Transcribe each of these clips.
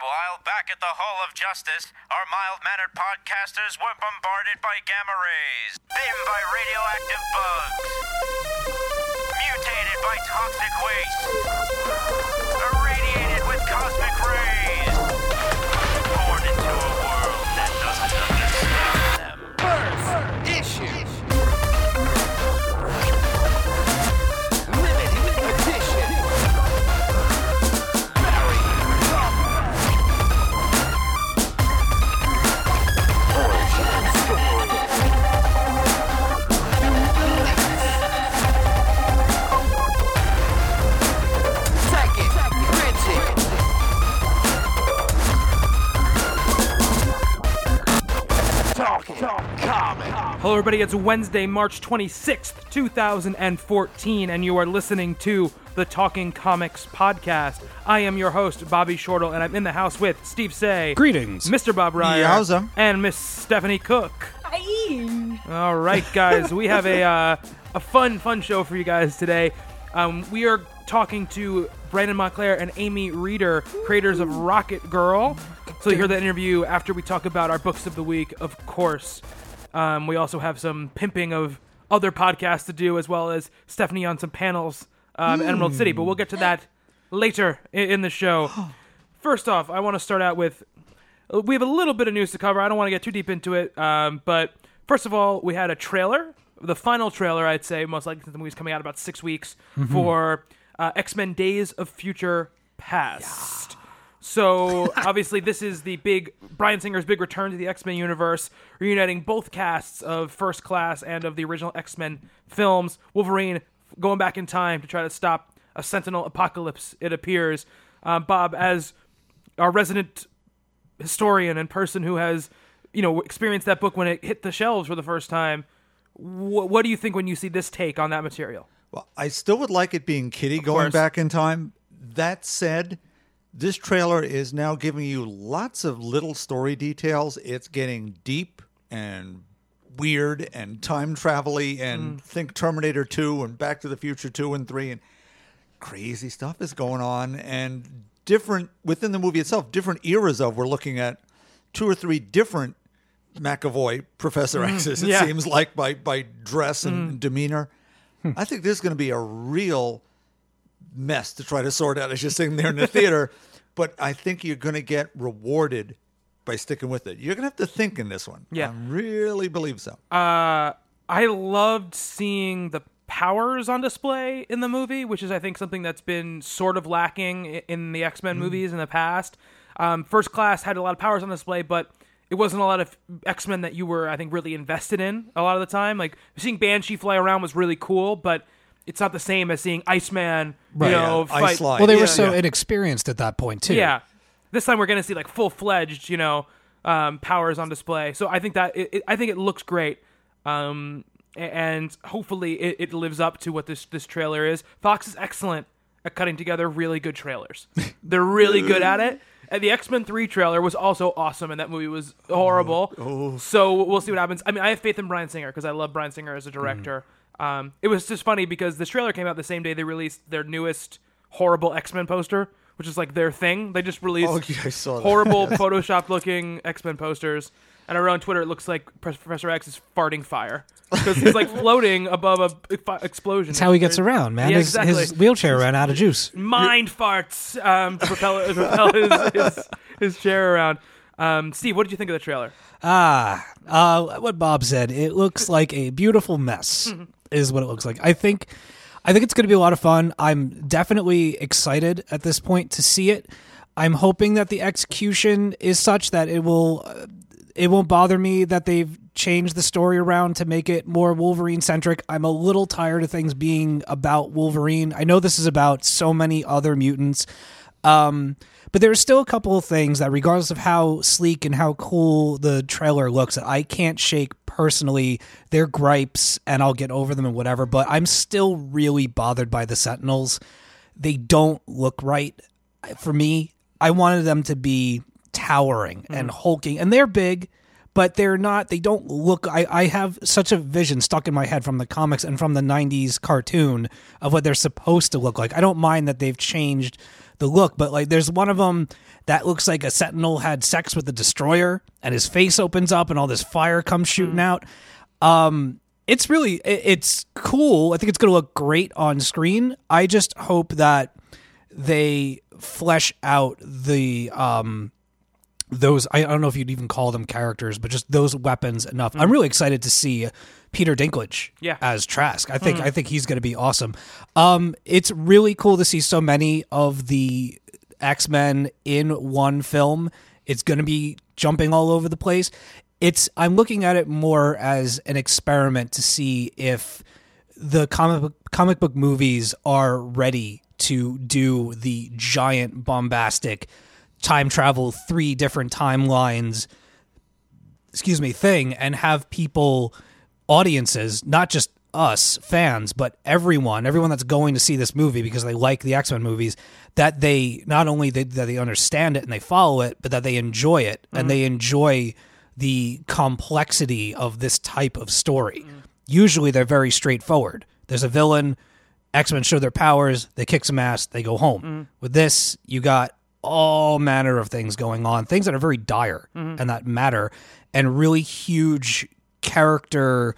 Meanwhile, back at the Hall of Justice, our mild-mannered podcasters were bombarded by gamma rays, bitten by radioactive bugs, mutated by toxic waste, irradiated with cosmic rays, born into a world that doesn't understand them. First issue. Hello everybody, it's Wednesday, March 26th, 2014, and you are listening to the Talking Comics Podcast. I am your host, Bobby Shortle, and I'm in the house with Steve Say. Greetings. Mr. Bob Ryan. Yowza. And Miss Stephanie Cook. Hi. All right, guys, we have a fun show for you guys today. We are talking to Brandon Montclare and Amy Reeder, creators of Rocket Girl. So you hear that interview after we talk about our books of the week, of course. We also have some pimping of other podcasts to do, as well as Stephanie on some panels at Emerald City. But we'll get to that later in the show. First off, I want to start out with, we have a little bit of news to cover. I don't want to get too deep into it. But first of all, we had a trailer, the final trailer, I'd say, most likely since the movie's coming out about 6 weeks, for X-Men Days of Future Past. Yeah. So, obviously, this is the big, Bryan Singer's big return to the X-Men universe, reuniting both casts of First Class and of the original X-Men films. Wolverine going back in time to try to stop a Sentinel apocalypse, it appears. Bob, as our resident historian and person who has, experienced that book when it hit the shelves for the first time, what do you think when you see this take on that material? Well, I still would like it being Kitty going back in time. That said, this trailer is now giving you lots of little story details. It's getting deep and weird and time travel-y and think Terminator 2 and Back to the Future 2 and 3 and crazy stuff is going on, and different within the movie itself, different eras of, we're looking at 2 or 3 different McAvoy Professor X's, it seems like, by dress and demeanor. I think this is going to be a real mess to try to sort out as you're sitting there in the theater, but I think you're going to get rewarded by sticking with it. You're going to have to think in this one. Yeah. I really believe so. I loved seeing the powers on display in the movie, which is, I think, something that's been sort of lacking in the X-Men movies in the past. First Class had a lot of powers on display, but it wasn't a lot of X-Men that you were, I think, really invested in a lot of the time. Like, seeing Banshee fly around was really cool, but it's not the same as seeing Iceman, fight. Well, they were so inexperienced at that point, too. Yeah. This time we're going to see, full-fledged, powers on display. So I think that I think it looks great. And hopefully it lives up to what this trailer is. Fox is excellent at cutting together really good trailers. They're really good at it. And the X-Men 3 trailer was also awesome, and that movie was horrible. So we'll see what happens. I mean, I have faith in Bryan Singer because I love Bryan Singer as a director. It was just funny because this trailer came out the same day they released their newest horrible X-Men poster, which is like their thing. They just released horrible Photoshop-looking X-Men posters. And around Twitter, it looks like Professor X is farting fire because he's floating above an explosion. That's how he gets around, man. Yeah, exactly. His wheelchair ran out of juice. Mind farts to propel his chair around. Steve, what did you think of the trailer? What Bob said. It looks like a beautiful mess. Is what it looks like. I think it's going to be a lot of fun. I'm definitely excited at this point to see it. I'm hoping that the execution is such that it won't bother me that they've changed the story around to make it more Wolverine-centric. I'm a little tired of things being about Wolverine. I know this is about so many other mutants. But there are still a couple of things that, regardless of how sleek and how cool the trailer looks, that I can't shake personally. They're gripes, and I'll get over them and whatever, but I'm still really bothered by the Sentinels. They don't look right for me. I wanted them to be towering and hulking, and they're big, but they're not. They don't look. I have such a vision stuck in my head from the comics and from the 90s cartoon of what they're supposed to look like. I don't mind that they've changed the look, but like there's one of them that looks like a Sentinel had sex with the Destroyer and his face opens up and all this fire comes shooting out. It's really, it's cool. I think it's going to look great on screen. I just hope that they flesh out the, those, I don't know if you'd even call them characters, but just those weapons enough. I'm really excited to see Peter Dinklage as Trask. I think he's going to be awesome. It's really cool to see so many of the X-Men in one film. It's going to be jumping all over the place. I'm looking at it more as an experiment to see if the comic book movies are ready to do the giant bombastic time travel, 3 different timelines, thing, and have people, audiences, not just us fans, but everyone that's going to see this movie because they like the X-Men movies, that they not only that they understand it and they follow it, but that they enjoy it and they enjoy the complexity of this type of story. Usually they're very straightforward. There's a villain, X-Men show their powers, they kick some ass, they go home. With this, you got all manner of things going on, things that are very dire and that matter, and really huge character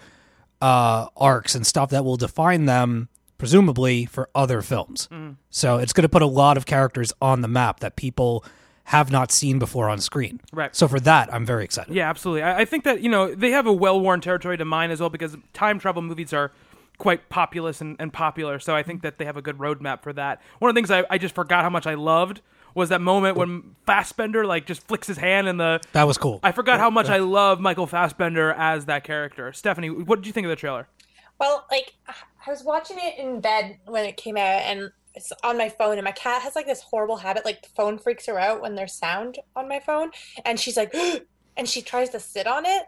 arcs and stuff that will define them, presumably, for other films. So it's going to put a lot of characters on the map that people have not seen before on screen. Right. So for that, I'm very excited. Yeah, absolutely. I think that, you know, they have a well-worn territory to mine as well, because time travel movies are quite populous and popular, so I think that they have a good roadmap for that. One of the things I just forgot how much I loved was that moment when Fassbender like just flicks his hand in the... That was cool. I forgot how much I love Michael Fassbender as that character. Stephanie, what did you think of the trailer? Well, like, I was watching it in bed when it came out, and it's on my phone, and my cat has like this horrible habit, like the phone freaks her out when there's sound on my phone, and she's like, and she tries to sit on it.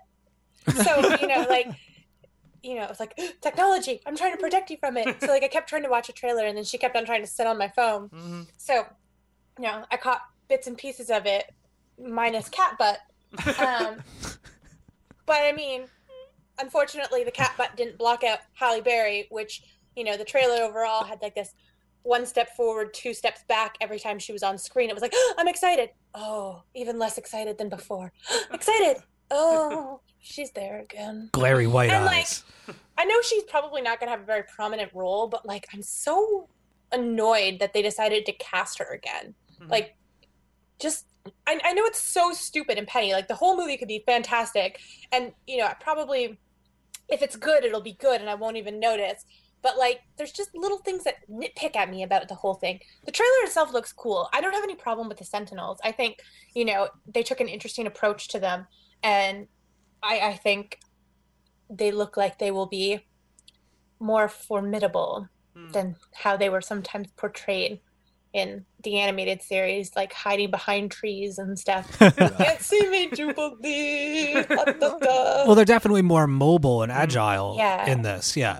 So, you know, like... You know, it's like, technology, I'm trying to protect you from it. So, like, I kept trying to watch a trailer, and then she kept on trying to sit on my phone. So, you know, I caught bits and pieces of it, minus cat butt. But, I mean, unfortunately, the cat butt didn't block out Halle Berry, which, you know, the trailer overall had, like, this 1 step forward, 2 steps back every time she was on screen. It was like, I'm excited. Oh, even less excited than before. Excited. Oh, she's there again. Glary white and, eyes. Like, I know she's probably not going to have a very prominent role, but like, I'm so annoyed that they decided to cast her again. Like, just, I know it's so stupid and petty. Like, the whole movie could be fantastic. And, you know, I probably, if it's good, it'll be good and I won't even notice. But like, there's just little things that nitpick at me about the whole thing. The trailer itself looks cool. I don't have any problem with the Sentinels. I think, you know, they took an interesting approach to them. And I think they look like they will be more formidable than how they were sometimes portrayed in the animated series, like hiding behind trees and stuff. You can't see me, Jubilee. Well, they're definitely more mobile and agile in this. Yeah.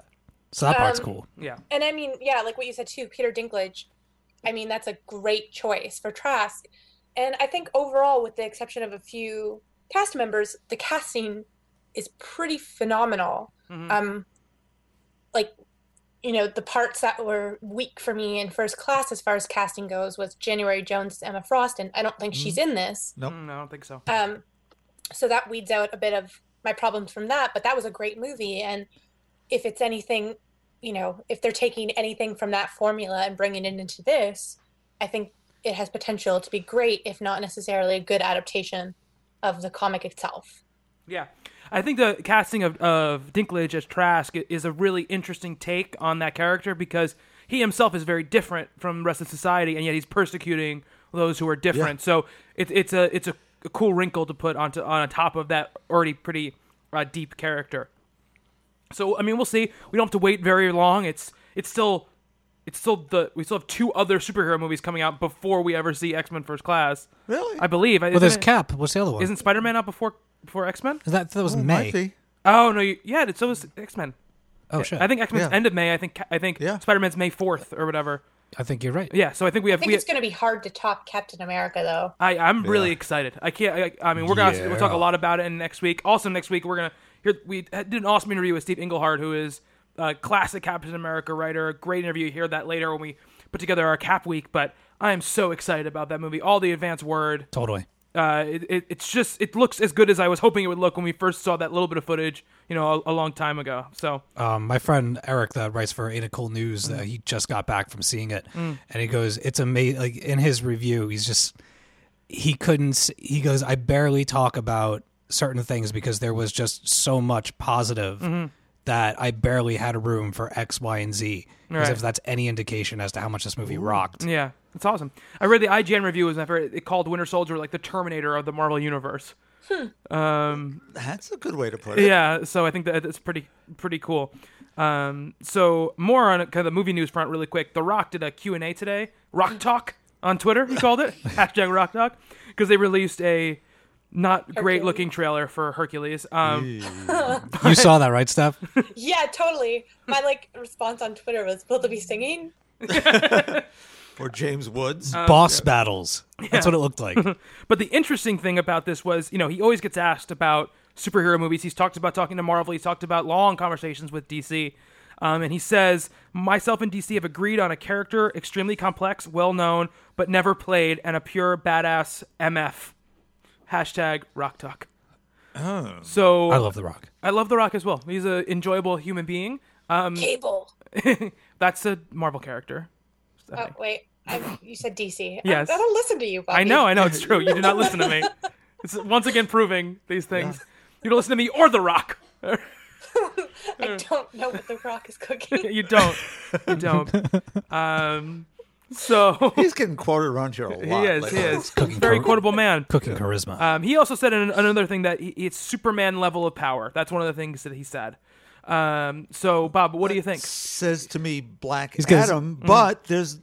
So that part's cool. Yeah. And I mean, yeah, like what you said too, Peter Dinklage. I mean, that's a great choice for Trask. And I think overall, with the exception of a few cast members, the casting is pretty phenomenal. Like, you know, the parts that were weak for me in First Class as far as casting goes was January Jones' Emma Frost, and I don't think she's in this. Nope. No, I don't think so. So that weeds out a bit of my problems from that, but that was a great movie, and if it's anything, you know, if they're taking anything from that formula and bringing it into this, I think it has potential to be great, if not necessarily a good adaptation of the comic itself. Yeah. I think the casting of Dinklage as Trask is a really interesting take on that character, because he himself is very different from the rest of society, and yet he's persecuting those who are different. Yeah. So it's a cool wrinkle to put on top of that already pretty deep character. So, I mean, we'll see. We don't have to wait very long. We still have 2 other superhero movies coming out before we ever see X-Men First Class. Really? I believe. Well, there's Cap. What's the other one? Isn't Spider-Man out before X-Men? That was May. Oh no! So was X-Men. Oh shit! I think X-Men's end of May. I think Spider-Man's May 4th or whatever. I think you're right. Yeah. So I think we have. It's going to be hard to top Captain America, though. I'm really excited. I can't. I mean, we're gonna we'll talk a lot about it in next week. Also, next week we're gonna we did an awesome interview with Steve Englehart, who is a classic Captain America writer. Great interview. You hear that later when we put together our Cap Week, but I am so excited about that movie. All the advance word. Totally. It's just, it looks as good as I was hoping it would look when we first saw that little bit of footage, you know, a long time ago. So, my friend Eric that writes for Ain't It Cool News, he just got back from seeing it, and he goes, "It's amazing." Like in his review, he's just, he goes, "I barely talk about certain things because there was just so much positive that I barely had room for X, Y, and Z." Right. As if that's any indication as to how much this movie rocked. Yeah. It's awesome. I read the IGN review. It called Winter Soldier like the Terminator of the Marvel Universe. That's a good way to put it. Yeah, so I think that's pretty cool. So more on kind of the movie news front really quick. The Rock did a Q&A today. Rock Talk on Twitter, he called it. Hashtag Rock Talk. Because they released a not great-looking trailer for Hercules. You saw that, right, Steph? Yeah, totally. My response on Twitter was, will they be singing? Or James Woods. Boss battles. Yeah. That's what it looked like. But the interesting thing about this was, you know, he always gets asked about superhero movies. He's talked about talking to Marvel. He's talked about long conversations with DC. And he says, myself and DC have agreed on a character, extremely complex, well-known, but never played, and a pure badass MF. Hashtag Rock Talk. Oh. So, I love The Rock. I love The Rock as well. He's an enjoyable human being. Cable. That's a Marvel character. Oh, wait, you said DC. Yes. I don't listen to you, Bobby. I know, it's true. You do not listen to me. It's once again proving these things. You don't listen to me or The Rock. I don't know what The Rock is cooking. You don't. So he's getting quoted around here a lot. He is. Very quotable man. Cooking charisma. He also said another thing that it's Superman level of power. That's one of the things that he said. So Bob, what do you think? Says to me, Black Adam, but there's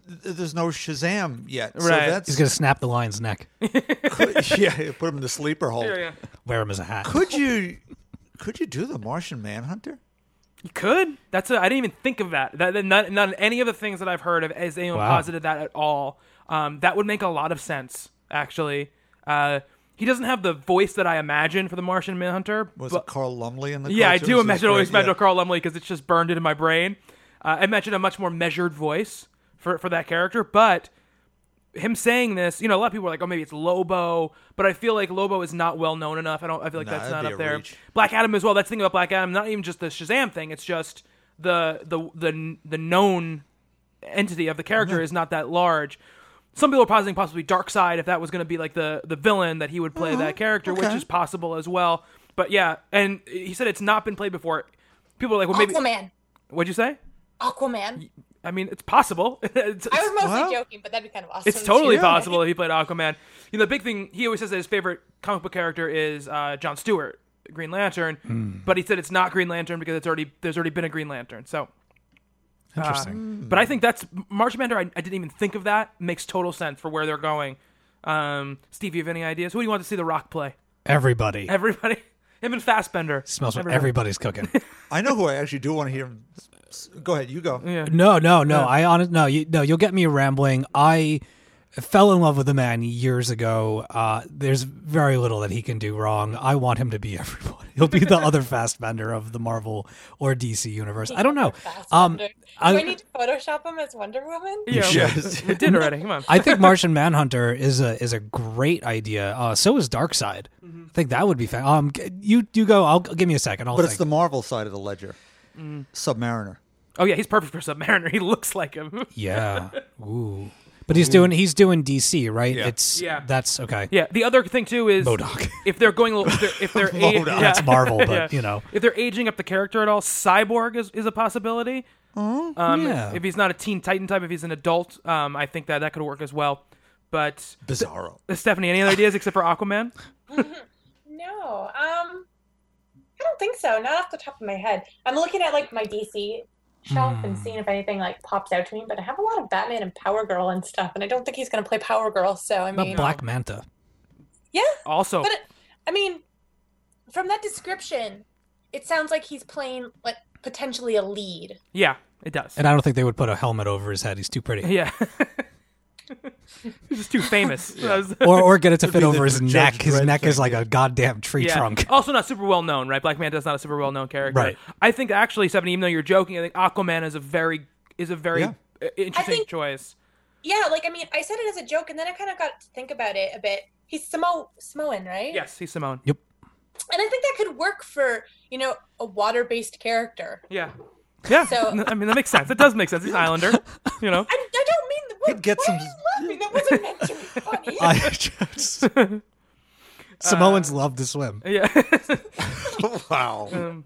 no Shazam yet. Right. So he's going to snap the lion's neck. Put him in the sleeper hold. Yeah. Wear him as a hat. Could you do the Martian Manhunter? You could. I didn't even think of that. Not any of the things that I've heard of as anyone posited that at all. That would make a lot of sense, actually. He doesn't have the voice that I imagine for the Martian Manhunter. Was it Carl Lumbly in the cartoons? Yeah, I do imagine. I always imagine Carl Lumbly because it's just burned into my brain. I imagine a much more measured voice for that character. But him saying this, you know, a lot of people are like, "Oh, maybe it's Lobo," but I feel like Lobo is not well known enough. I feel like that's not up there. Reach. Black Adam as well. That's the thing about Black Adam. Not even just the Shazam thing. It's just the known entity of the character is not that large. Some people are positing possibly Darkseid, if that was going to be like the villain that he would play that character, which is possible as well. But yeah, and he said it's not been played before. People are like, "Well, maybe Aquaman." What'd you say? Aquaman. I mean, it's possible. I was mostly joking, but that'd be kind of awesome. It's totally possible that he played Aquaman. You know, the big thing he always says that his favorite comic book character is Jon Stewart, Green Lantern. But he said it's not Green Lantern because there's already been a Green Lantern. So. Interesting. But I think that's Martian Manhunter. I didn't even think of that. Makes total sense for where they're going. Steve, you have any ideas? Who do you want to see The Rock play? Everybody. Him and Fassbender. Smells what everybody's cooking. I know who I actually do want to hear. Go ahead, you go. Yeah. No. Yeah. You'll get me rambling. I fell in love with the man years ago. There's very little that he can do wrong. I want him to be everybody. He'll be the other Fassbender of the Marvel or DC universe. I don't know. Do I need to Photoshop him as Wonder Woman? Yeah, we did already. Come on. I think Martian Manhunter is a great idea. So is Darkseid. Mm-hmm. I think that would be fun. You go. I'll give me a second. It's the Marvel side of the ledger. Sub-Mariner. Oh yeah, he's perfect for Sub-Mariner. He looks like him. Yeah. Ooh. But he's doing DC, right? Yeah. That's okay. Yeah. The other thing too is MODOK. If they're going, if they're MODOK. That's Marvel, but you know, if they're aging up the character at all, Cyborg is a possibility. Oh, yeah. If he's not a Teen Titan type, if he's an adult, I think that could work as well. But Bizarro. Stephanie, any other ideas except for Aquaman? No, I don't think so. Not off the top of my head. I'm looking at my DC shelf and seeing if anything pops out to me, but I have a lot of Batman and Power Girl and stuff, and I don't think he's going to play Power Girl, so I mean... Black Manta. Yeah. Also... But, from that description, it sounds like he's playing, potentially a lead. Yeah, it does. And I don't think they would put a helmet over his head. He's too pretty. Yeah. He's just too famous. Yeah. or get it to fit over his neck. His neck is like a goddamn tree trunk. Also not super well known, right? Black Manta's not a super well known character. Right. I think actually, Stephanie, even though you're joking, I think Aquaman is a very interesting choice. Yeah, like, I mean, I said it as a joke, and then I kind of got to think about it a bit. He's Samoan, right? Yes, he's Samoan. Yep. And I think that could work for, you know, a water-based character. Yeah. Yeah. So, I mean, that makes sense. It does make sense. He's an islander, you know. I don't mean the word. Why are you laughing? That wasn't meant to be funny. I just... Samoans love to swim. Yeah. Wow.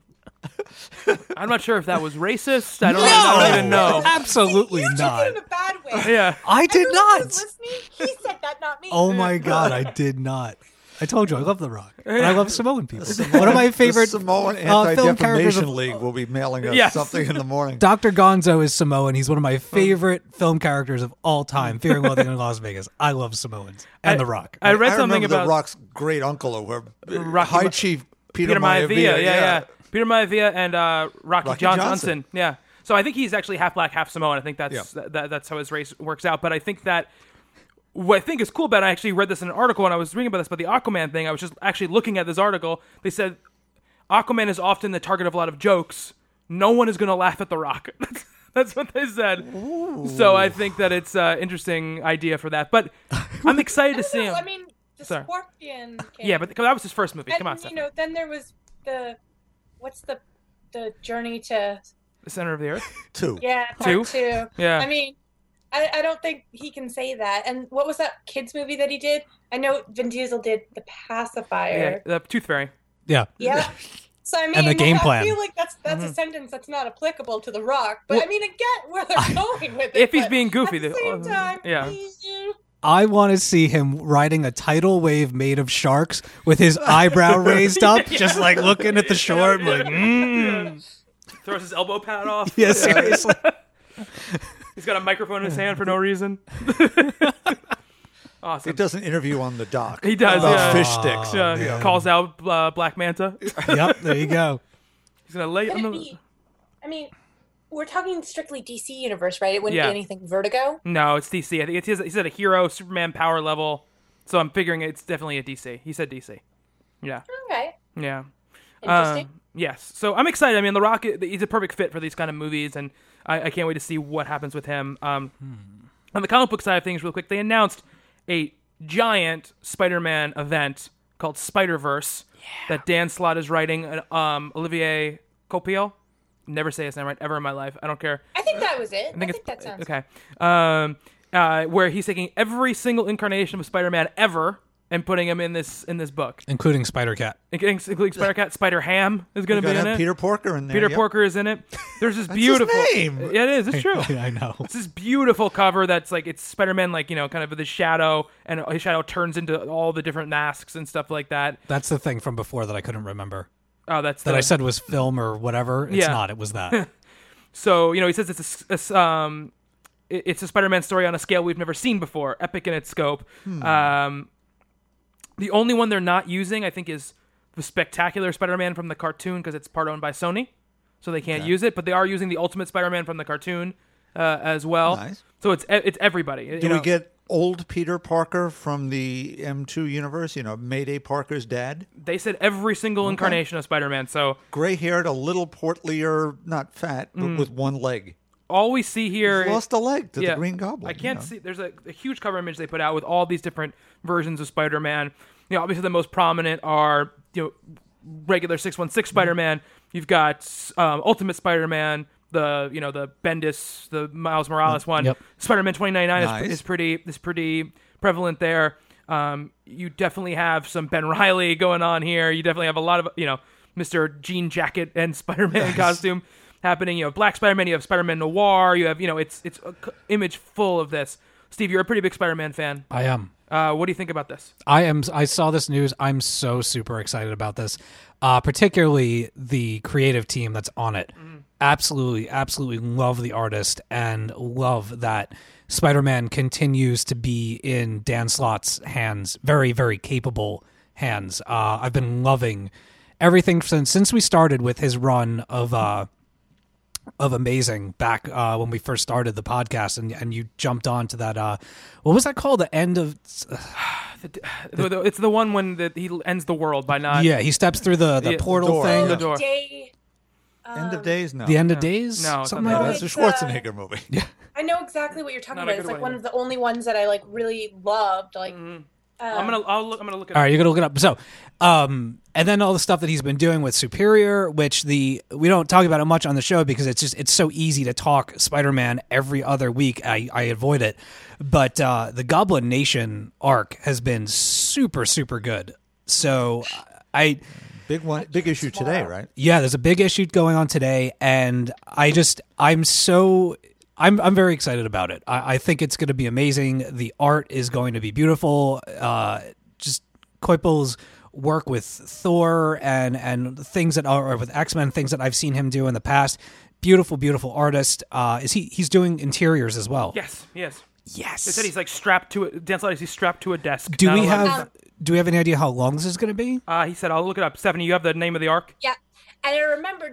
I'm not sure if that was racist. I don't even know. Absolutely not. You did it in a bad way. Yeah. I did not. He said that, not me. Oh my God, I did not. I told you, I love The Rock. And I love Samoan people. One of my favorite Samoan Anti-Defamation League will be mailing us something in the morning. Dr. Gonzo is Samoan. He's one of my favorite film characters of all time. Fear and Loathing in Las Vegas. I love Samoans and The Rock. I read something about The Rock's great uncle over High Chief Peter Maivia. Yeah. Peter Maivia and Rocky Johnson. Yeah. So I think he's actually half black, half Samoan. I think that's how his race works out. But I think that what I think is cool about it, I actually read this in an article, and I was reading about this, about the Aquaman thing. I was just actually looking at this article. They said, Aquaman is often the target of a lot of jokes. No one is going to laugh at The Rock. That's what they said. Ooh. So I think that it's an interesting idea for that. But I'm excited to see him. I mean, the Scorpion. Yeah, but that was his first movie. Come on, Steph. You know, then there was the, what's the journey to... The Center of the Earth? 2. Yeah, part 2. Yeah. I mean... I don't think he can say that. And what was that kids movie that he did? I know Vin Diesel did The Pacifier. Yeah, The Tooth Fairy. Yeah. Yeah. So, I mean, and the game plan. I feel like that's a sentence that's not applicable to The Rock. But, well, I mean, I get where they're going with it. If he's being goofy. At the same time, yeah. I want to see him riding a tidal wave made of sharks with his eyebrow raised up, just like looking at the shore and like, Throws his elbow pad off. Yeah, seriously. He's got a microphone in his hand for no reason. Awesome. It does an interview on the dock. He does. About fish sticks. Yeah. Calls out Black Manta. Yep, there you go. He's going to lay... I mean, we're talking strictly DC universe, right? It wouldn't be anything Vertigo? No, it's DC. I think he's at a hero, Superman power level. So I'm figuring it's definitely a DC. He said DC. Yeah. Okay. Yeah. Interesting. Yes. So I'm excited. I mean, The Rock, he's a perfect fit for these kind of movies, and I can't wait to see what happens with him. On the comic book side of things, real quick, they announced a giant Spider-Man event called Spider-Verse that Dan Slott is writing. Olivier Coppel. Never say his name right ever in my life. I don't care. I think that was it. I think that sounds okay. Where he's taking every single incarnation of Spider-Man ever and putting him in this book, including Spider-Cat, Spider-Ham is going to be in it. Peter Porker in there. Peter Porker is in it. There's this beautiful his name. Yeah, it is. It's true. I know. It's this beautiful cover that's like it's Spider-Man, like, you know, kind of the shadow, and his shadow turns into all the different masks and stuff like that. That's the thing from before that I couldn't remember. Oh, I said was film or whatever. It's not. It was that. So, you know, he says it's a Spider-Man story on a scale we've never seen before, epic in its scope. The only one they're not using, I think, is the Spectacular Spider-Man from the cartoon because it's part owned by Sony, so they can't use it. But they are using the Ultimate Spider-Man from the cartoon as well. Nice. So it's everybody. Do we get old Peter Parker from the M2 universe? You know, Mayday Parker's dad. They said every single incarnation of Spider-Man. So gray-haired, a little portlier, not fat, but with one leg. All we see here... He's lost a leg to the Green Goblin. I can't see... There's a huge cover image they put out with all these different versions of Spider-Man. You know, obviously the most prominent are, you know, regular 616 Spider-Man. You've got Ultimate Spider-Man, the Bendis, the Miles Morales one. Yep. Spider-Man 2099 is pretty prevalent there. You definitely have some Ben Reilly going on here. You definitely have a lot of, you know, Mr. Jean Jacket and Spider-Man costume happening. You have Black Spider-Man, you have Spider-Man Noir, you have, you know, it's an image full of this. Steve, you're a pretty big Spider-Man fan. I am. What do you think about this? I saw this news. I'm so super excited about this, particularly the creative team that's on it. Absolutely, absolutely love the artist and love that Spider-Man continues to be in Dan Slott's hands, very, very capable hands. I've been loving everything since we started with his run of Amazing back when we first started the podcast, and you jumped on to that what was that called, the end of it's the one when he ends the world by not he steps through the portal door. Thing the door. Day End of Days? No. The End of Days? No. Something like that. It's a Schwarzenegger movie. Yeah. I know exactly what you're talking about. It's like one of the only ones that I like really loved. Like, I'm gonna look it up. All right, you're gonna look it up. So, and then all the stuff that he's been doing with Superior, which we don't talk about it much on the show because it's so easy to talk Spider-Man every other week. I avoid it, but the Goblin Nation arc has been super super good. So big issue today, right? Yeah, there's a big issue going on today, and I'm very excited about it. I think it's going to be amazing. The art is going to be beautiful. Just Koeppel's work with Thor and things that are with X-Men, things that I've seen him do in the past. Beautiful, beautiful artist. He's doing interiors as well? Yes, yes, yes. They said he's like strapped to it. Dan said he's strapped to a desk. Do we have any idea how long this is going to be? He said, I'll look it up. Stephanie, you have the name of the arc? Yeah, and I remember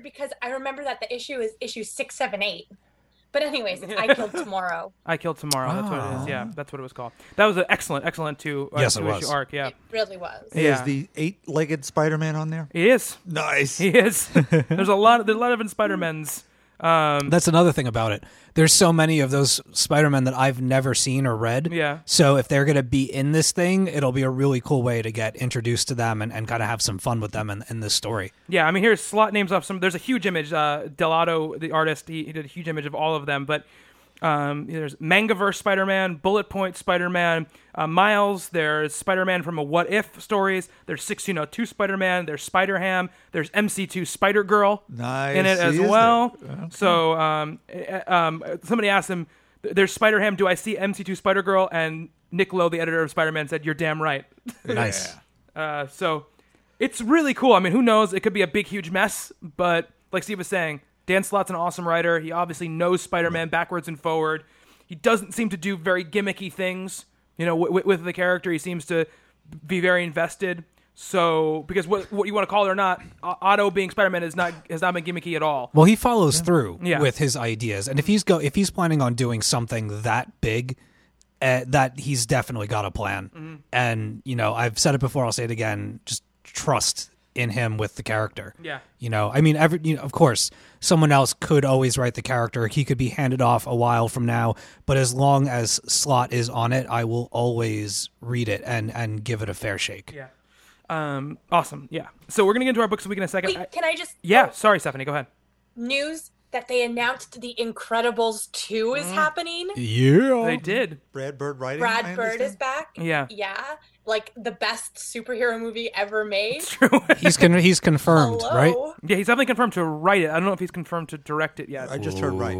that the issue is issue 678. But anyways, it's I Killed Tomorrow. I Killed Tomorrow. That's what it is. Yeah, that's what it was called. That was an excellent two-issue arc. Yeah, it really was. Yeah. Is the 8-legged Spider-Man on there? He is. Nice. He is. There's a lot of Spider-Mans. That's another thing about it. There's so many of those Spider-Men that I've never seen or read. Yeah. So if they're going to be in this thing, it'll be a really cool way to get introduced to them and kind of have some fun with them in this story. Yeah, I mean, here's slot names off some. There's a huge image. Delato, the artist, he did a huge image of all of them. But there's Mangaverse Spider-Man, Bullet Point Spider-Man, Miles. There's Spider-Man from a What If stories. There's 1602 Spider-Man. There's Spider-Ham. There's MC2 Spider-Girl in it as well. Okay. So somebody asked him, there's Spider-Ham, do I see MC2 Spider-Girl? And Nick Lowe, the editor of Spider-Man, said, you're damn right. Nice. So it's really cool. I mean, who knows? It could be a big, huge mess. But like Steve was saying, Dan Slott's an awesome writer. He obviously knows Spider-Man backwards and forward. He doesn't seem to do very gimmicky things, you know, with the character. He seems to be very invested. So, because what you want to call it or not, Otto being Spider-Man has not been gimmicky at all. Well, he follows through with his ideas, and if he's planning on doing something that big, that he's definitely got a plan. Mm-hmm. And you know, I've said it before, I'll say it again: just trust in him with the character. Yeah. You know, I mean, of course, someone else could always write the character. He could be handed off a while from now, but as long as Slott is on it, I will always read it and give it a fair shake. Yeah. Awesome. Yeah. So we're going to get into our books week in a second. Wait, can I just... Yeah. Sorry, Stephanie. Go ahead. News that they announced The Incredibles 2 is happening. Yeah. They did. Brad Bird writing. Brad Bird is back. Yeah. Yeah. Like the best superhero movie ever made. It's true. He's confirmed, right? Yeah, he's definitely confirmed to write it. I don't know if he's confirmed to direct it yet. I just heard write.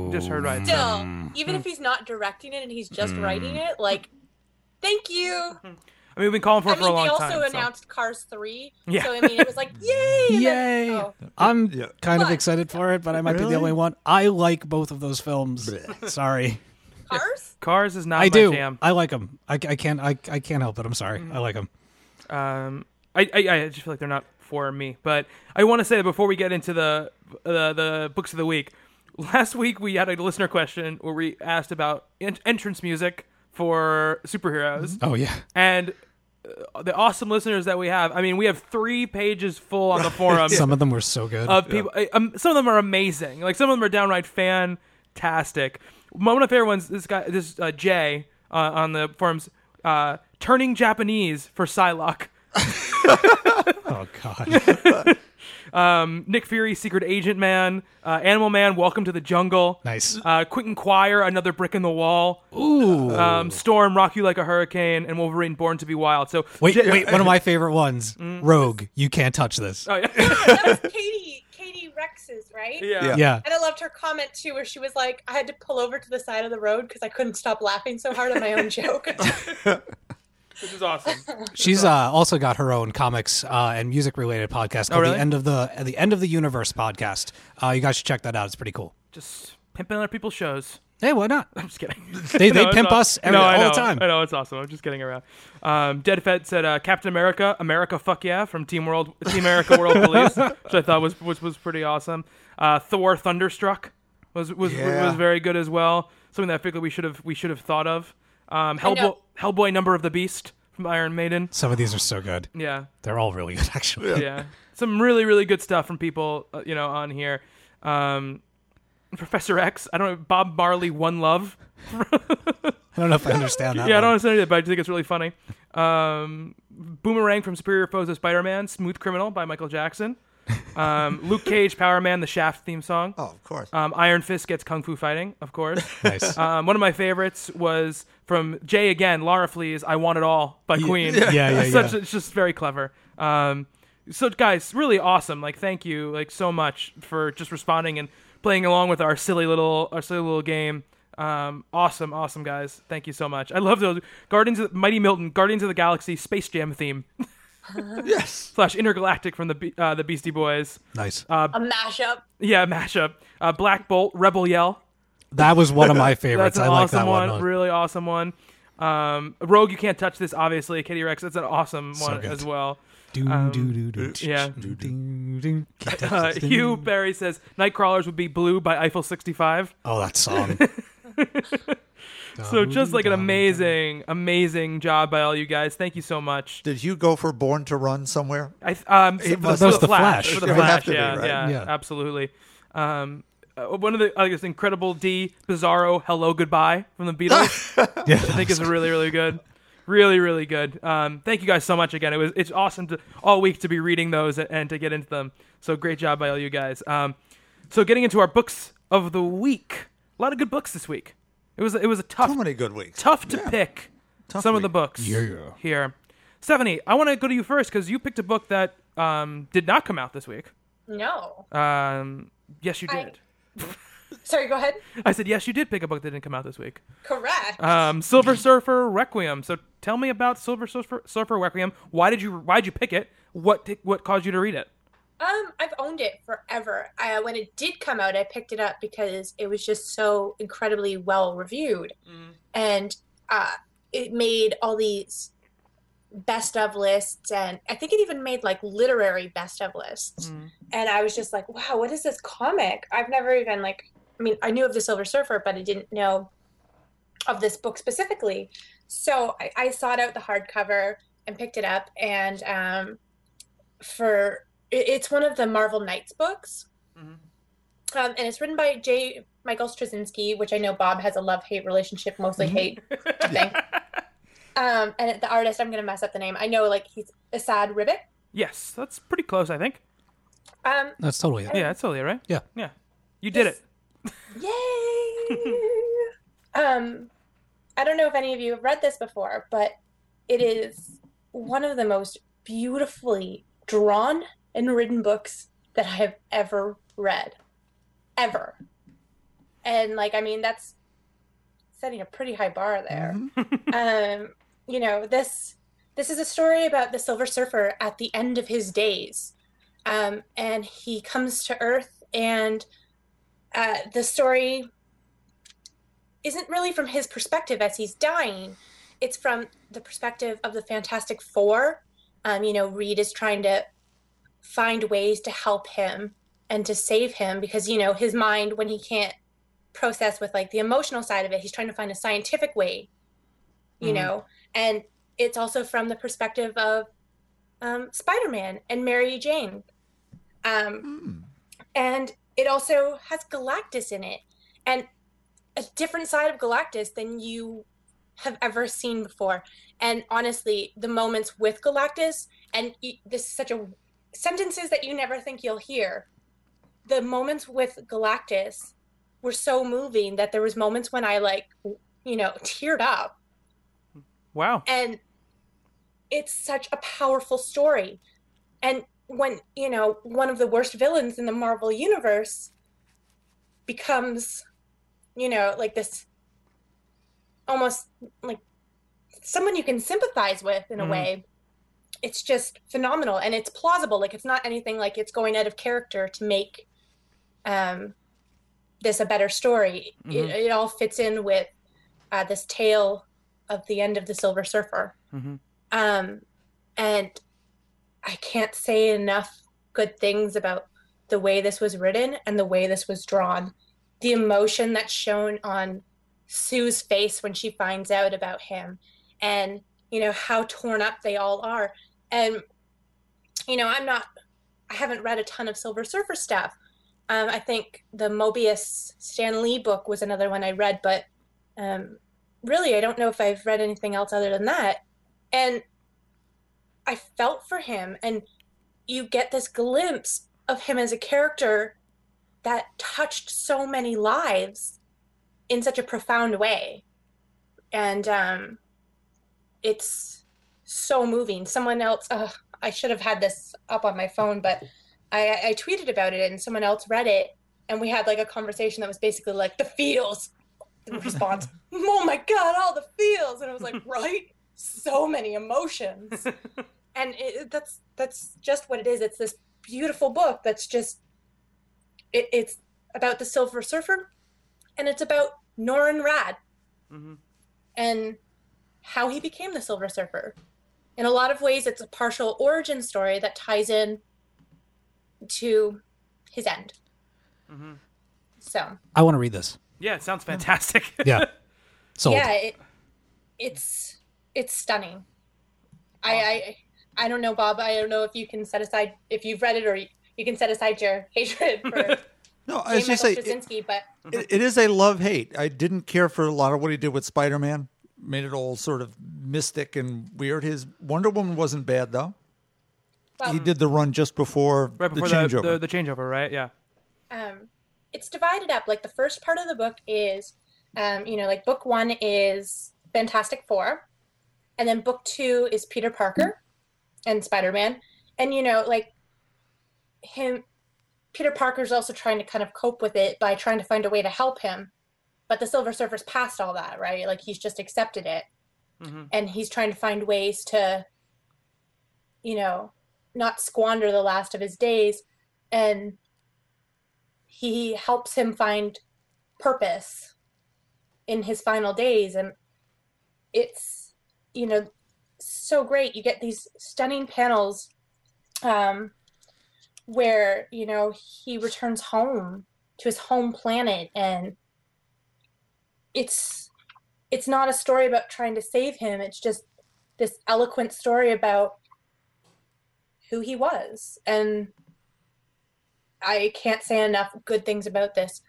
Still, even if he's not directing it and he's just writing it, like, thank you. I mean, we've been calling for it for a long time. They also announced Cars 3. Yeah. So, I mean, it was like, yay! Yay! I'm kind of excited for it, but I might be the only one. I like both of those films. Sorry. Cars is not my jam. I like them. I can't help it. I'm sorry. I like them. I just feel like they're not for me. But I want to say that before we get into the books of the week, last week we had a listener question where we asked about entrance music for superheroes. Oh yeah. And the awesome listeners that we have. I mean, we have 3 pages full on the forum. Some of them were so good. Of people. Yeah. Some of them are amazing. Like some of them are downright fantastic. One of my favorite ones, this Jay on the forums, turning Japanese for Psylocke. Oh, God. Nick Fury, Secret Agent Man. Animal Man, Welcome to the Jungle. Nice. Quentin Quire, Another Brick in the Wall. Ooh. Storm, Rock You Like a Hurricane, and Wolverine, Born to be Wild. So wait, one of my favorite ones, Rogue, You Can't Touch This. Oh, yeah. That was Katie Rex's, right? Yeah. And I loved her comment too, where she was like, I had to pull over to the side of the road because I couldn't stop laughing so hard at my own joke. This is awesome. She's also got her own comics and music related podcast called the End of the Universe podcast. You guys should check that out. It's pretty cool. Just pimping other people's shows. Hey, why not? I'm just kidding. They pimp us all the time. I know, it's awesome. I'm just kidding around. Dead Fed said Captain America fuck yeah from Team America World Police, which I thought was pretty awesome. Thor Thunderstruck was very good as well. Something that I figured we should have thought of. Hellboy Number of the Beast from Iron Maiden. Some of these are so good. Yeah. They're all really good actually. Yeah. Some really really good stuff from people on here. Professor X. I don't know. Bob Marley, One Love. I don't know if I understand that. Yeah, I don't understand it, but I think it's really funny. Boomerang from Superior Foes of Spider-Man. Smooth Criminal by Michael Jackson. Luke Cage, Power Man, the Shaft theme song. Oh, of course. Iron Fist gets Kung Fu Fighting, of course. Nice. One of my favorites was from Jay again, Lara Flea's I Want It All by Queen. Yeah. It's just very clever. So guys, really awesome. Like, thank you like so much for just responding and playing along with our silly little game. Awesome guys. Thank you so much. I love those Guardians of the Galaxy Space Jam theme. Yes. / Intergalactic from the Beastie Boys. Nice. A mashup. Yeah, mashup. Black Bolt, Rebel Yell. That was one of my favorites. I like that one. Really awesome one. Rogue, You Can't Touch This, obviously. Kitty Rex, that's an awesome one as well. Yeah. Hugh Barry says Nightcrawlers would be Blue by Eiffel 65. Oh, that song. So just like an amazing job by all you guys. Thank you so much. Did you go for Born to Run somewhere? That was the Flash. Yeah, absolutely. One of the incredible D, Bizarro, Hello Goodbye from the Beatles. Yeah, I think it's really, really good. Really, really good. Thank you guys so much again. It's awesome all week to be reading those and to get into them. So great job by all you guys. So getting into our books of the week. A lot of good books this week. It was a tough. Too many good weeks. Tough to pick some of the books here. Stephanie, I want to go to you first because you picked a book that did not come out this week. No. Yes, you did. Sorry, go ahead. I said, yes, you did pick a book that didn't come out this week. Correct. Silver Surfer Requiem. So tell me about Silver Surfer Requiem. Why'd you pick it? What caused you to read it? I've owned it forever. When it did come out, I picked it up because it was just so incredibly well reviewed. And it made all these best of lists, and I think it even made like literary best of lists. And I was just like, wow, what is this comic? I've never even I knew of the Silver Surfer, but I didn't know of this book specifically. So I sought out the hardcover and picked it up, and it's one of the Marvel Knights books, and it's written by J. Michael Straczynski, which I know Bob has a love-hate relationship, mostly hate, I think. And the artist, I'm going to mess up the name. I know, he's Asad Ribbit. Yes, that's pretty close, I think. That's totally it. Yeah, that's totally it, right? Yeah. Yeah. You did it. Yay! I don't know if any of you have read this before, but it is one of the most beautifully drawn and written books that I have ever read. Ever. And that's setting a pretty high bar there. This is a story about the Silver Surfer at the end of his days. And he comes to Earth, and the story isn't really from his perspective as he's dying. It's from the perspective of the Fantastic Four. Reed is trying to find ways to help him and to save him because, his mind, when he can't process with the emotional side of it, he's trying to find a scientific way, and it's also from the perspective of Spider-Man and Mary Jane. And it also has Galactus in it, and a different side of Galactus than you have ever seen before. And honestly, the moments with Galactus, and this is such a sentences that you never think you'll hear. The moments with Galactus were so moving that there was moments when I teared up. Wow. And it's such a powerful story. And when, one of the worst villains in the Marvel universe becomes, this almost someone you can sympathize with in a way, it's just phenomenal, and it's plausible. It's not anything it's going out of character to make this a better story. It all fits in with this tale of the end of the Silver Surfer. And I can't say enough good things about the way this was written and the way this was drawn. The emotion that's shown on Sue's face when she finds out about him, and how torn up they all are. And I haven't read a ton of Silver Surfer stuff, I think the Mobius Stan Lee book was another one I read, but really, I don't know if I've read anything else other than that. And I felt for him, and you get this glimpse of him as a character that touched so many lives in such a profound way. And it's so moving. Someone else, I should have had this up on my phone, but I tweeted about it and someone else read it. And we had like a conversation that was basically like, the feels response. Oh my God, all the feels. And I was like, right? So many emotions. And that's just what it is. It's this beautiful book that's just, it's about the Silver Surfer, and it's about Norrin Radd, mm-hmm. and how he became the Silver Surfer. In a lot of ways, it's a partial origin story that ties in to his end. Mm-hmm. So I want to read this. Yeah, it sounds fantastic. Yeah, sold. Yeah, it's stunning. Awesome. I don't know, Bob. I don't know if you can set aside if you've read it, or you can set aside your hatred for. No, I was just saying, it is a love-hate. I didn't care for a lot of what he did with Spider-Man. Made it all sort of mystic and weird. His Wonder Woman wasn't bad, though. Well, he did the run just before the changeover. The changeover, right? Yeah. It's divided up. Like, the first part of the book is, like, book one is Fantastic Four. And then book two is Peter Parker and Spider-Man. And, Peter Parker's also trying to kind of cope with it by trying to find a way to help him. But the Silver Surfer's past all that, right? Like, he's just accepted it. Mm-hmm. And he's trying to find ways to, not squander the last of his days. And he helps him find purpose in his final days. And it's, so great. You get these stunning panels, where, he returns home to his home planet, and it's not a story about trying to save him. It's just this eloquent story about who he was. And I can't say enough good things about this.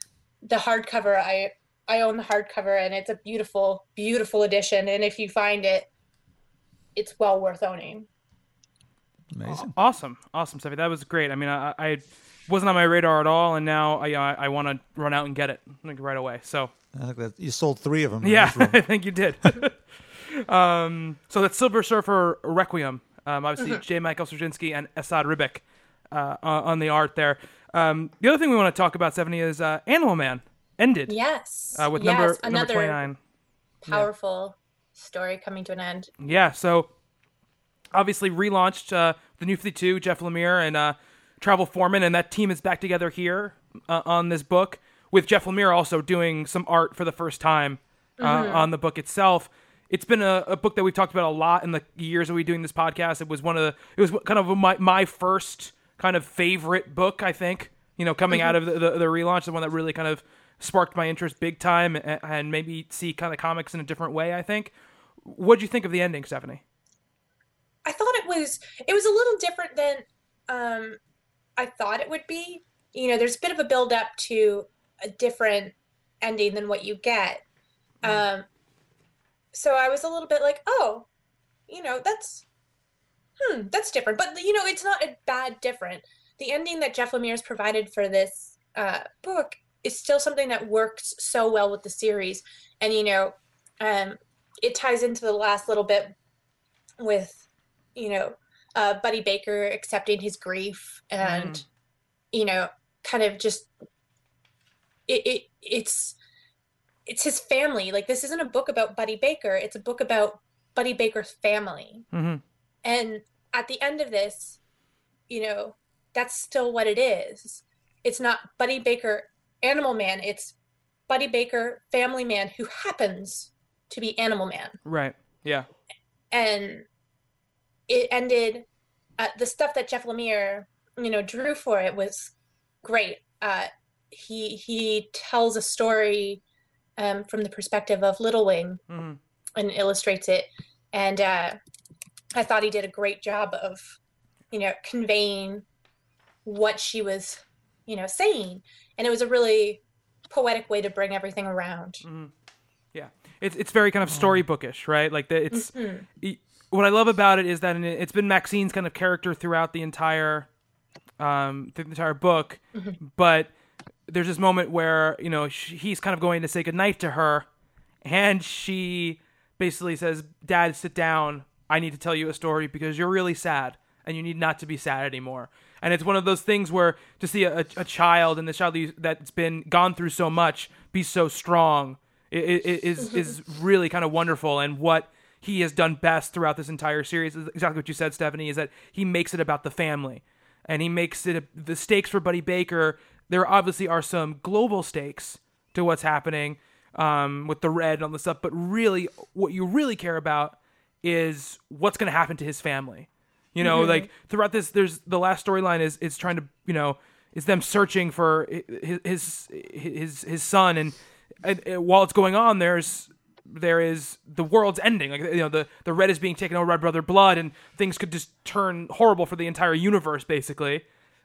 The hardcover, I own the hardcover, and it's a beautiful, beautiful edition. And if you find it, it's well worth owning. Amazing. Awesome, Steffi. That was great. I mean, I wasn't on my radar at all, and now I want to run out and get it right away. So I think that you sold 3 of them. Yeah, I think you did. So that's Silver Surfer Requiem. Obviously, mm-hmm. J. Michael Straczynski and Esad Ribic on the art there. The other thing we want to talk about, Stephanie, is Animal Man ended. Yes. With number 29. Powerful story coming to an end. Yeah, so obviously relaunched the New 52, Jeff Lemire and Travel Foreman, and that team is back together here on this book, with Jeff Lemire also doing some art for the first time mm-hmm. on the book itself. It's been a book that we've talked about a lot in the years that we're doing this podcast. It was kind of my first kind of favorite book, I think, coming mm-hmm. out of the relaunch, the one that really kind of sparked my interest big time and made me see kind of comics in a different way, I think. What'd you think of the ending, Stephanie? I thought it was a little different than I thought it would be. There's a bit of a build up to a different ending than what you get. Mm. So I was a little bit like, oh, that's different. But, it's not a bad different. The ending that Jeff Lemire's provided for this book is still something that works so well with the series. And, it ties into the last little bit with, Buddy Baker accepting his grief and, kind of just, it's his family. Like, this isn't a book about Buddy Baker. It's a book about Buddy Baker's family. Mm-hmm. And at the end of this, that's still what it is. It's not Buddy Baker Animal Man. It's Buddy Baker Family Man, who happens to be Animal Man. Right. Yeah. And it ended, the stuff that Jeff Lemire, drew for it was great. He tells a story from the perspective of Little Wing mm-hmm. and illustrates it. And I thought he did a great job of, conveying what she was you know, saying. And it was a really poetic way to bring everything around. Mm-hmm. Yeah. It's very kind of storybookish, right? Like it's mm-hmm. What I love about it is that it's been Maxine's kind of character throughout the entire book, mm-hmm. but there's this moment where, you know, he's kind of going to say goodnight to her, and she basically says, "Dad, sit down. I need to tell you a story because you're really sad and you need not to be sad anymore." And it's one of those things where to see a child and the child that's been gone through so much be so strong is really kind of wonderful. And what he has done best throughout this entire series is exactly what you said, Stephanie, is that he makes it about the family, and he makes it the stakes for Buddy Baker. There obviously are some global stakes to what's happening with the red and all this stuff, but really what you really care about is what's going to happen to his family. You know, mm-hmm. like throughout this, there's the last storyline is trying to, you know, is them searching for his son, and while it's going on, there is the world's ending. Like, you know, the red is being taken over by Brother Blood, and things could just turn horrible for the entire universe, basically.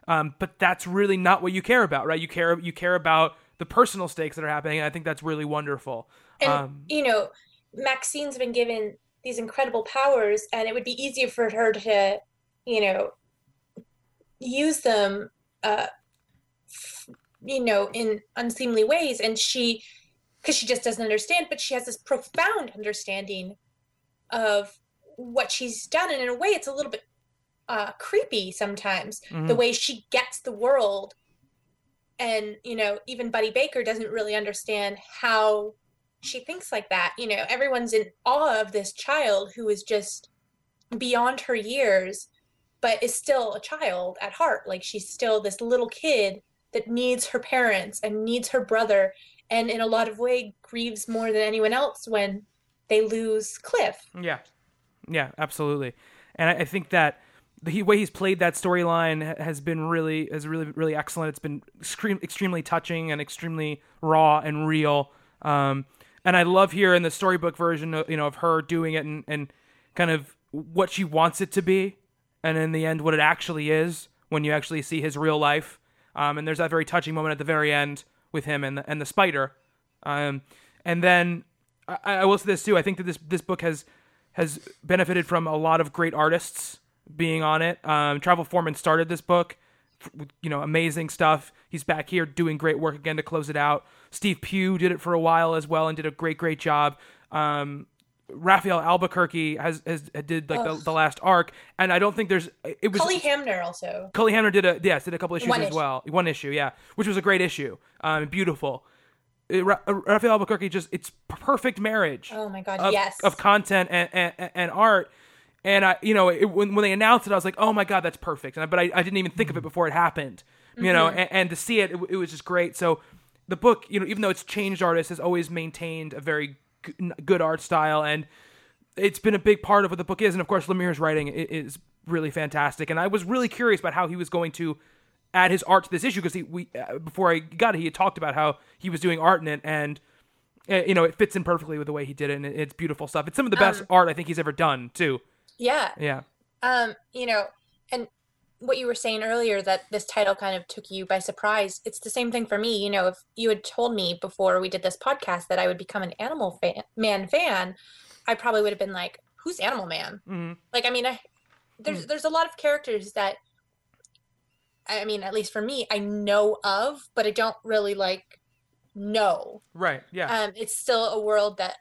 But that's really not what you care about, right? You care about the personal stakes that are happening, and I think that's really wonderful. And you know, Maxine's been given these incredible powers, and it would be easier for her to, you know, use them, you know, in unseemly ways. And she, because she just doesn't understand, but she has this profound understanding of what she's done. And in a way, it's a little bit creepy sometimes, mm-hmm. the way she gets the world. And, you know, even Buddy Baker doesn't really understand how she thinks like that. You know, everyone's in awe of this child who is just beyond her years, but is still a child at heart. Like, she's still this little kid that needs her parents and needs her brother, and in a lot of ways grieves more than anyone else when they lose Cliff. Yeah, absolutely. And I think that the way he's played that storyline has been really excellent. It's been extremely touching and extremely raw and real. And I love here in the storybook version, you know, of her doing it and kind of what she wants it to be, and in the end, what it actually is when you actually see his real life. And there's that very touching moment at the very end with him and the spider. And then I will say this too: I think that this book has benefited from a lot of great artists being on it. Travel Foreman started this book, you know, amazing stuff. He's back here doing great work again to close it out. Steve Pugh did it for a while as well and did a great job. Raphael Albuquerque did the last arc, and I don't think it was Cully Hamner also. Cully Hamner did a couple issues as well. One issue, yeah, which was a great issue, beautiful. Raphael Albuquerque it's perfect marriage. Oh my god, yes, of content and art. And I, you know, when they announced it, I was like, oh my god, that's perfect. But I didn't even think of it before it happened, you mm-hmm. know. And to see it was just great. So the book, you know, even though it's changed artists, has always maintained a very good art style, and it's been a big part of what the book is. And of course, Lemire's writing is really fantastic. And I was really curious about how he was going to add his art to this issue, because before I got it, he had talked about how he was doing art in it, and you know, it fits in perfectly with the way he did it, and it's beautiful stuff. It's some of the best art I think he's ever done, too. Yeah. You know, and what you were saying earlier, that this title kind of took you by surprise. It's the same thing for me. You know, if you had told me before we did this podcast that I would become an Animal Man fan, I probably would have been like, who's Animal Man? Mm-hmm. Like, I mean, there's a lot of characters that, I mean, at least for me, I know of, but I don't really like know. Right. Yeah. It's still a world that,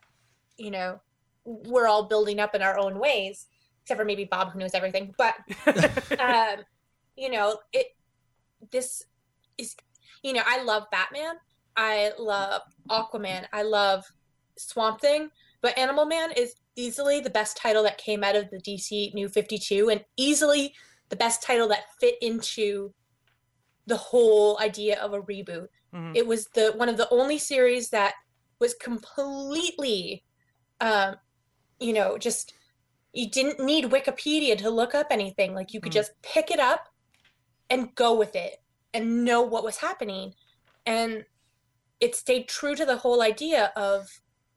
you know, we're all building up in our own ways. Except for maybe Bob, who knows everything, but you know, this is, you know, I love Batman, I love Aquaman, I love Swamp Thing, but Animal Man is easily the best title that came out of the DC New 52, and easily the best title that fit into the whole idea of a reboot. Mm-hmm. It was one of the only series that was completely, you know, just. You didn't need Wikipedia to look up anything. Like, you could just pick it up and go with it and know what was happening. And it stayed true to the whole idea of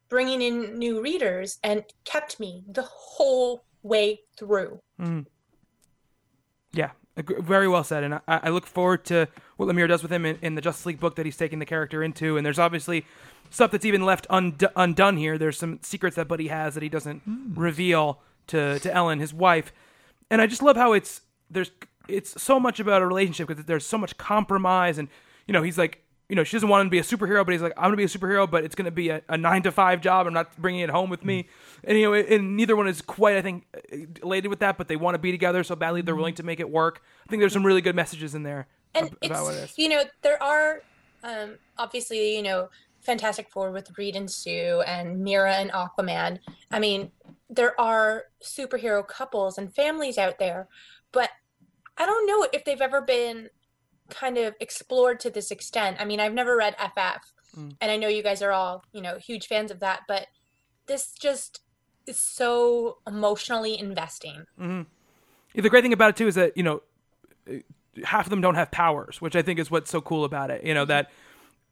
bringing in new readers, and kept me the whole way through. Mm. Yeah, very well said. And I look forward to what Lemire does with him in the Justice League book that he's taking the character into. And there's obviously stuff that's even left undone here. There's some secrets that Buddy has that he doesn't reveal to Ellen, his wife. And I just love how it's so much about a relationship, because there's so much compromise. And, you know, he's like, you know, she doesn't want him to be a superhero, but he's like, I'm going to be a superhero, but it's going to be a 9-to-5 job. I'm not bringing it home with me. And, you know, and neither one is quite, I think, elated with that, but they want to be together so badly they're willing to make it work. I think there's some really good messages in there about what it is. You know, there are, obviously, you know, Fantastic Four with Reed and Sue and Mira and Aquaman. I mean, there are superhero couples and families out there, but I don't know if they've ever been kind of explored to this extent. I mean, I've never read FF, and I know you guys are all, you know, huge fans of that, but this just is so emotionally investing. Mm-hmm. Yeah, the great thing about it too is that, you know, half of them don't have powers, which I think is what's so cool about it. You know, that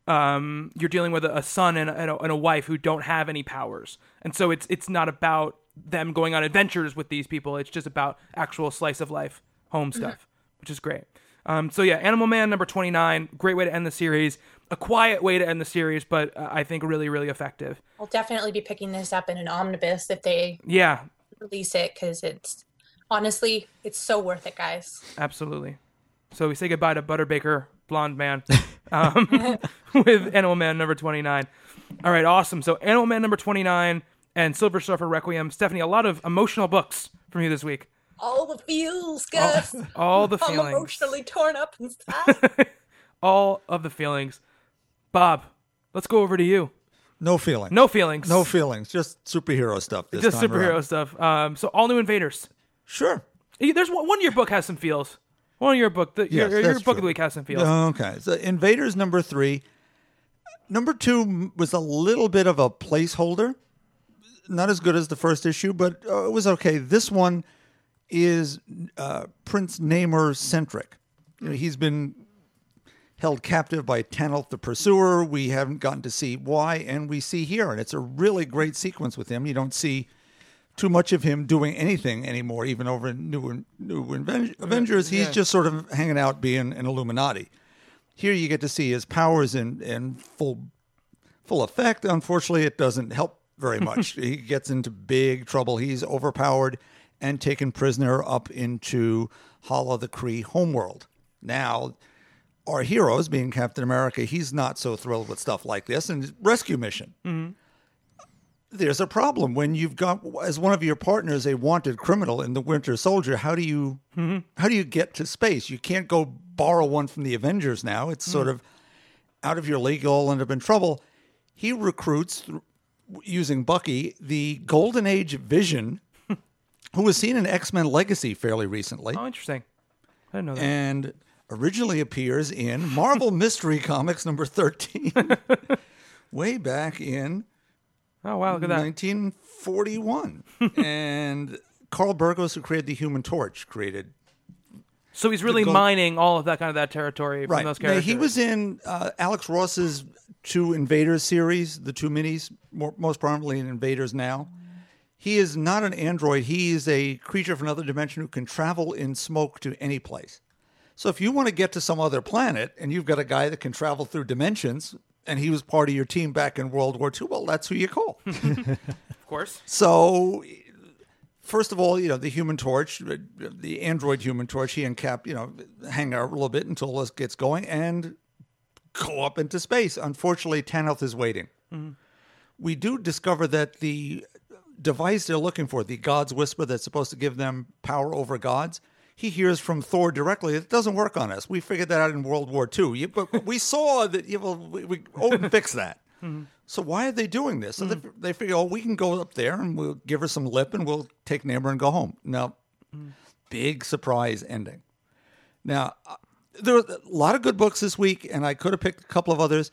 you're dealing with a son and a wife who don't have any powers, and so it's not about them going on adventures with these people. It's just about actual slice of life home stuff, which is great. So yeah, Animal Man number 29, great way to end the series. A quiet way to end the series, but I think really, really effective. I'll definitely be picking this up in an omnibus if they release it, because it's honestly, it's so worth it, guys. Absolutely. So we say goodbye to Butterbaker, Blonde Man, with Animal Man number 29. All right, awesome. So Animal Man number 29 and Silver Surfer Requiem. Stephanie, a lot of emotional books from you this week. All the feels, Gus. All the feelings. I'm emotionally torn up inside. All of the feelings. Bob, let's go over to you. No feelings. No feelings. No feelings. Just superhero stuff this time around. Stuff. So all new Invaders. Sure. There's one of your book has some feels. One of your book. Your book of the week has some feels. Okay. So Invaders number 3. Number 2 was a little bit of a placeholder. Not as good as the first issue, but it was okay. This one is Prince Namor-centric. You know, he's been held captive by Tanith the Pursuer. We haven't gotten to see why, and we see here. And it's a really great sequence with him. You don't see too much of him doing anything anymore, even over in New Avengers. He's just sort of hanging out, being an Illuminati. Here you get to see his powers in full effect. Unfortunately, it doesn't help very much. He gets into big trouble. He's overpowered and taken prisoner up into Hala the Kree homeworld. Now, our heroes, being Captain America, he's not so thrilled with stuff like this, and rescue mission. Mm-hmm. There's a problem when you've got, as one of your partners, a wanted criminal in the Winter Soldier. How do you get to space? You can't go borrow one from the Avengers now. It's sort of out of your league. You'll end up in trouble. He recruits, using Bucky, the Golden Age Vision, who was seen in X-Men Legacy fairly recently. Oh, interesting. I didn't know that. And originally appears in Marvel Mystery Comics number 13, way back in 1941. And Carl Burgos, who created the Human Torch, created. So he's really mining all of that kind of that territory from those characters. Now, he was in Alex Ross's 2 Invaders series, the 2 minis, most prominently in Invaders Now. He is not an android. He is a creature from another dimension who can travel in smoke to any place. So if you want to get to some other planet and you've got a guy that can travel through dimensions, and he was part of your team back in World War II, well, that's who you call. Of course. So first of all, you know, the Human Torch, the android Human Torch, he and Cap, you know, hang out a little bit until this gets going and go up into space. Unfortunately, Tanith is waiting. Mm-hmm. We do discover that the device they're looking for, the God's Whisper that's supposed to give them power over gods, he hears from Thor directly. It doesn't work on us. We figured that out in World War II. But we saw that, you know, we Odin fixed that. Mm-hmm. So why are they doing this? So they figure, oh, we can go up there and we'll give her some lip and we'll take Namor and go home. No, big surprise ending. Now, there were a lot of good books this week, and I could have picked a couple of others.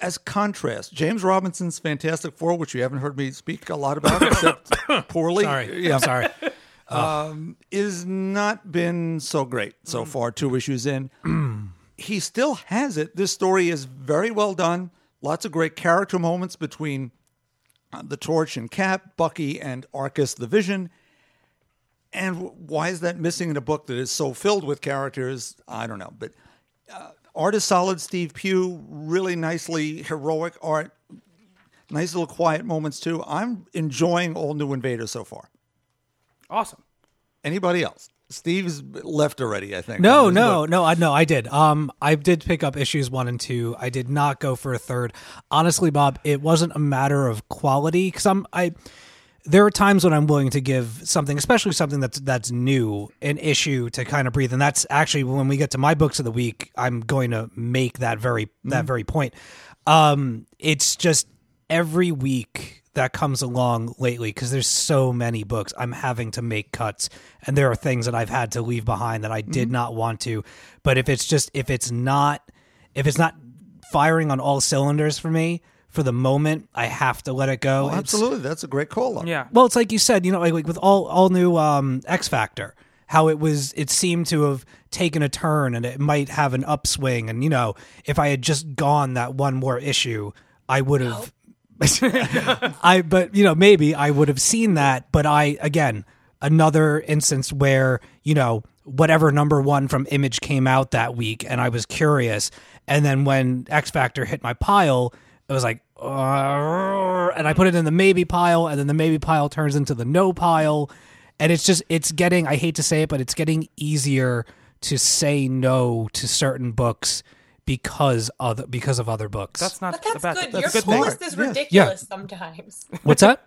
As contrast, James Robinson's Fantastic Four, which you haven't heard me speak a lot about, except poorly. Sorry. Yeah. I'm sorry. Is not been so great so far, 2 issues in. He still has it. This story is very well done. Lots of great character moments between the Torch and Cap, Bucky, and Arcus the Vision. And why is that missing in a book that is so filled with characters? I don't know. But art is solid. Steve Pugh, really nicely heroic art. Nice little quiet moments, too. I'm enjoying All New Invaders so far. Awesome. Anybody else? Steve's left already, I think. No, I did. I did pick up issues 1 and 2. I did not go for a third. Honestly, Bob, it wasn't a matter of quality because there are times when I'm willing to give something, especially something that's new, an issue to kind of breathe. And that's actually when we get to my books of the week, I'm going to make that very point. It's just every week that comes along lately, because there's so many books, I'm having to make cuts, and there are things that I've had to leave behind that I did not want to. But if it's not firing on all cylinders for me for the moment, I have to let it go. Oh, absolutely, that's a great call. Yeah. Well, it's like you said, like with all new X Factor, how it seemed to have taken a turn and it might have an upswing, and if I had just gone that one more issue, I would have. Nope. Maybe I would have seen that, but another instance where, whatever number one from Image came out that week and I was curious. And then when X Factor hit my pile, it was like, and I put it in the maybe pile, and then the maybe pile turns into the no pile. And I hate to say it, but it's getting easier to say no to certain books because of other books. That's not bad. That's your pull list is ridiculous sometimes. What's that?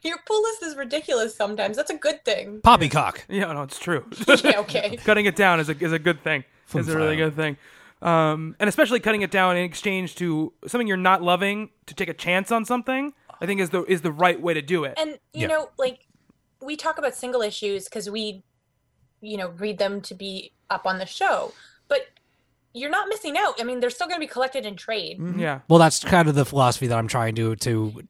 Your pull list is ridiculous sometimes. That's a good thing. Poppycock. Yeah, no, it's true. Yeah, okay. Cutting it down is a good thing. It's a really good thing. And especially cutting it down in exchange to something you're not loving, to take a chance on something, I think is the right way to do it. And we talk about single issues because we read them to be up on the show. But you're not missing out. I mean, they're still going to be collected in trade. Mm-hmm. Yeah. Well, that's kind of the philosophy that I'm trying to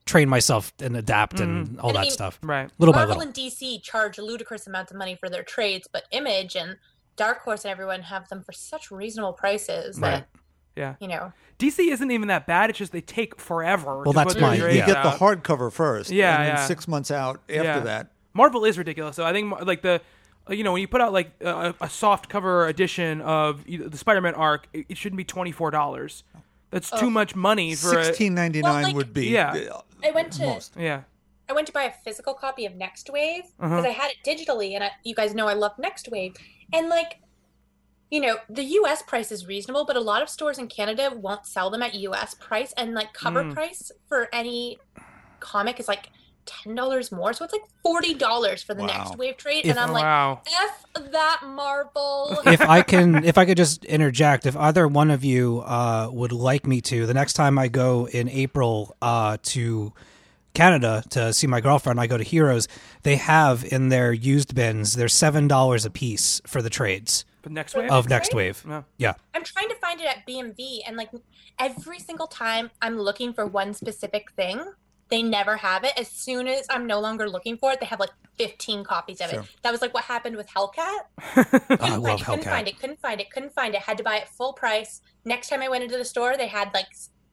train myself and adapt and all that stuff. Right. Little Marvel by little. Marvel and DC charge ludicrous amounts of money for their trades, but Image and Dark Horse and everyone have them for such reasonable prices that, DC isn't even that bad. It's just they take forever. Well, that's mine. You get the hardcover first. Yeah. And then 6 months out after that. Marvel is ridiculous. So I think when you put out like a soft cover edition of the Spider-Man arc, it shouldn't be $24. That's too much money for $16.99 would be. Yeah. I went to buy a physical copy of Next Wave because I had it digitally, and you guys know I love Next Wave. And the U.S. price is reasonable, but a lot of stores in Canada won't sell them at U.S. price, and cover price for any comic is $10 more, so it's $40 for the Next Wave trade, and I'm like, F that, Marvel. If I could just interject, if either one of you would like me to, the next time I go in April to Canada to see my girlfriend, I go to Heroes. They have in their used bins, they're $7 a piece for the trades. Next Wave. No. Yeah. I'm trying to find it at BMV, and every single time I'm looking for one specific thing, they never have it. As soon as I'm no longer looking for it, they have 15 copies of it. That was what happened with Hellcat. I love Hellcat. Couldn't find it. Had to buy it full price. Next time I went into the store, they had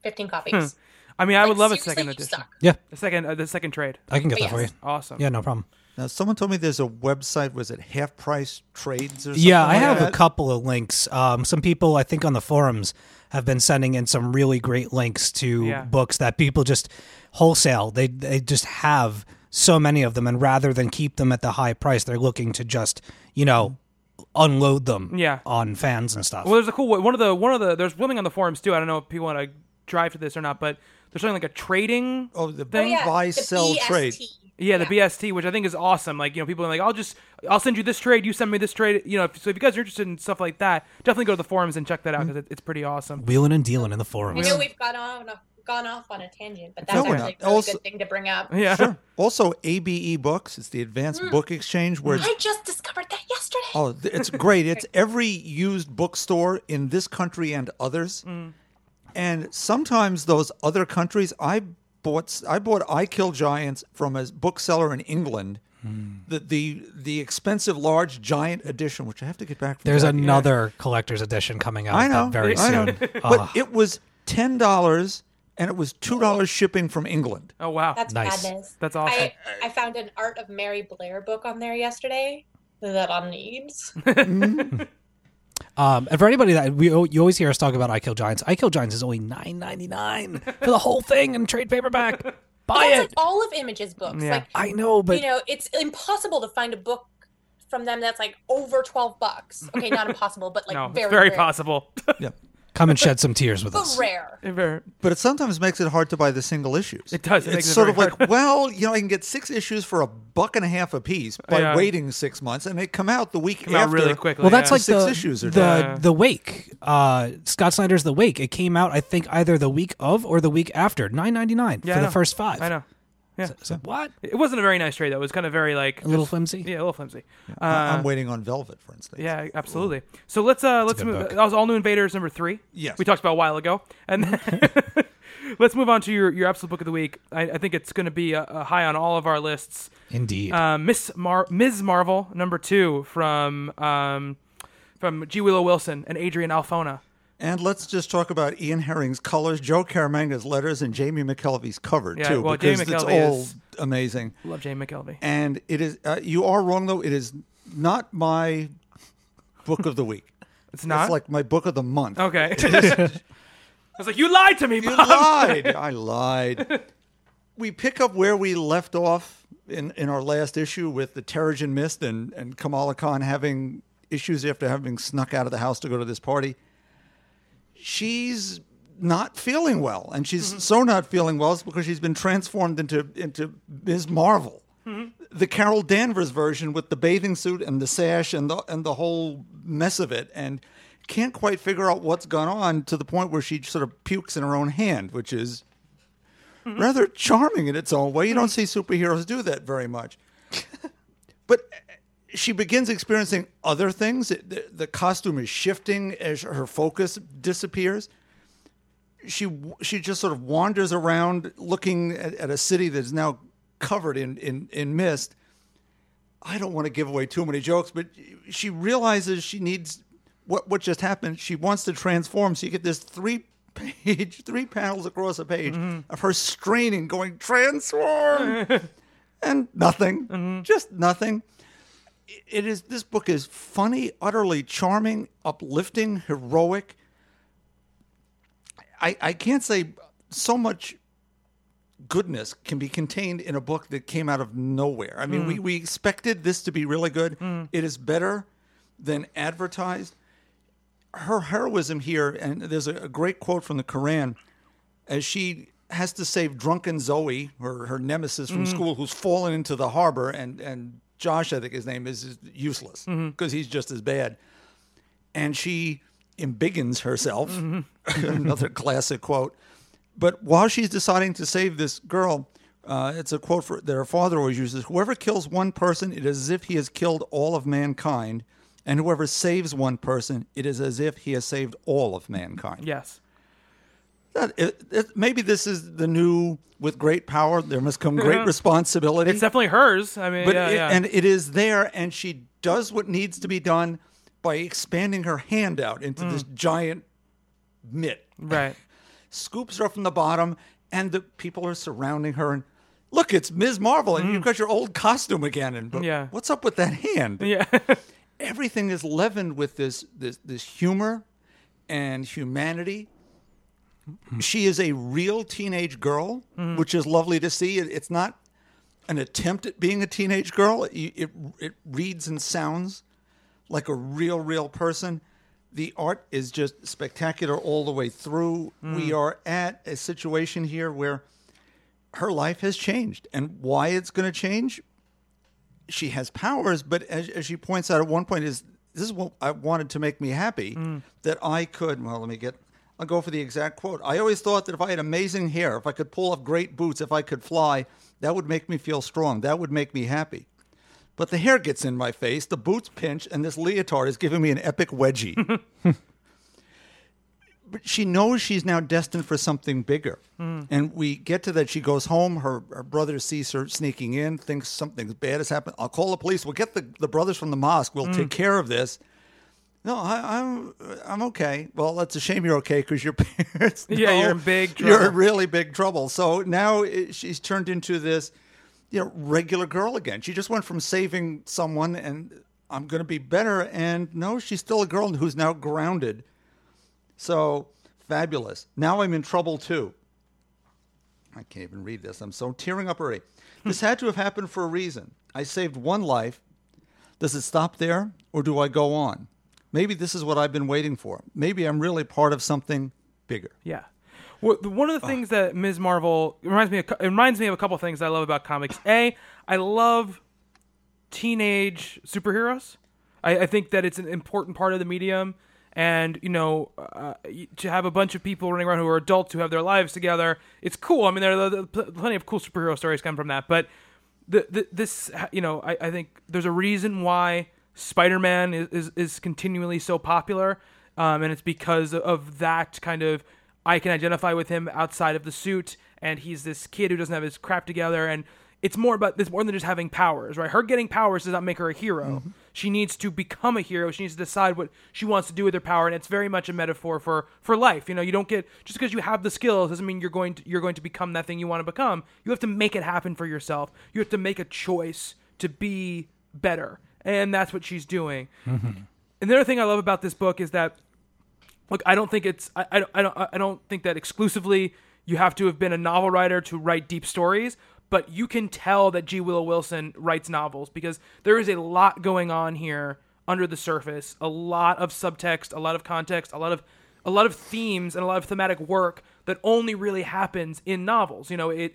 15 copies. I mean, I would love a second edition. Suck. Yeah, the second trade. I can get that for you. Awesome. Yeah, no problem. Now, someone told me there's a website. Was it Half Price Trades or something? Yeah, I have a couple of links. Some people, I think, on the forums have been sending in some really great links to books that people just wholesale. They just have so many of them, and rather than keep them at the high price, they're looking to just unload them on fans and stuff. Well, there's a cool one of the there's something on the forums too. I don't know if people want to drive to this or not, but there's something a trading thing. Buy sell trade. Yeah, the BST, which I think is awesome. People are I'll send you this trade, you send me this trade. So if you guys are interested in stuff like that, definitely go to the forums and check that out because it's pretty awesome. Wheeling and dealing in the forums. I know we've gone off on a tangent, but that's actually a really good thing to bring up. Yeah. Sure. Also, ABE Books. It's the Advanced Book Exchange. Where I just discovered that yesterday. Oh, it's great. It's every used bookstore in this country and others. And sometimes those other countries, I bought I Kill Giants from a bookseller in England, the expensive large giant edition, which I have to get back from. There's another collector's edition coming out very soon. But it was $10 and it was $2 shipping from England. Oh wow, that's nice. Madness. That's awesome. I found an Art of Mary Blair book on there yesterday. that I need. And for anybody that you always hear us talk about I Kill Giants is only $9.99 for the whole thing in trade paperback. Buy it. Like all of Image's books. Yeah. Like, I know, but it's impossible to find a book from them that's like over $12. Okay, not impossible, but like very, very rare. Possible. Yeah. Come and shed some tears with us. Rare. But it sometimes makes it hard to buy the single issues. It does. It's sort of like, I can get 6 issues for $1.50 a piece by waiting 6 months, and they come out the week after. Out really quickly. Well, that's like the Wake. Scott Snyder's The Wake. It came out, I think, either the week of or the week after. $9.99 for the first 5. I know. Yeah. So, what? It wasn't a very nice trade, though. It was kind of very like... A little flimsy? Yeah, a little flimsy. Yeah. I'm waiting on Velvet, for instance. Yeah, absolutely. So let's move... Book. That was All New Invaders number 3. Yes. We talked about a while ago. And then let's move on to your absolute book of the week. I think it's going to be a high on all of our lists. Indeed. Ms. Marvel number 2 from G. Willow Wilson and Adrian Alfona. And let's just talk about Ian Herring's colors, Joe Caramanga's letters, and Jamie McKelvey's cover, too, because it's all amazing. Love Jamie McKelvey. And it is, you are wrong, though. It is not my book of the week. It's not? It's like my book of the month. Okay. I was like, you lied to me, Bob. You lied. I lied. We pick up where we left off in our last issue with the Terrigen Mist and Kamala Khan having issues after having snuck out of the house to go to this party. She's not feeling well, and she's so not feeling well. It's because she's been transformed into Ms. Marvel, the Carol Danvers version with the bathing suit and the sash and the whole mess of it, and can't quite figure out what's gone on to the point where she sort of pukes in her own hand, which is rather charming in its own way. You don't see superheroes do that very much. But she begins experiencing other things. The costume is shifting as her focus disappears. She just sort of wanders around looking at a city that's now covered in mist. I don't want to give away too many jokes, but she realizes she needs what just happened. She wants to transform. So you get this three panels across a page of her straining, going, transform! And nothing. Just nothing. It is. This book is funny, utterly charming, uplifting, heroic. I can't say so much goodness can be contained in a book that came out of nowhere. I mean, we expected this to be really good. It is better than advertised. Her heroism here, and there's a great quote from the Koran, as she has to save drunken Zoe, her nemesis from school, who's fallen into the harbor and Josh, I think his name is useless because he's just as bad. And she embiggens herself, another classic quote. But while she's deciding to save this girl, it's a quote that her father always uses, whoever kills one person, it is as if he has killed all of mankind. And whoever saves one person, it is as if he has saved all of mankind. Yes. Maybe this is the new, with great power, there must come great responsibility. It's definitely hers. I mean, and it is there, and she does what needs to be done by expanding her hand out into this giant mitt. Right. Scoops her up from the bottom, and the people are surrounding her. And look, it's Ms. Marvel, and you've got your old costume again. And what's up with that hand? Yeah. Everything is leavened with this humor and humanity. She is a real teenage girl, which is lovely to see. It's not an attempt at being a teenage girl. It reads and sounds like a real, real person. The art is just spectacular all the way through. We are at a situation here where her life has changed. And why it's going to change, she has powers. But as she points out at one point, this is what I wanted to make me happy, that I could... Well, let me get... I'll go for the exact quote. I always thought that if I had amazing hair, if I could pull off great boots, if I could fly, that would make me feel strong. That would make me happy. But the hair gets in my face, the boots pinch, and this leotard is giving me an epic wedgie. But she knows she's now destined for something bigger. And we get to that. She goes home. Her brother sees her sneaking in, thinks something bad has happened. I'll call the police. We'll get the brothers from the mosque. We'll take care of this. No, I'm okay. Well, that's a shame you're okay because your parents know you're in big trouble. You're in really big trouble. So now she's turned into this regular girl again. She just went from saving someone and I'm going to be better. And no, she's still a girl who's now grounded. So fabulous. Now I'm in trouble too. I can't even read this. I'm so tearing up already. This had to have happened for a reason. I saved one life. Does it stop there or do I go on? Maybe this is what I've been waiting for. Maybe I'm really part of something bigger. Yeah. Well, one of the things that Ms. Marvel reminds me of a couple things I love about comics. I love teenage superheroes. I think that it's an important part of the medium. And, you know, to have a bunch of people running around who are adults who have their lives together, it's cool. I mean, there are plenty of cool superhero stories come from that. But this, you know, I think there's a reason why Spider-Man is continually so popular. And it's because of that kind of, I can identify with him outside of the suit. And he's this kid who doesn't have his crap together. And it's more about this, more than just having powers, right? Her getting powers does not make her a hero. Mm-hmm. She needs to become a hero. She needs to decide what she wants to do with her power, and it's very much a metaphor for life. You know, you don't get just because you have the skills doesn't mean you're going to become that thing you want to become. You have to make it happen for yourself. You have to make a choice to be better, and that's what she's doing. Mm-hmm. And the other thing I love about this book is that, look, I don't think it's I don't think that exclusively you have to have been a novel writer to write deep stories. But you can tell that G. Willow Wilson writes novels because there is a lot going on here under the surface, a lot of subtext, a lot of context, a lot of themes and a lot of thematic work that only really happens in novels. You know,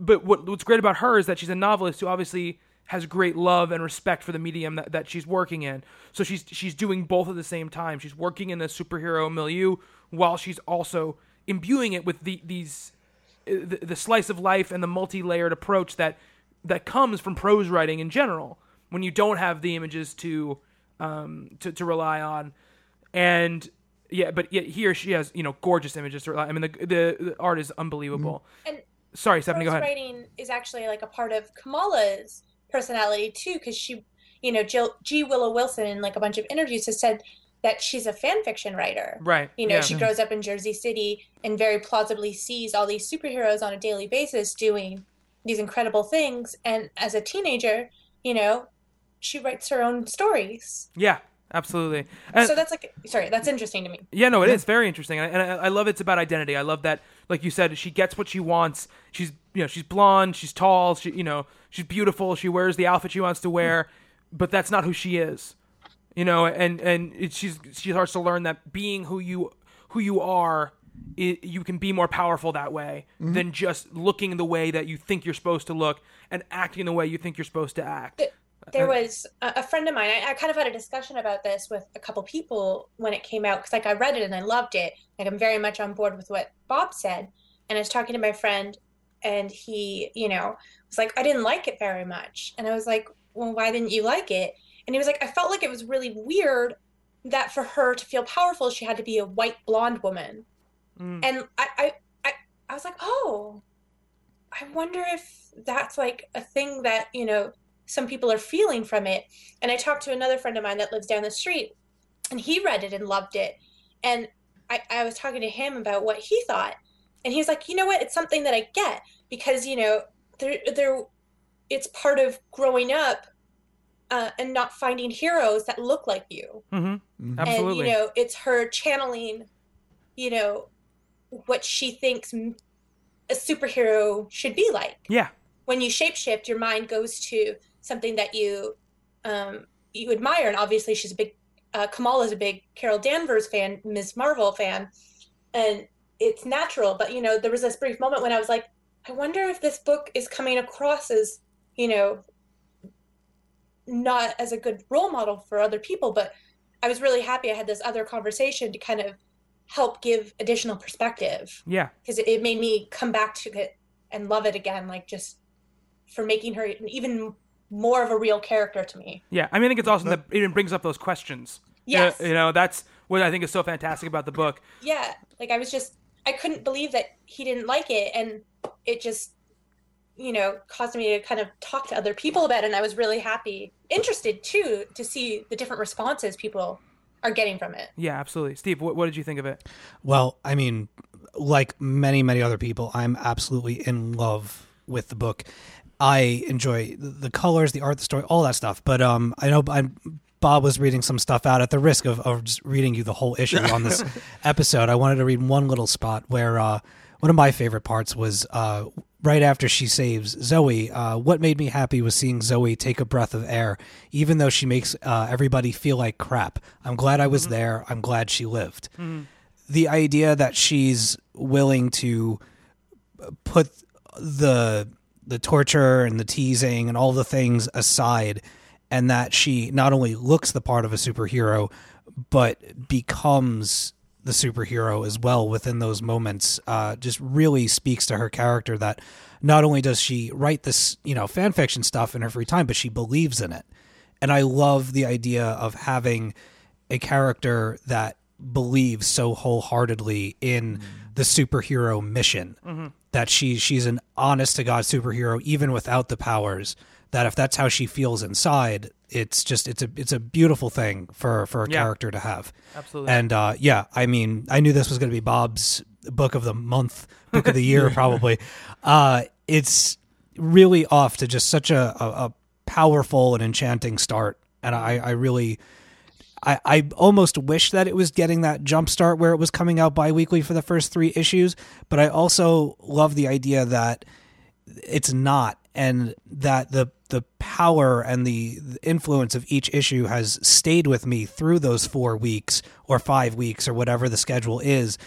but what's great about her is that she's a novelist who obviously has great love and respect for the medium that she's working in. So she's doing both at the same time. She's working in the superhero milieu while she's also imbuing it with the slice of life and the multi-layered approach that comes from prose writing in general when you don't have the images to rely on. And yeah, but yet here she has, you know, gorgeous images to rely on. I mean, the art is unbelievable. And sorry, Stephanie, go ahead. Writing is actually like a part of Kamala's personality too, because she, you know, G. Willow Wilson in like a bunch of interviews has said that she's a fan fiction writer. Right. You know, yeah. She grows up in Jersey City and very plausibly sees all these superheroes on a daily basis doing these incredible things. And as a teenager, you know, she writes her own stories. Yeah, absolutely. And so that's like, sorry, that's interesting to me. Yeah, no, it is very interesting. And I love it's about identity. I love that, like you said, she gets what she wants. She's, you know, she's blonde, she's tall, she, you know, she's beautiful. She wears the outfit she wants to wear, but that's not who she is. You know, and she starts to learn that being who you are, you can be more powerful that way than just looking the way that you think you're supposed to look and acting the way you think you're supposed to act. There was a friend of mine. I kind of had a discussion about this with a couple people when it came out because, like, I read it and I loved it. Like, I'm very much on board with what Bob said. And I was talking to my friend, and he, you know, was like, I didn't like it very much. And I was like, well, why didn't you like it? And he was like, I felt like it was really weird that for her to feel powerful, she had to be a white blonde woman. Mm. And I was like, oh, I wonder if that's like a thing that, you know, some people are feeling from it. And I talked to another friend of mine that lives down the street, and he read it and loved it. And I was talking to him about what he thought. And he was like, you know what? It's something that I get because, you know, it's part of growing up. And not finding heroes that look like you. Mm-hmm. Absolutely. And, you know, it's her channeling, you know, what she thinks a superhero should be like. Yeah. When you shapeshift, your mind goes to something that you admire. And obviously she's a big, Kamala's a big Carol Danvers fan, Ms. Marvel fan. And it's natural. But, you know, there was this brief moment when I was like, I wonder if this book is coming across as, you know, not as a good role model for other people, but I was really happy I had this other conversation to kind of help give additional perspective. Yeah. Because it made me come back to it and love it again, like just for making her even more of a real character to me. Yeah. I mean, I think it's awesome that it brings up those questions. Yes. You know, that's what I think is so fantastic about the book. Yeah. Like I couldn't believe that he didn't like it, and it just, you know, caused me to kind of talk to other people about it. And I was really happy, interested too, to see the different responses people are getting from it. Yeah, absolutely. Steve, what did you think of it? Well, I mean, like many, many other people, I'm absolutely in love with the book. I enjoy the colors, the art, the story, all that stuff. But I know Bob was reading some stuff out at the risk of just reading you the whole issue on this episode. I wanted to read one little spot where one of my favorite parts was right after she saves Zoe. What made me happy was seeing Zoe take a breath of air, even though she makes everybody feel like crap. I'm glad I was mm-hmm. there. I'm glad she lived. Mm-hmm. The idea that she's willing to put the torture and the teasing and all the things aside, and that she not only looks the part of a superhero, but becomes the superhero as well within those moments, just really speaks to her character, that not only does she write this, fan fiction stuff in her free time, but she believes in it. And I love the idea of having a character that believes so wholeheartedly in the superhero mission, mm-hmm. that she's an honest to God superhero, even without the powers. That if that's how she feels inside, it's a beautiful thing for a character to have. Absolutely. And I mean, I knew this was going to be Bob's book of the month, book of the year, probably. It's really off to just such a powerful and enchanting start, and I almost wish that it was getting that jump start where it was coming out bi-weekly for the first three issues, but I also love the idea that it's not, and that the power and the influence of each issue has stayed with me through those 4 weeks or 5 weeks or whatever the schedule is.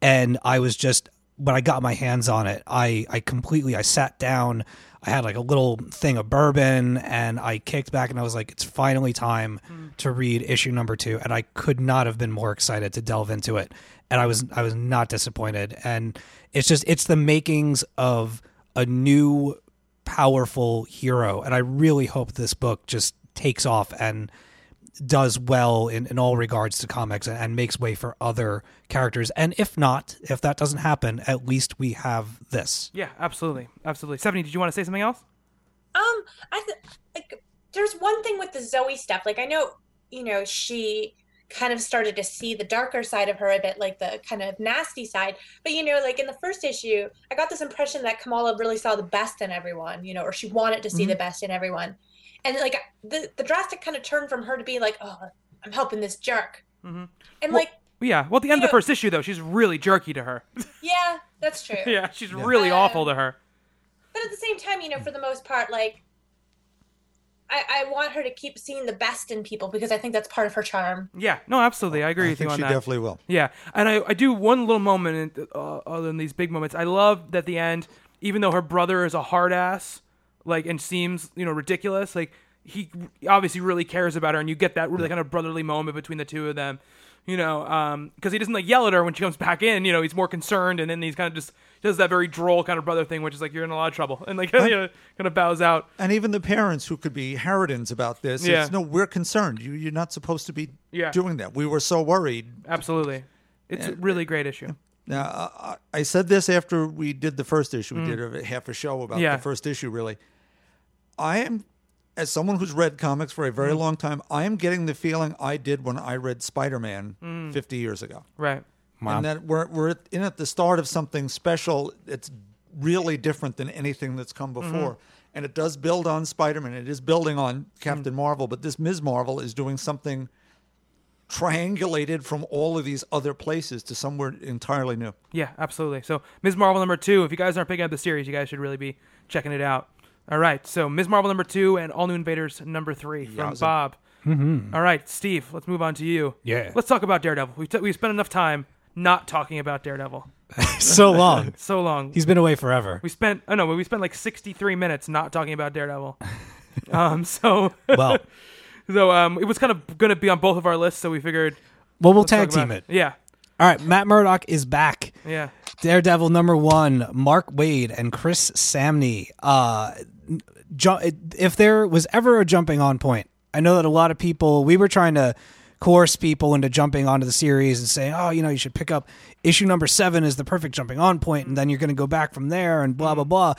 And I was just, when I got my hands on it, I sat down, I had like a little thing of bourbon, and I kicked back and I was like, it's finally time to read issue number 2. And I could not have been more excited to delve into it. And I was not disappointed. And it's the makings of a new powerful hero. And I really hope this book just takes off and does well in all regards to comics and makes way for other characters. And if that doesn't happen, at least we have this. Yeah, absolutely. Absolutely. Stephanie, did you want to say something else? There's one thing with the Zoe stuff. Like, I know, she kind of started to see the darker side of her a bit, like the kind of nasty side. But, like in the first issue, I got this impression that Kamala really saw the best in everyone, or she wanted to see mm-hmm. the best in everyone. And like the drastic kind of turn from her to be like, oh, I'm helping this jerk. Mm-hmm. And at the end of the first issue, though, she's really jerky to her. Yeah, that's true. Yeah, she's really awful to her. But at the same time, for the most part, like, I want her to keep seeing the best in people because I think that's part of her charm. Yeah, no, absolutely. I agree with you on that. I think she definitely will. Yeah, and I do one little moment other than these big moments. I love that at the end, even though her brother is a hard ass, like, and seems, ridiculous, like, he obviously really cares about her, and you get that really kind of brotherly moment between the two of them, because he doesn't, like, yell at her when she comes back in, he's more concerned, and then he's kind of just does that very droll kind of brother thing, which is like, you're in a lot of trouble, and like, kind of bows out. And even the parents who could be harridans about this, it's, no, we're concerned. You're not supposed to be doing that. We were so worried. Absolutely. It's a really great issue. Now, I said this after we did the first issue. We did half a show about the first issue, really. I am, as someone who's read comics for a very long time, I am getting the feeling I did when I read Spider-Man 50 years ago. Right. Wow. And that we're in at the start of something special. It's really different than anything that's come before. Mm-hmm. And it does build on Spider-Man. It is building on Captain Marvel. But this Ms. Marvel is doing something triangulated from all of these other places to somewhere entirely new. Yeah, absolutely. So Ms. Marvel number 2, if you guys aren't picking up the series, you guys should really be checking it out. All right, so Ms. Marvel number 2 and All New Invaders number 3 from Bob. Mm-hmm. All right, Steve, let's move on to you. Yeah. Let's talk about Daredevil. We've spent enough time not talking about Daredevil. So long. He's been away forever. We spent like 63 minutes not talking about Daredevil. It was kind of going to be on both of our lists, so we figured... Well, we'll tag team it. Yeah. All right, Matt Murdock is back. Yeah. Daredevil number 1, Mark Waid and Chris Samnee. If there was ever a jumping on point, I know that a lot of people... We were trying to coerce people into jumping onto the series and saying, you should pick up issue number 7 is the perfect jumping on point, and then you're going to go back from there and blah, blah, blah.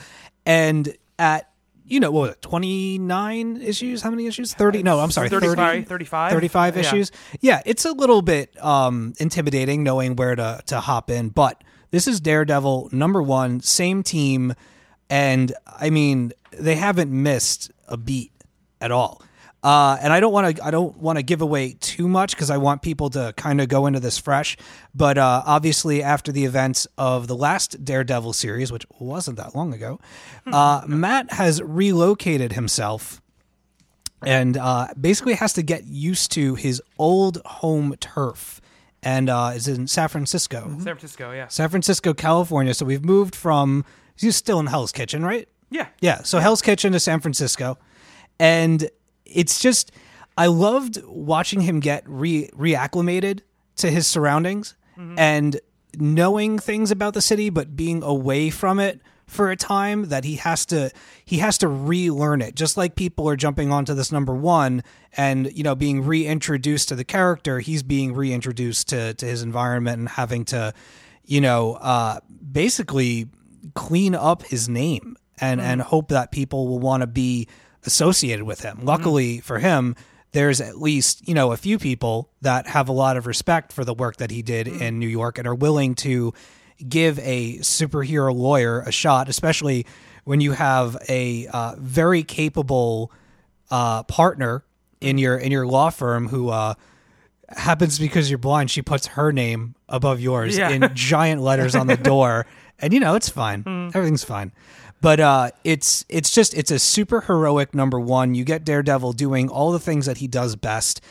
And at... 29 issues? How many issues? 30? No, I'm sorry. 35? 35 issues. Yeah, it's a little bit intimidating knowing where to hop in, but this is Daredevil number 1, same team, and I mean, they haven't missed a beat at all. And I don't want to give away too much because I want people to kind of go into this fresh. But obviously, after the events of the last Daredevil series, which wasn't that long ago, Matt has relocated himself and basically has to get used to his old home turf. And it's in San Francisco. San Francisco, California. So we've moved from... He's still in Hell's Kitchen, right? Yeah. Yeah, so Hell's Kitchen to San Francisco. And it's just... I loved watching him get reacclimated to his surroundings and knowing things about the city, but being away from it for a time that he has to relearn it. Just like people are jumping onto this number one and, you know, being reintroduced to the character, he's being reintroduced to his environment and having to, you know, basically clean up his name and hope that people will want to be associated with him. Luckily for him, there's at least, you know, a few people that have a lot of respect for the work that he did in New York and are willing to give a superhero lawyer a shot, especially when you have a very capable partner in your law firm who happens, because you're blind, she puts her name above yours in giant letters on the door, and you know it's fine, everything's fine. But it's a super heroic number one. You get Daredevil doing all the things that he does best.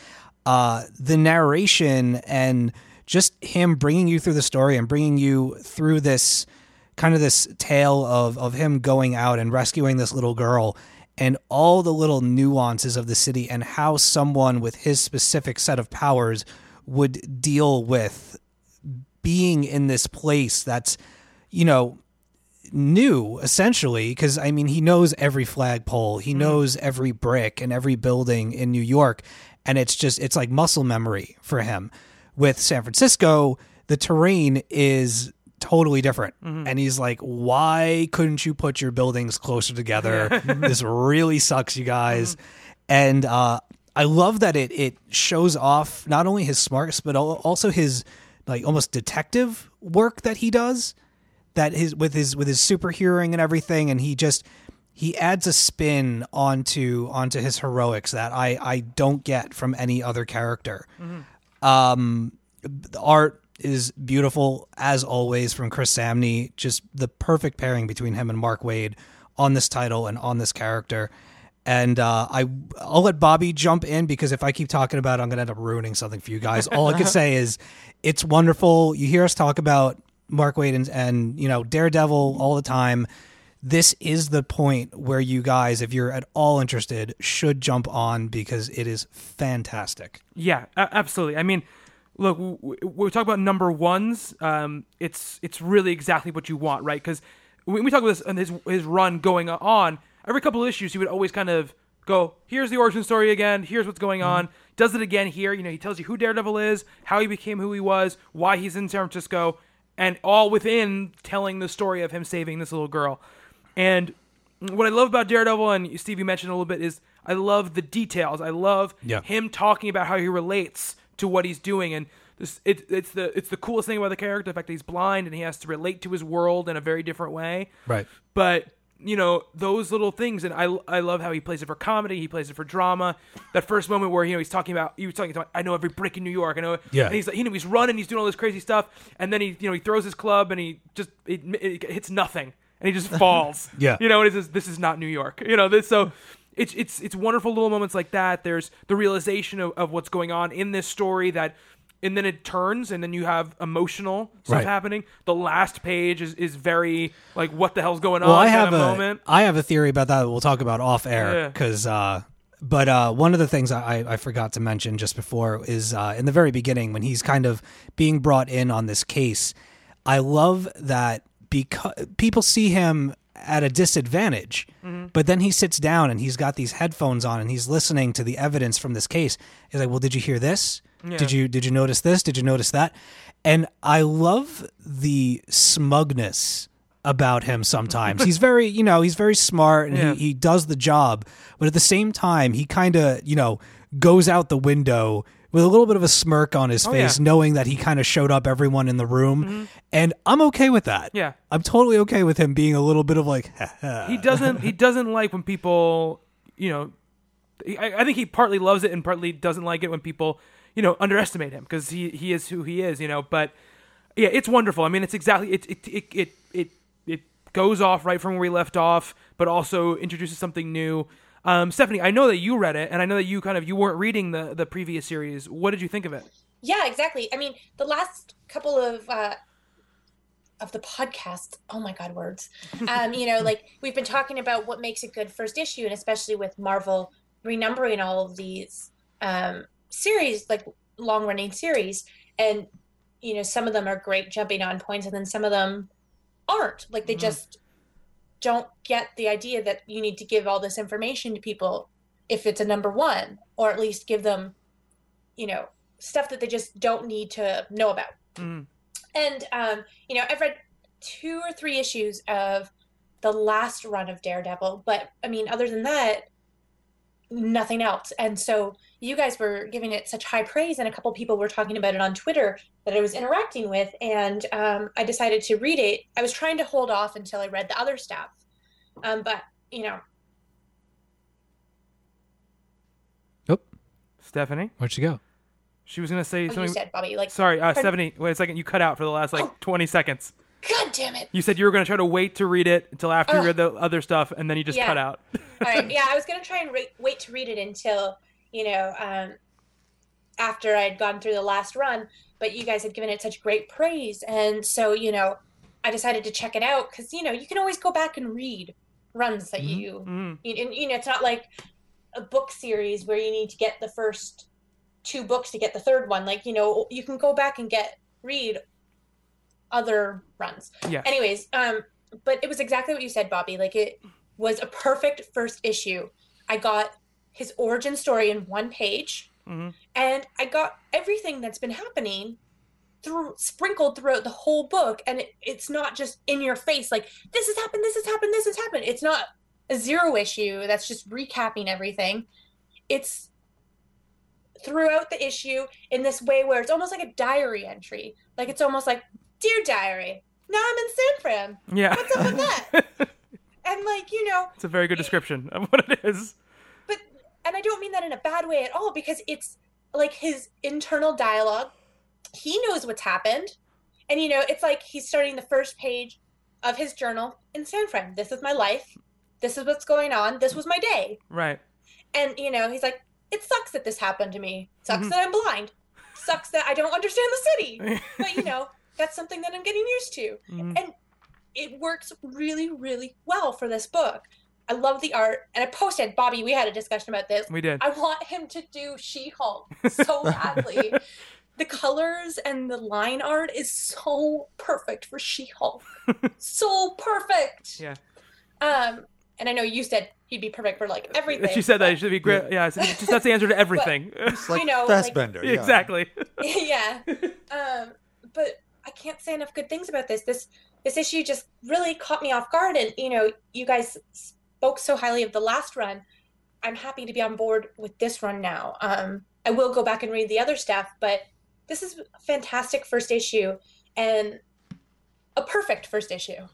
The narration and just him bringing you through the story and bringing you through this kind of this tale of him going out and rescuing this little girl and all the little nuances of the city and how someone with his specific set of powers would deal with being in this place that's, you know, new essentially. Because I mean, he knows every flagpole, he knows every brick and every building in New York. And it's like muscle memory for him. With San Francisco, the terrain is totally different. And he's like, why couldn't you put your buildings closer together? This really sucks, you guys. And I love that it shows off not only his smarts, but also his like almost detective work that he does, that with his superheroing and everything. And he adds a spin onto his heroics that I don't get from any other character. The art is beautiful as always from Chris Samney, just the perfect pairing between him and Mark Waid on this title and on this character. And I'll let Bobby jump in, because if I keep talking about it, I'm going to end up ruining something for you guys. All I could say is it's wonderful. You hear us talk about Mark Waid and you know, Daredevil all the time. This is the point where you guys, if you're at all interested, should jump on, because it is fantastic. Yeah, absolutely. I mean, look, we talk about number ones. It's really exactly what you want, right? Because when we talk about this and his run going on, every couple of issues, he would always kind of go, here's the origin story again. Here's what's going on. Does it again here. You know, he tells you who Daredevil is, how he became who he was, why he's in San Francisco, and all within telling the story of him saving this little girl. And what I love about Daredevil, and Steve, you mentioned a little bit, is I love the details. I love him talking about how he relates to what he's doing. And it's the coolest thing about the character, the fact that he's blind and he has to relate to his world in a very different way. Right. But, you know, those little things, and I love how he plays it for comedy, he plays it for drama. That first moment where, you know, he was talking about I know every brick in New York, I know it. Yeah. And he's like, you know, he's running, he's doing all this crazy stuff, and then he throws his club and he just it hits nothing. And he just falls. Yeah. You know, and it says, this is not New York. You know, so it's wonderful little moments like that. There's the realization of what's going on in this story, that, and then it turns, and then you have emotional stuff happening. The last page is very like, what the hell's going on kind of moment. I have a theory about that we'll talk about off air. Because, one of the things I forgot to mention just before is in the very beginning when he's kind of being brought in on this case, I love that. Because people see him at a disadvantage, but then he sits down and he's got these headphones on and he's listening to the evidence from this case. He's like, well, did you hear this? Yeah. Did you notice this? Did you notice that? And I love the smugness about him sometimes. he's very smart, and he does the job. But at the same time, he kind of, you know, goes out the window with a little bit of a smirk on his face, knowing that he kind of showed up everyone in the room. And I'm okay with that. Yeah. I'm totally okay with him being a little bit of like, he doesn't like when people, you know, I think he partly loves it and partly doesn't like it when people, you know, underestimate him, because he is who he is, you know. But yeah, it's wonderful. I mean, it's exactly it goes off right from where we left off, but also introduces something new. Stephanie, I know that you read it, and I know that you kind of, you weren't reading the previous series. What did you think of it? Yeah, exactly. I mean, the last couple of the podcast, oh my God, words. You know, like, we've been talking about what makes a good first issue, and especially with Marvel renumbering all of these series, like long-running series, and, you know, some of them are great jumping on points, and then some of them aren't. Like, they just don't get the idea that you need to give all this information to people if it's a number one, or at least give them, you know, stuff that they just don't need to know about. Mm. And, you know, I've read 2 or 3 issues of the last run of Daredevil, but I mean, other than that, nothing else. And so you guys were giving it such high praise, and a couple people were talking about it on Twitter that I was interacting with, and I decided to read it. I was trying to hold off until I read the other stuff, but, you know. Oh, Stephanie? Where'd she go? She was going to say something. You said, Bobby, like... Sorry, Stephanie, wait a second. You cut out for the last, 20 seconds. God damn it. You said you were going to try to wait to read it until after you read the other stuff, and then you just cut out. All right, yeah, I was going to try and wait to read it until, you know, after I'd gone through the last run, but you guys had given it such great praise, and so, you know, I decided to check it out, because, you know, you can always go back and read runs that you know, it's not like a book series where you need to get the first 2 books to get the third one. Like, you know, you can go back and read other runs. Yeah. Anyways, but it was exactly what you said, Bobby. Like, it was a perfect first issue. I got his origin story in 1 page, and I got everything that's been happening sprinkled throughout the whole book. And it's not just in your face, like, this has happened, this has happened, this has happened. It's not a zero issue that's just recapping everything. It's throughout the issue in this way where it's almost like a diary entry. Like, it's almost like, dear diary, now I'm in San Fran. Yeah. What's up with that? And, like, you know. It's a very good description of what it is. But, and I don't mean that in a bad way at all, because it's like his internal dialogue. He knows what's happened. And, you know, it's like he's starting the first page of his journal in San Fran. This is my life. This is what's going on. This was my day. Right. And, you know, he's like, it sucks that this happened to me. Sucks that I'm blind. Sucks that I don't understand the city. But, you know, that's something that I'm getting used to. Mm-hmm. And it works really, really well for this book. I love the art. And I posted, Bobby, we had a discussion about this. We did. I want him to do She-Hulk so badly. The colors and the line art is so perfect for She-Hulk. So perfect. Yeah. And I know you said he'd be perfect for, like, everything. She said that he should be great. Yeah, so that's the answer to everything. But, like, you know, Fassbender. Like, exactly. Yeah. But I can't say enough good things about this. This issue just really caught me off guard. And, you know, you guys spoke so highly of the last run. I'm happy to be on board with this run now. I will go back and read the other stuff, but this is a fantastic first issue and a perfect first issue.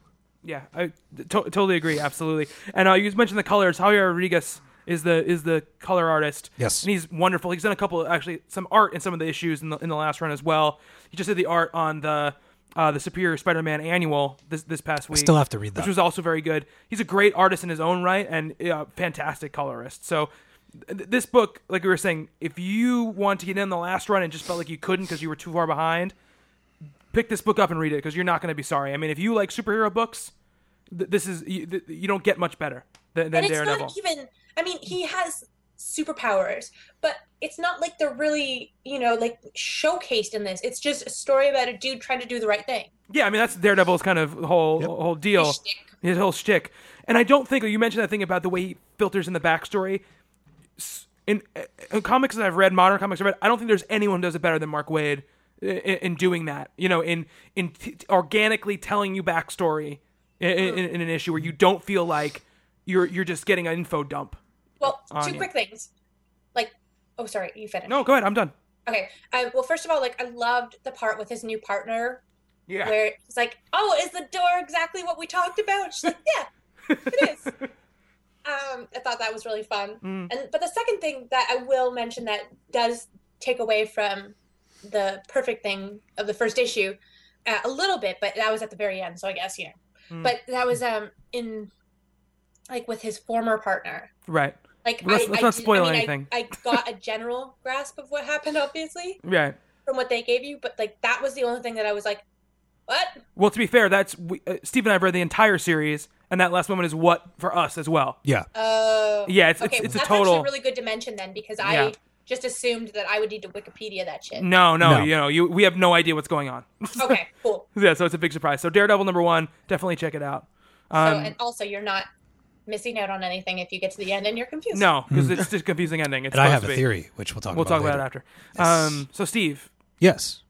Yeah, I totally agree. Absolutely. And you mentioned the colors. Javier Rodriguez is the color artist. Yes. And he's wonderful. He's done a couple, actually, some art in some of the issues in the last run as well. He just did the art on the Superior Spider-Man annual this past week. I still have to read that. Which was also very good. He's a great artist in his own right and a fantastic colorist. So this book, like we were saying, if you want to get in the last run and just felt like you couldn't because you were too far behind, pick this book up and read it because you're not going to be sorry. I mean, if you like superhero books, this is you don't get much better than Daredevil. Not even. I mean, he has superpowers, but it's not like they're really, you know, like, showcased in this. It's just a story about a dude trying to do the right thing. Yeah, I mean, that's Daredevil's kind of whole deal, his whole shtick. And I don't think you mentioned that thing about the way he filters in the backstory. In comics that I've read, modern comics I've read, I don't think there's anyone who does it better than Mark Waid in doing that. You know, in organically telling you backstory. In an issue where you don't feel like you're just getting an info dump. Well, 2 quick things. Like, oh, sorry, you finished. No, go ahead. I'm done. Okay. Well, first of all, like, I loved the part with his new partner. Yeah. Where it's like, oh, is the door exactly what we talked about? She's like, yeah, it is. I thought that was really fun. But the second thing that I will mention that does take away from the perfect thing of the first issue a little bit, but that was at the very end, so I guess, you know. But that was in, like, with his former partner. Right. Like, let's not spoil anything. I got a general grasp of what happened, obviously. Right. From what they gave you, but, like, that was the only thing that I was like, what? Well, to be fair, that's Steve and I have read the entire series, and that last moment is what for us as well. Yeah. Oh. Yeah, it's a total. That's actually really good dimension then, because I just assumed that I would need to Wikipedia that shit. No. We have no idea what's going on. Okay, cool. Yeah, so it's a big surprise. So Daredevil #1, definitely check it out. And also, you're not missing out on anything if you get to the end and you're confused. No, because it's just a confusing ending. It's and I have a theory, which we'll talk about later. Yes. So Steve. Yes.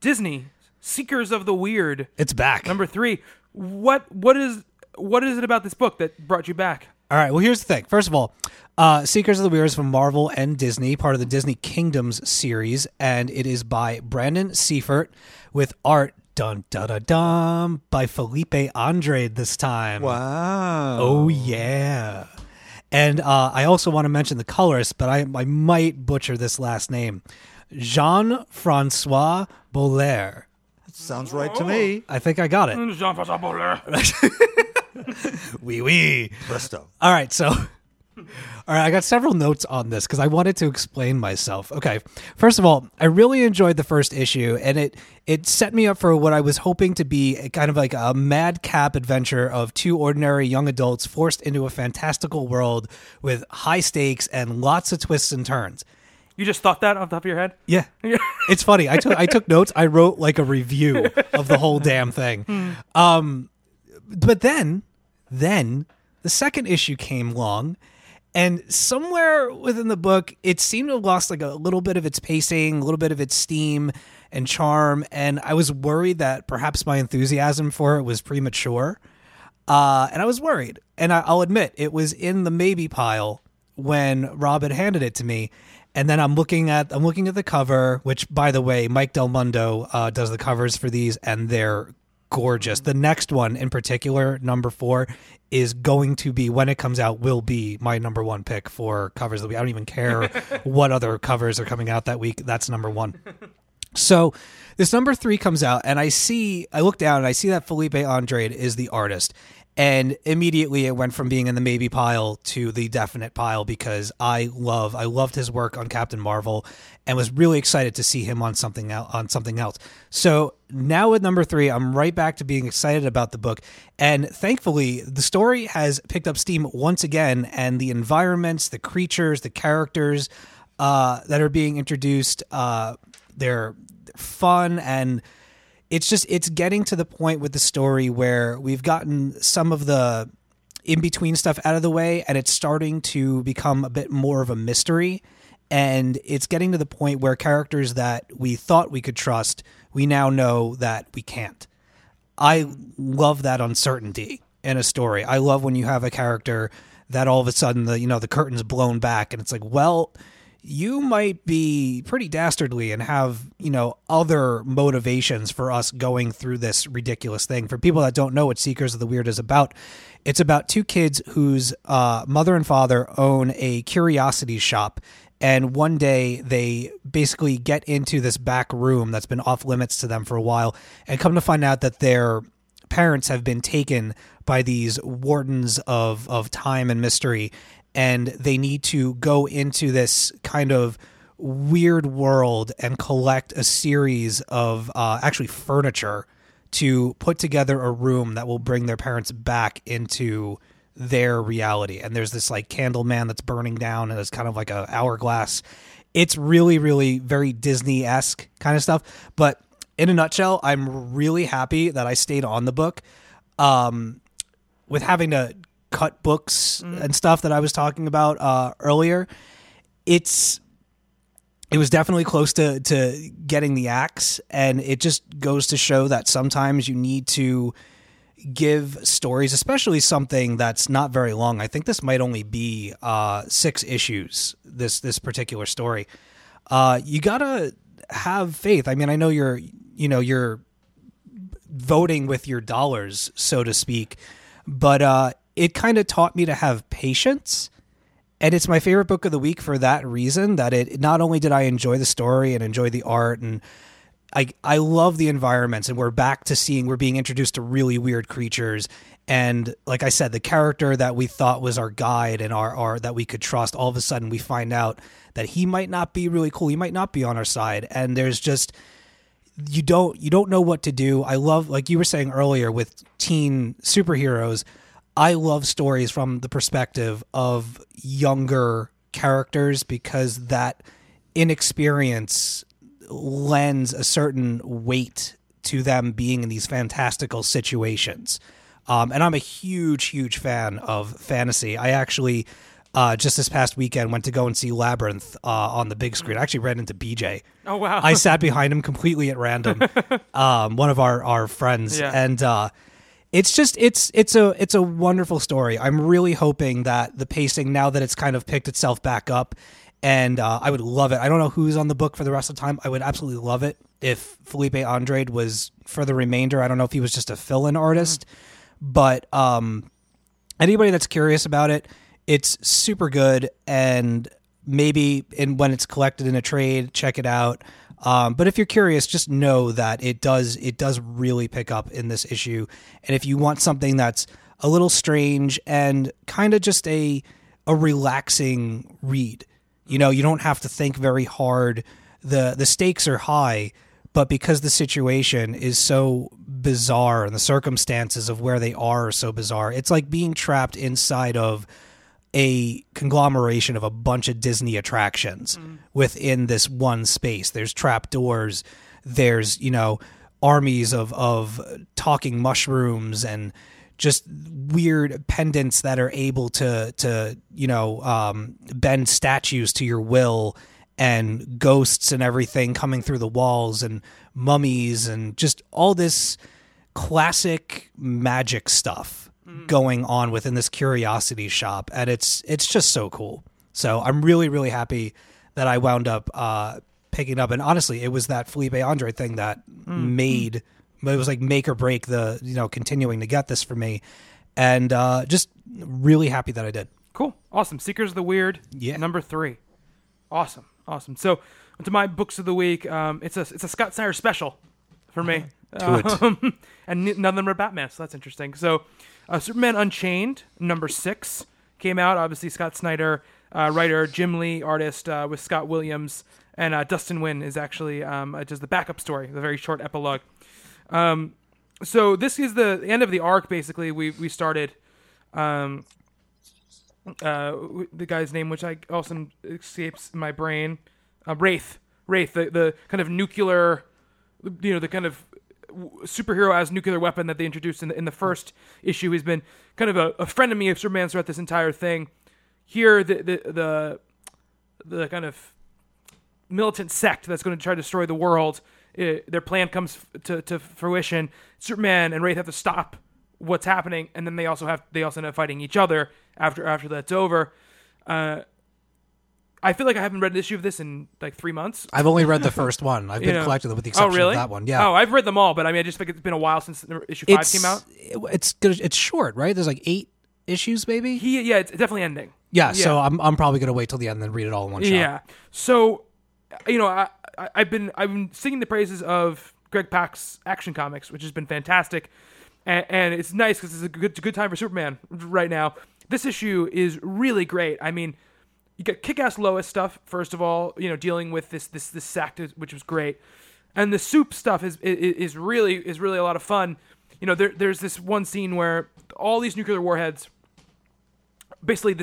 Disney, Seekers of the Weird. It's back. #3. What is it about this book that brought you back? All right. Well, here's the thing. First of all, Seekers of the Weird is from Marvel and Disney, part of the Disney Kingdoms series, and it is by Brandon Seifert with art by Felipe Andrade this time. Wow. Oh yeah. And I also want to mention the colorist, but I might butcher this last name, Jean-Francois Boller. Sounds right to me. I think I got it. Jean-Francois Boller. Oui. Presto. All right, I got several notes on this because I wanted to explain myself. Okay, first of all, I really enjoyed the first issue, and it set me up for what I was hoping to be a kind of like a madcap adventure of two ordinary young adults forced into a fantastical world with high stakes and lots of twists and turns. You just thought that off the top of your head? Yeah. It's funny. I took notes. I wrote like a review of the whole damn thing. But then the second issue came along, and somewhere within the book, it seemed to have lost like a little bit of its pacing, a little bit of its steam and charm, and I was worried that perhaps my enthusiasm for it was premature, and I was worried. And I'll admit, it was in the maybe pile when Rob had handed it to me. And then I'm looking at the cover, which, by the way, Mike Del Mundo does the covers for these, and they're gorgeous. The next one in particular, #4, is going to be, when it comes out, will be my #1 pick for covers of the week. I don't even care what other covers are coming out that week. That's #1. So this #3 comes out, and I look down and I see that Felipe Andrade is the artist. And immediately it went from being in the maybe pile to the definite pile, because I loved his work on Captain Marvel and was really excited to see him on something else. So now with #3, I'm right back to being excited about the book. And thankfully, the story has picked up steam once again, and the environments, the creatures, the characters that are being introduced, they're fun, and it's just, it's getting to the point with the story where we've gotten some of the in-between stuff out of the way, and it's starting to become a bit more of a mystery. And it's getting to the point where characters that we thought we could trust, we now know that we can't. I love that uncertainty in a story. I love when you have a character that all of a sudden the curtain's blown back, and it's like, well, you might be pretty dastardly and have, other motivations for us going through this ridiculous thing. For people that don't know what Seekers of the Weird is about, it's about two kids whose mother and father own a curiosity shop. And one day they basically get into this back room that's been off limits to them for a while, and come to find out that their parents have been taken by these wardens of time and mystery. And they need to go into this kind of weird world and collect a series of actually furniture to put together a room that will bring their parents back into their reality. And there's this like candle man that's burning down, and it's kind of like an hourglass. It's really, really very Disney-esque kind of stuff. But in a nutshell, I'm really happy that I stayed on the book with having to cut books and stuff that I was talking about earlier. It was definitely close to getting the axe, and it just goes to show that sometimes you need to give stories, especially something that's not very long. I think this might only be 6 issues, this particular story. You gotta have faith. I mean, I know you're voting with your dollars, so to speak, but it kind of taught me to have patience. And it's my favorite book of the week for that reason, that it not only did I enjoy the story and enjoy the art, and I love the environments, and we're back to seeing, we're being introduced to really weird creatures. And like I said, the character that we thought was our guide and our that we could trust, all of a sudden we find out that he might not be really cool. He might not be on our side. And there's just, you don't know what to do. I love, like you were saying earlier with teen superheroes, I love stories from the perspective of younger characters, because that inexperience lends a certain weight to them being in these fantastical situations. And I'm a huge, huge fan of fantasy. I actually, just this past weekend, went to go and see Labyrinth on the big screen. I actually ran into BJ. Oh, wow. I sat behind him completely at random, one of our friends. Yeah. And it's a wonderful story. I'm really hoping that the pacing, now that it's kind of picked itself back up, and I would love it. I don't know who's on the book for the rest of the time. I would absolutely love it if Felipe Andrade was for the remainder. I don't know if he was just a fill-in artist. Mm-hmm. But anybody that's curious about it, it's super good. And maybe when it's collected in a trade, check it out. But if you're curious, just know that it does really pick up in this issue. And if you want something that's a little strange and kind of just a relaxing read, you know, you don't have to think very hard. The stakes are high, but because the situation is so bizarre and the circumstances of where they are so bizarre, it's like being trapped inside of a conglomeration of a bunch of Disney attractions within this one space. There's trapdoors, there's, you know, armies of talking mushrooms and just weird pendants that are able to you know, bend statues to your will, and ghosts and everything coming through the walls, and mummies, and just all this classic magic stuff going on within this curiosity shop. And it's just so cool. So I'm really, really happy that I wound up picking up. And honestly, it was that Felipe Andre thing that made... It was like make or break the, you know, continuing to get this for me. And just really happy that I did. Cool. Awesome. Seekers of the Weird. Yeah. Number 3. Awesome. Awesome. So to my books of the week, it's a Scott Snyder special for me. And none of them are Batman. So that's interesting. So Superman Unchained, number 6, came out. Obviously Scott Snyder, writer, Jim Lee, artist, with Scott Williams. And Dustin Nguyen is actually just the backup story, the very short epilogue. So this is the end of the arc. Basically, we started, the guy's name, which I also escapes my brain, Wraith, the kind of nuclear, you know, the kind of superhero as nuclear weapon that they introduced in the first issue. He's been kind of a frenemy of Superman throughout this entire thing. Here, the kind of militant sect that's going to try to destroy the world. Their plan comes to fruition. Superman and Wraith have to stop what's happening, and then they also end up fighting each other after that's over. I feel like I haven't read an issue of this in like 3 months. I've only read the first one. I've been collecting them with the exception of that one. Yeah. Oh, I've read them all, but I mean, I just think it's been a while since issue 5 came out. It's short, right? There's like 8 issues, maybe. Yeah, it's definitely ending. Yeah, so I'm probably gonna wait till the end and then read it all in one shot. Yeah, so you know, I've been singing the praises of Greg Pak's Action Comics, which has been fantastic, and it's nice because it's a good time for Superman right now. This issue is really great. I mean, you got kick-ass Lois stuff first of all, you know, dealing with this sect, which was great, and the Soup stuff is really a lot of fun. You know, there's this one scene where all these nuclear warheads, basically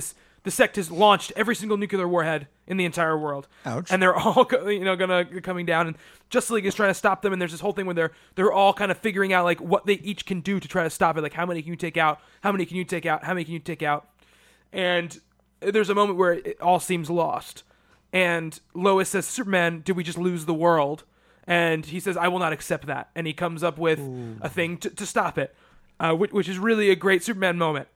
the sect has launched every single nuclear warhead in the entire world. Ouch. And they're all, you know, coming down, and Justice League is trying to stop them. And there's this whole thing where they're all kind of figuring out like what they each can do to try to stop it. Like how many can you take out? And there's a moment where it all seems lost. And Lois says, Superman, did we just lose the world? And he says, I will not accept that. And he comes up with a thing to stop it, which is really a great Superman moment.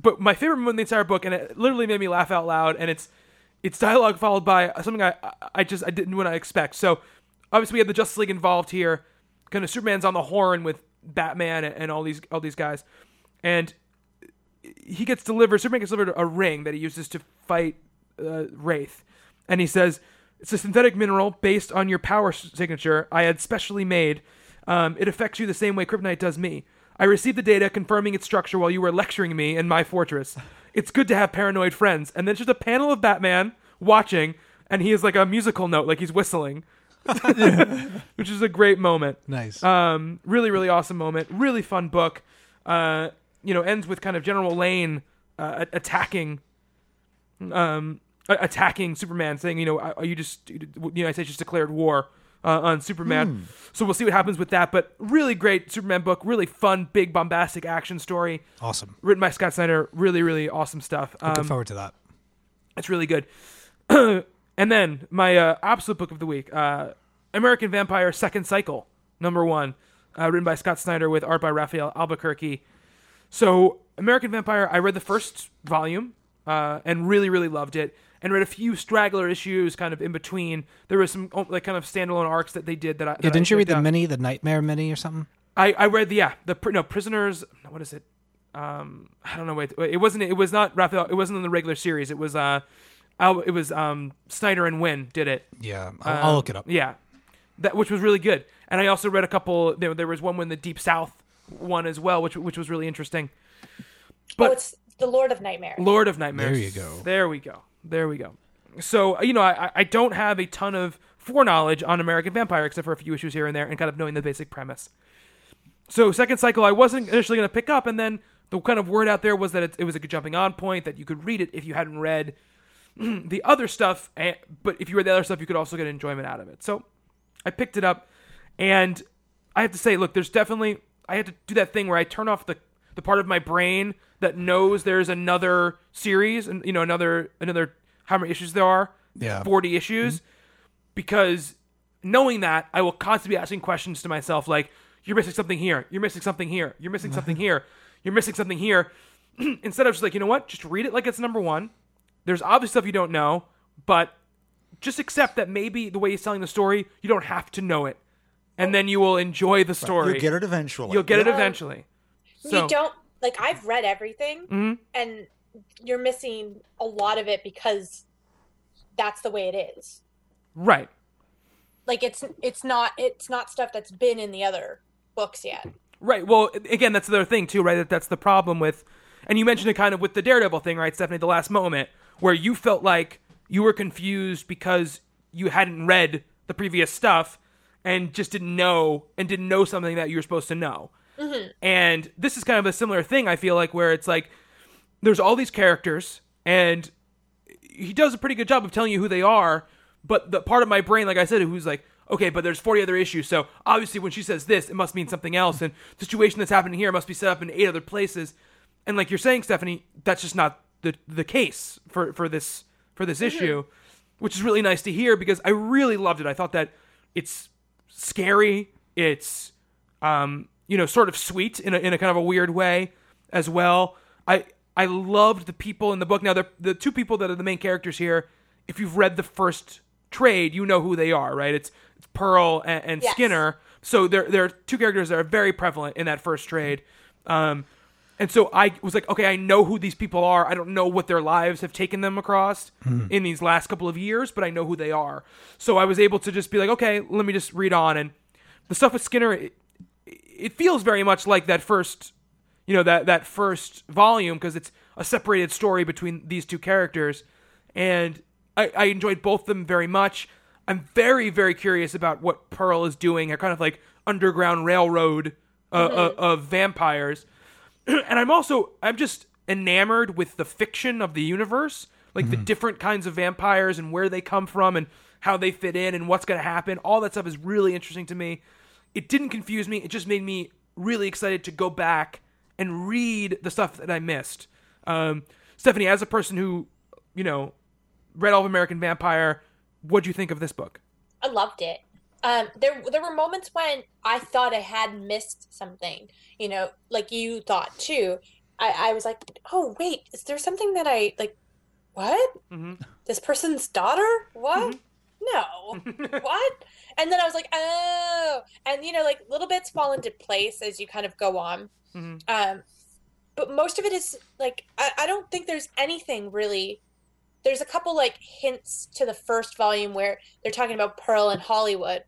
But my favorite moment in the entire book, and it literally made me laugh out loud, and it's dialogue followed by something I didn't what I expect. So obviously we have the Justice League involved here. Kind of Superman's on the horn with Batman and all these guys, And he gets delivered, Superman gets delivered a ring that he uses to fight Wraith. And he says, it's a synthetic mineral based on your power signature I had specially made. It affects you the same way kryptonite does me. I received the data confirming its structure while you were lecturing me in my fortress. It's good to have paranoid friends. And then it's just a panel of Batman watching, and he is like a musical note, like he's whistling. Which is a great moment. Nice. Really, really awesome moment. Really fun book. Ends with kind of General Lane attacking Superman, saying, the United States just declared war on Superman. So we'll see what happens with that. But really great Superman book. Really fun, big, bombastic action story. Awesome. Written by Scott Snyder. Really, really awesome stuff. Looking forward to that. It's really good. And then my absolute book of the week, American Vampire Second Cycle, number one, written by Scott Snyder with art by Raphael Albuquerque. So American Vampire, I read the first volume and really, really loved it, and read a few straggler issues kind of in between. There was some like kind of standalone arcs that they did. Didn't you read the Nightmare Mini or something? I read Prisoners. What is it? I don't know. It was not Raphael. It wasn't in the regular series. It was Snyder and Wynn did it. Yeah, I'll look it up. Yeah, which was really good. And I also read a couple. There was one in the Deep South one as well, which was really interesting. But it's the Lord of Nightmares. Lord of Nightmares. There we go. So I don't have a ton of foreknowledge on American Vampire except for a few issues here and there, and kind of knowing the basic premise. So Second Cycle, I wasn't initially going to pick up, and then the kind of word out there was that it was a good jumping on point, that you could read it if you hadn't read the other stuff, but if you read the other stuff, you could also get enjoyment out of it. So I picked it up, and I have to say, look, there's definitely, I had to do that thing where I turn off the part of my brain that knows there's another series, and another how many issues there are, 40 issues, because knowing that, I will constantly be asking questions to myself, like, you're missing something here, you're missing something here, you're missing something here, you're missing something here, instead of just like, you know what, just read it like it's number one. There's obvious stuff you don't know, but just accept that maybe the way he's telling the story, you don't have to know it. And then you will enjoy the story. You'll get it eventually. So, you don't... Like, I've read everything, and you're missing a lot of it because that's the way it is. Right. Like, it's not stuff that's been in the other books yet. Right. Well, again, that's the other thing, too, right? That's the problem with... And you mentioned it kind of with the Daredevil thing, right, Stephanie? The last moment, where you felt like you were confused because you hadn't read the previous stuff and just didn't know something that you were supposed to know. Mm-hmm. And this is kind of a similar thing, I feel like, where it's like there's all these characters and he does a pretty good job of telling you who they are. But the part of my brain, like I said, who's like, okay, but there's 40 other issues. So obviously when she says this, it must mean something else. And the situation that's happening here must be set up in 8 other places. And like you're saying, Stephanie, that's just not the case for this issue, which is really nice to hear because I really loved it. I thought that it's scary, it's sort of sweet in a kind of a weird way as well. I loved the people in the book. Now the two people that are the main characters here, if you've read the first trade, you know who they are, right? It's Pearl and yes. Skinner. So there are two characters that are very prevalent in that first trade. And so I was like, okay, I know who these people are. I don't know what their lives have taken them across in these last couple of years, but I know who they are. So I was able to just be like, okay, let me just read on. And the stuff with Skinner, it feels very much like that first, that first volume, because it's a separated story between these two characters. And I enjoyed both of them very much. I'm very, very curious about what Pearl is doing. Her kind of like underground railroad of vampires. And I'm just enamored with the fiction of the universe, like the different kinds of vampires and where they come from and how they fit in and what's going to happen. All that stuff is really interesting to me. It didn't confuse me. It just made me really excited to go back and read the stuff that I missed. Stephanie, as a person who, read all of American Vampire, what'd you think of this book? I loved it. There were moments when I thought I had missed something, like you thought too. I was like, oh wait, is there something that I like? What? Mm-hmm. This person's daughter? What? Mm-hmm. No. What? And then I was like, oh, and like little bits fall into place as you kind of go on. Mm-hmm. But most of it is, like, I don't think there's anything really. There's a couple, like, hints to the first volume where they're talking about Pearl and Hollywood.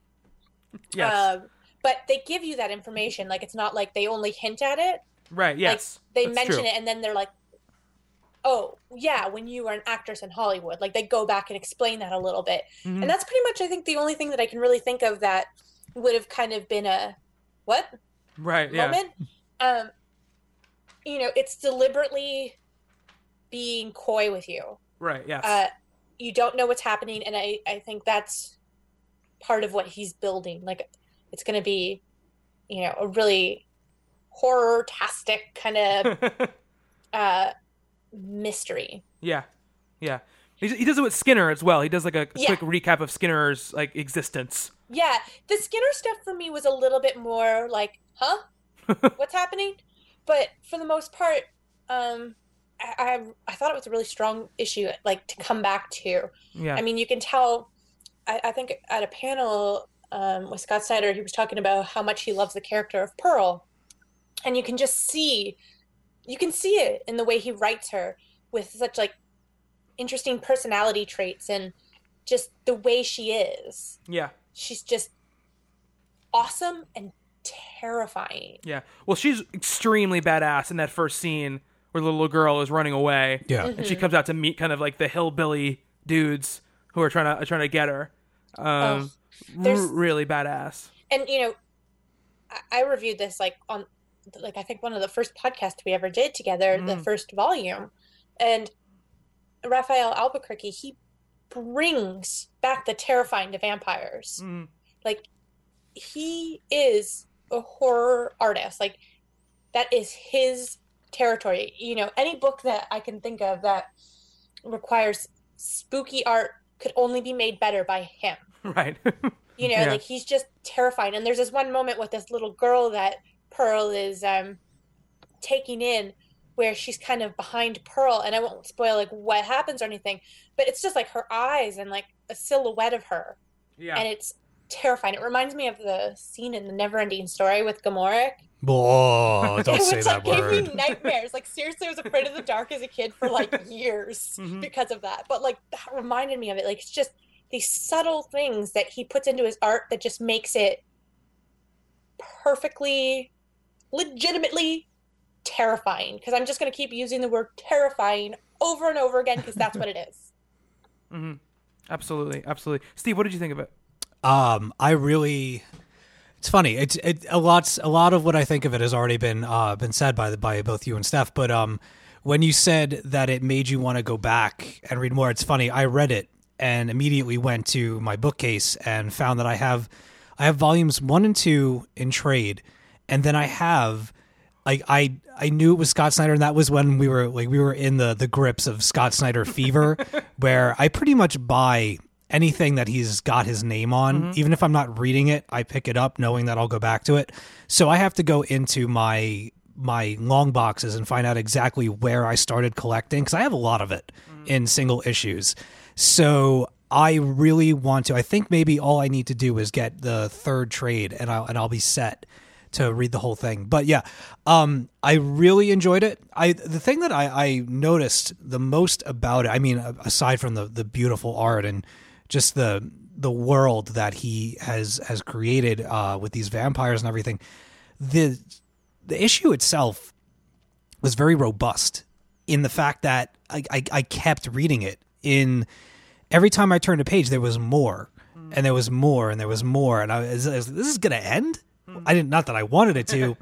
Yes. But they give you that information. Like, it's not like they only hint at it. Right, yes. Like, they mention it, and then they're like, oh, yeah, when you were an actress in Hollywood. Like, they go back and explain that a little bit. Mm-hmm. And that's pretty much, I think, the only thing that I can really think of that would have kind of been a, what? Right, moment? Yeah. You know, it's deliberately being coy with you. Right, yes. You don't know what's happening, and I think that's part of what he's building. Like, it's going to be, you know, a really horror-tastic kind of mystery. Yeah, yeah. He does it with Skinner as well. He does, like, a quick recap of Skinner's, like, existence. Yeah, the Skinner stuff for me was a little bit more like, huh? What's happening? But for the most part, I thought it was a really strong issue, like, to come back to. Yeah. I mean, you can tell, I think at a panel with Scott Snyder, he was talking about how much he loves the character of Pearl. And you can just see, it in the way he writes her with such, like, interesting personality traits and just the way she is. Yeah. She's just awesome and terrifying. Yeah. Well, she's extremely badass in that first scene where the little girl is running away. Yeah. Mm-hmm. And she comes out to meet kind of like the hillbilly dudes who are trying to get her. Really badass. And, you know, I reviewed this on I think one of the first podcasts we ever did together, the first volume. And Raphael Albuquerque, he brings back the terrifying to vampires. Mm. Like, he is a horror artist. Like, that is his territory. You know, any book that I can think of that requires spooky art could only be made better by him. Right. You know, like, he's just terrifying. And there's this one moment with this little girl that Pearl is taking in where she's kind of behind Pearl, and I won't spoil, like, what happens or anything, but it's just, like, her eyes and, like, a silhouette of her. Yeah. And it's terrifying. It reminds me of the scene in The NeverEnding Story with Gamorreak. Oh, don't say that word. Which gave me nightmares. Like, seriously, I was afraid of the dark as a kid for, like, years because of that. But, like, that reminded me of it. Like, it's just these subtle things that he puts into his art that just makes it perfectly, legitimately terrifying. Because I'm just going to keep using the word terrifying over and over again because that's what it is. Mm-hmm. Absolutely, absolutely. Steve, what did you think of it? It's funny. It's a lot of what I think of it has already been said by both you and Steph. But when you said that it made you want to go back and read more, it's funny. I read it and immediately went to my bookcase and found that I have volumes 1 and 2 in trade, and then I have I knew it was Scott Snyder, and that was when we were in the grips of Scott Snyder fever, where I pretty much buy anything that he's got his name on, even if I'm not reading it, I pick it up knowing that I'll go back to it. So I have to go into my long boxes and find out exactly where I started collecting, because I have a lot of it in single issues. So I really want to. I think maybe all I need to do is get the third trade, and I'll be set to read the whole thing. But yeah, I really enjoyed it. The thing that I noticed the most about it, I mean, aside from the beautiful art and just the world that he has created with these vampires and everything, the issue itself was very robust in the fact that I kept reading it. In every time I turned a page, there was more, and there was more, and there was more, and I was this is gonna end. I didn't, not that I wanted it to,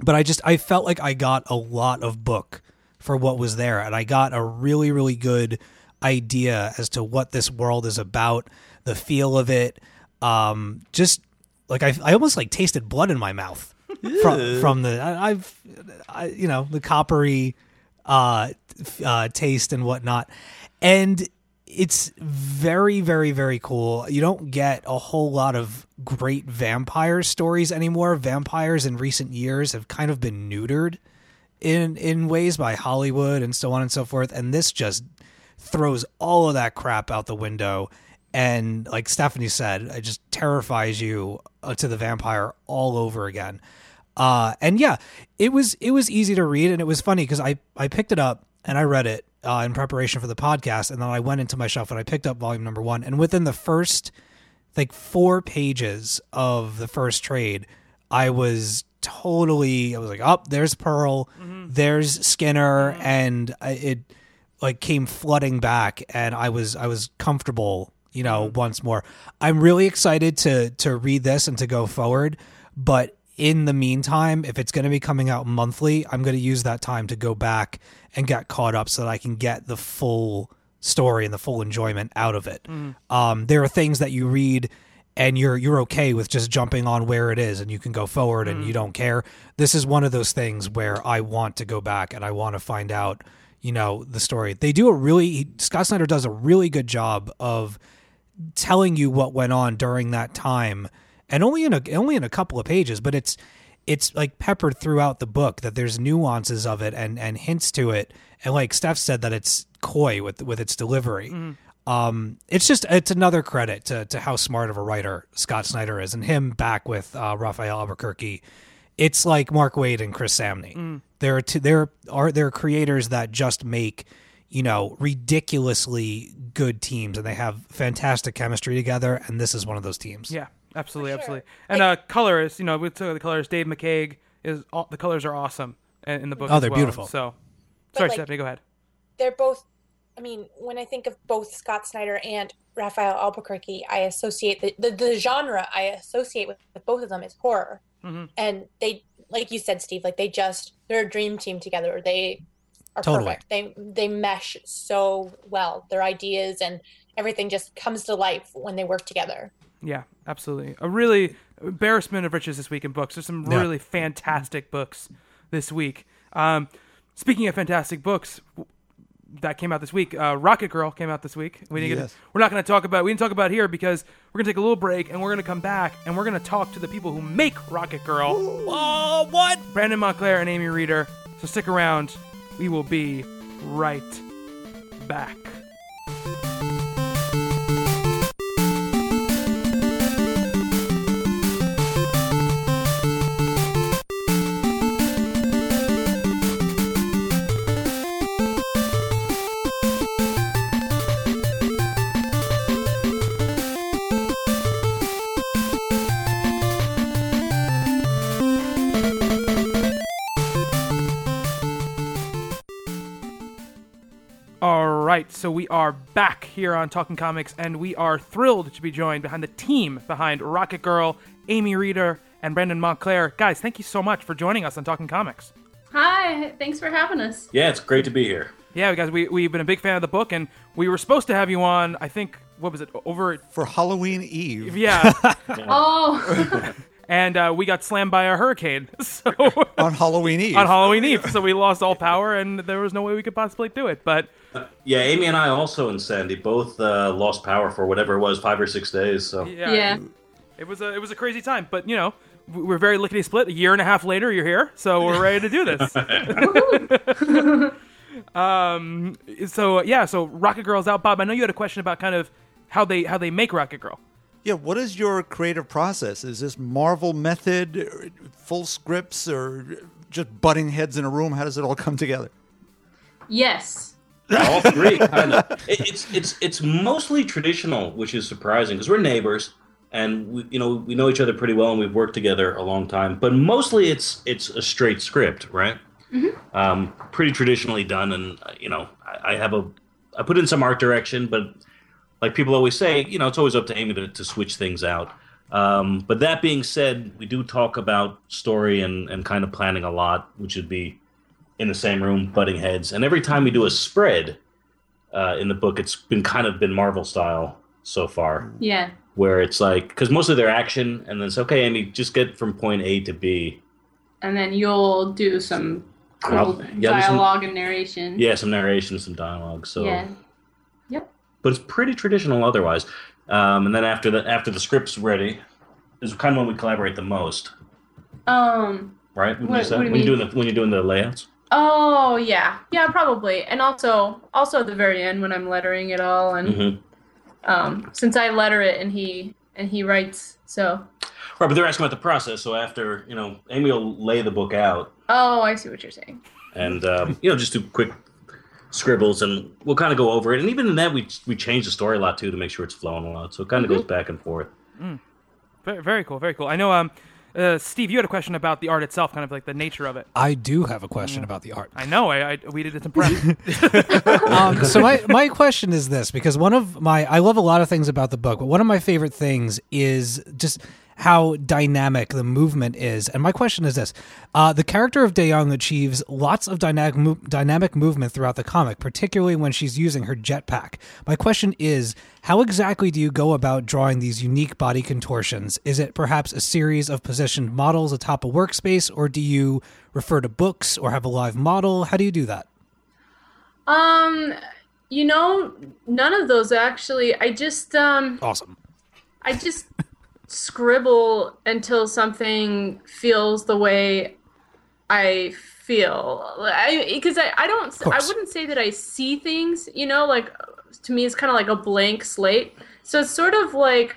but I felt like I got a lot of book for what was there, and I got a really, really good idea as to what this world is about, the feel of it, just like I almost like tasted blood in my mouth from the you know, the coppery taste and whatnot, and it's very, very, very cool. You don't get a whole lot of great vampire stories anymore. Vampires in recent years have kind of been neutered in ways by Hollywood and so on and so forth, and this just throws all of that crap out the window, and like Stephanie said, it just terrifies you to the vampire all over again. And yeah, it was easy to read, and it was funny because I picked it up and I read it in preparation for the podcast, and then I went into my shelf and I picked up volume number 1, and within the first like 4 pages of the first trade, I was like, oh, there's Pearl, mm-hmm. there's Skinner, mm-hmm. and it like came flooding back, and I was comfortable, you know, mm-hmm. once more. I'm really excited to read this and to go forward, but in the meantime, if it's going to be coming out monthly, I'm going to use that time to go back and get caught up so that I can get the full story and the full enjoyment out of it. Mm-hmm. There are things that you read and you're okay with just jumping on where it is and you can go forward and you don't care. This is one of those things where I want to go back and I want to find out, you know, the story. Scott Snyder does a really good job of telling you what went on during that time, and only in a couple of pages, but it's like peppered throughout the book that there's nuances of it and hints to it. And like Steph said, that it's coy with its delivery. Mm. It's another credit to how smart of a writer Scott Snyder is, and him back with Raphael Albuquerque. It's like Mark Waid and Chris Samney. Mm. There are creators that just make, you know, ridiculously good teams, and they have fantastic chemistry together. And this is one of those teams. Yeah, absolutely, sure. Absolutely. And colorists, you know, we took the colors. Dave McCaig the colors are awesome in the book. Oh, they're beautiful. So, sorry, Stephanie, go ahead. They're both. I mean, when I think of both Scott Snyder and Raphael Albuquerque, I associate the genre I associate with both of them is horror. Mm-hmm. And they, like you said, Steve, like they're a dream team together. They are perfect. They mesh so well. Their ideas and everything just comes to life when they work together. Yeah, absolutely. A really embarrassment of riches this week in books. There's some really fantastic books this week. Speaking of fantastic books that came out this week, Rocket Girl came out this week. We're not going to talk about it. We didn't talk about it here because we're going to take a little break, and we're going to come back and we're going to talk to the people who make Rocket Girl. Oh, what? Brandon Montclare and Amy Reeder. So stick around. We will be right back. So we are back here on Talking Comics, and we are thrilled to be joined behind the team behind Rocket Girl, Amy Reeder, and Brandon Montclare. Guys, thank you so much for joining us on Talking Comics. Hi, thanks for having us. Yeah, it's great to be here. Yeah, guys, we've been a big fan of the book, and we were supposed to have you on, I think, what was it, over... for Halloween Eve. Yeah. Oh. And we got slammed by a hurricane. So on Halloween Eve. On Halloween Eve. So we lost all power, and there was no way we could possibly do it, but... yeah, Amy and I also and Sandy both lost power for whatever it was, 5 or 6 days. So yeah, it was a crazy time. But you know, we're very lickety split. A year and a half later, you're here, so we're ready to do this. So Rocket Girl's out, Bob. I know you had a question about kind of how they make Rocket Girl. Yeah, what is your creative process? Is this Marvel method, full scripts, or just butting heads in a room? How does it all come together? Yes. All three, kind of. It's mostly traditional, which is surprising because we're neighbors and we know each other pretty well, and we've worked together a long time. But mostly it's a straight script, right? Mm-hmm. Pretty traditionally done, and you know, I put in some art direction, but like people always say, you know, it's always up to Amy to switch things out. But that being said, we do talk about story and kind of planning a lot, which would be in the same room, butting heads. And every time we do a spread in the book, it's been kind of Marvel style so far. Yeah. Where it's like, because most of their action, and then it's okay, Amy, just get from point A to B. And then you'll do some dialogue and narration. Yeah, some narration, some dialogue. So. Yeah. Yep. But it's pretty traditional otherwise. And then after the script's ready, is kind of when we collaborate the most. Right? When you're doing the layouts? Oh, yeah. Yeah, probably. And also at the very end when I'm lettering it all. And since I letter it and he and he writes, so. Right, but they're asking about the process, so after, you know, Amy will lay the book out. Oh, I see what you're saying. And, you know, just do quick scribbles, and we'll kind of go over it. And even in that, we change the story a lot, too, to make sure it's flowing a lot. So it kind of goes back and forth. Mm. Very cool, very cool. I know, Steve, you had a question about the art itself, kind of like the nature of it. I do have a question about the art. I know. We did it in prep. So my question is this, because I love a lot of things about the book, but one of my favorite things is just how dynamic the movement is. And my question is this. The character of De Young achieves lots of dynamic movement throughout the comic, particularly when she's using her jetpack. My question is, how exactly do you go about drawing these unique body contortions? Is it perhaps a series of positioned models atop a workspace, or do you refer to books or have a live model? How do you do that? You know, none of those, actually. I just... awesome. I just... scribble until something feels the way I feel. I wouldn't say that I see things, you know, like to me it's kind of like a blank slate. So it's sort of like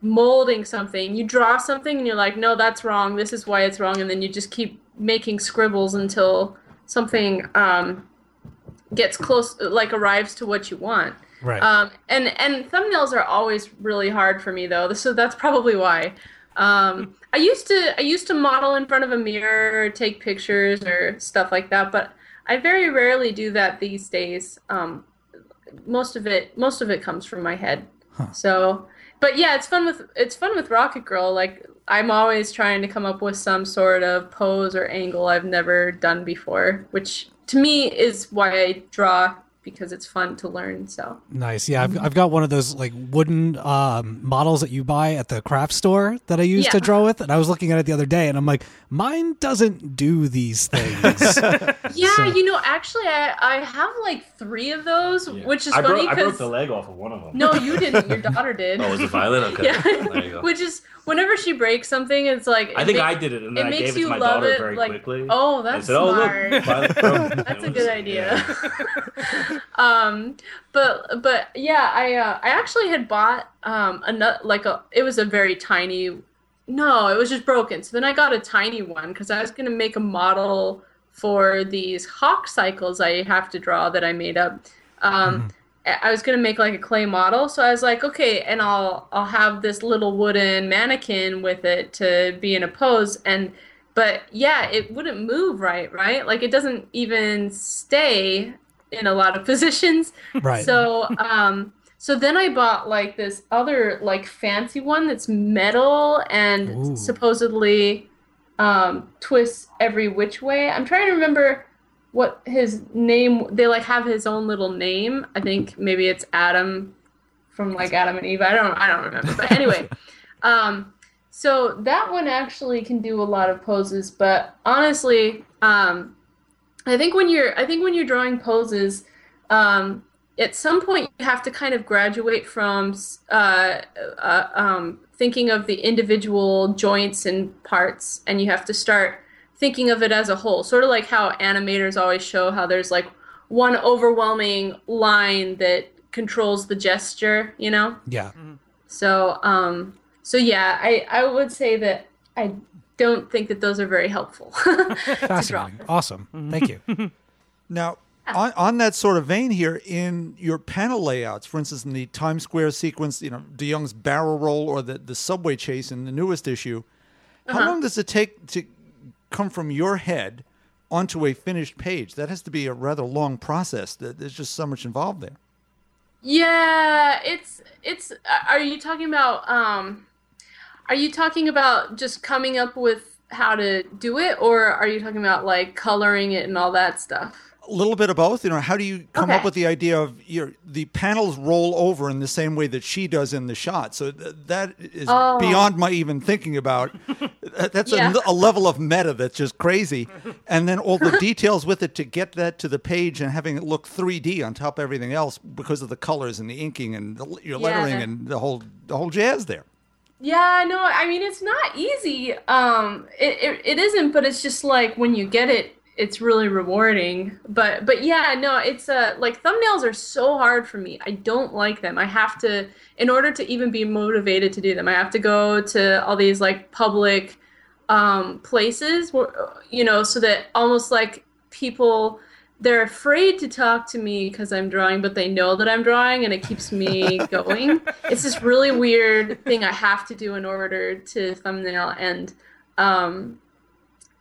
molding something. You draw something and you're like, no, that's wrong. This is why it's wrong. And then you just keep making scribbles until something gets close, like arrives to what you want. Right. And thumbnails are always really hard for me though, so that's probably why. I used to model in front of a mirror, or take pictures or stuff like that, but I very rarely do that these days. Most of it comes from my head. Huh. So, but yeah, it's fun with Rocket Girl. Like I'm always trying to come up with some sort of pose or angle I've never done before, which to me is why I draw. Because it's fun to learn. So nice. Yeah, I've got one of those like wooden models that you buy at the craft store that I used to draw with, and I was looking at it the other day, and I'm like, mine doesn't do these things. You know, actually, I have like 3 of those, which is funny because I broke the leg off of one of them. No, you didn't. Your daughter did. Oh, was it Violet? Okay. Yeah. There you go. Which is whenever she breaks something, it's like I did it, and then I gave it to my daughter very quickly. Oh, that's smart. Look, Violet, that's a good idea. Yeah. But yeah, I actually had bought it was just broken. So then I got a tiny one because I was going to make a model for these hawk cycles I have to draw that I made up. I was going to make like a clay model. So I was like, okay, and I'll have this little wooden mannequin with it to be in a pose. But yeah, it wouldn't move right? Like it doesn't even stay in a lot of positions. Right. So, then I bought like this other like fancy one that's metal and supposedly twists every which way. I'm trying to remember what his name, they like have his own little name. I think maybe it's Adam from like Adam and Eve. I don't remember. But anyway, so that one actually can do a lot of poses, but honestly, I think when you're drawing poses, at some point you have to kind of graduate from thinking of the individual joints and parts, and you have to start thinking of it as a whole. Sort of like how animators always show how there's like one overwhelming line that controls the gesture, you know? Yeah. Mm-hmm. So yeah, I would say that I don't think that those are very helpful. Fascinating. Awesome. Thank you. Now, on that sort of vein here, in your panel layouts, for instance, in the Times Square sequence, you know, De Young's barrel roll or the subway chase in the newest issue, how long does it take to come from your head onto a finished page? That has to be a rather long process. There's just so much involved there. Yeah, it's. Are you talking about just coming up with how to do it, or are you talking about like coloring it and all that stuff? A little bit of both. You know, how do you come up with the idea of the panels roll over in the same way that she does in the shot? So that is beyond my even thinking about. That's a level of meta that's just crazy. And then all the details with it to get that to the page and having it look 3D on top of everything else because of the colors and the inking and your lettering and the whole jazz there. Yeah, no, I mean, it's not easy. It isn't, but it's just like when you get it, it's really rewarding. But yeah, no, it's like thumbnails are so hard for me. I don't like them. I have to, in order to even be motivated to do them, I have to go to all these like public places where, you know, so that almost like people, they're afraid to talk to me because I'm drawing, but they know that I'm drawing, and it keeps me going. It's this really weird thing I have to do in order to thumbnail.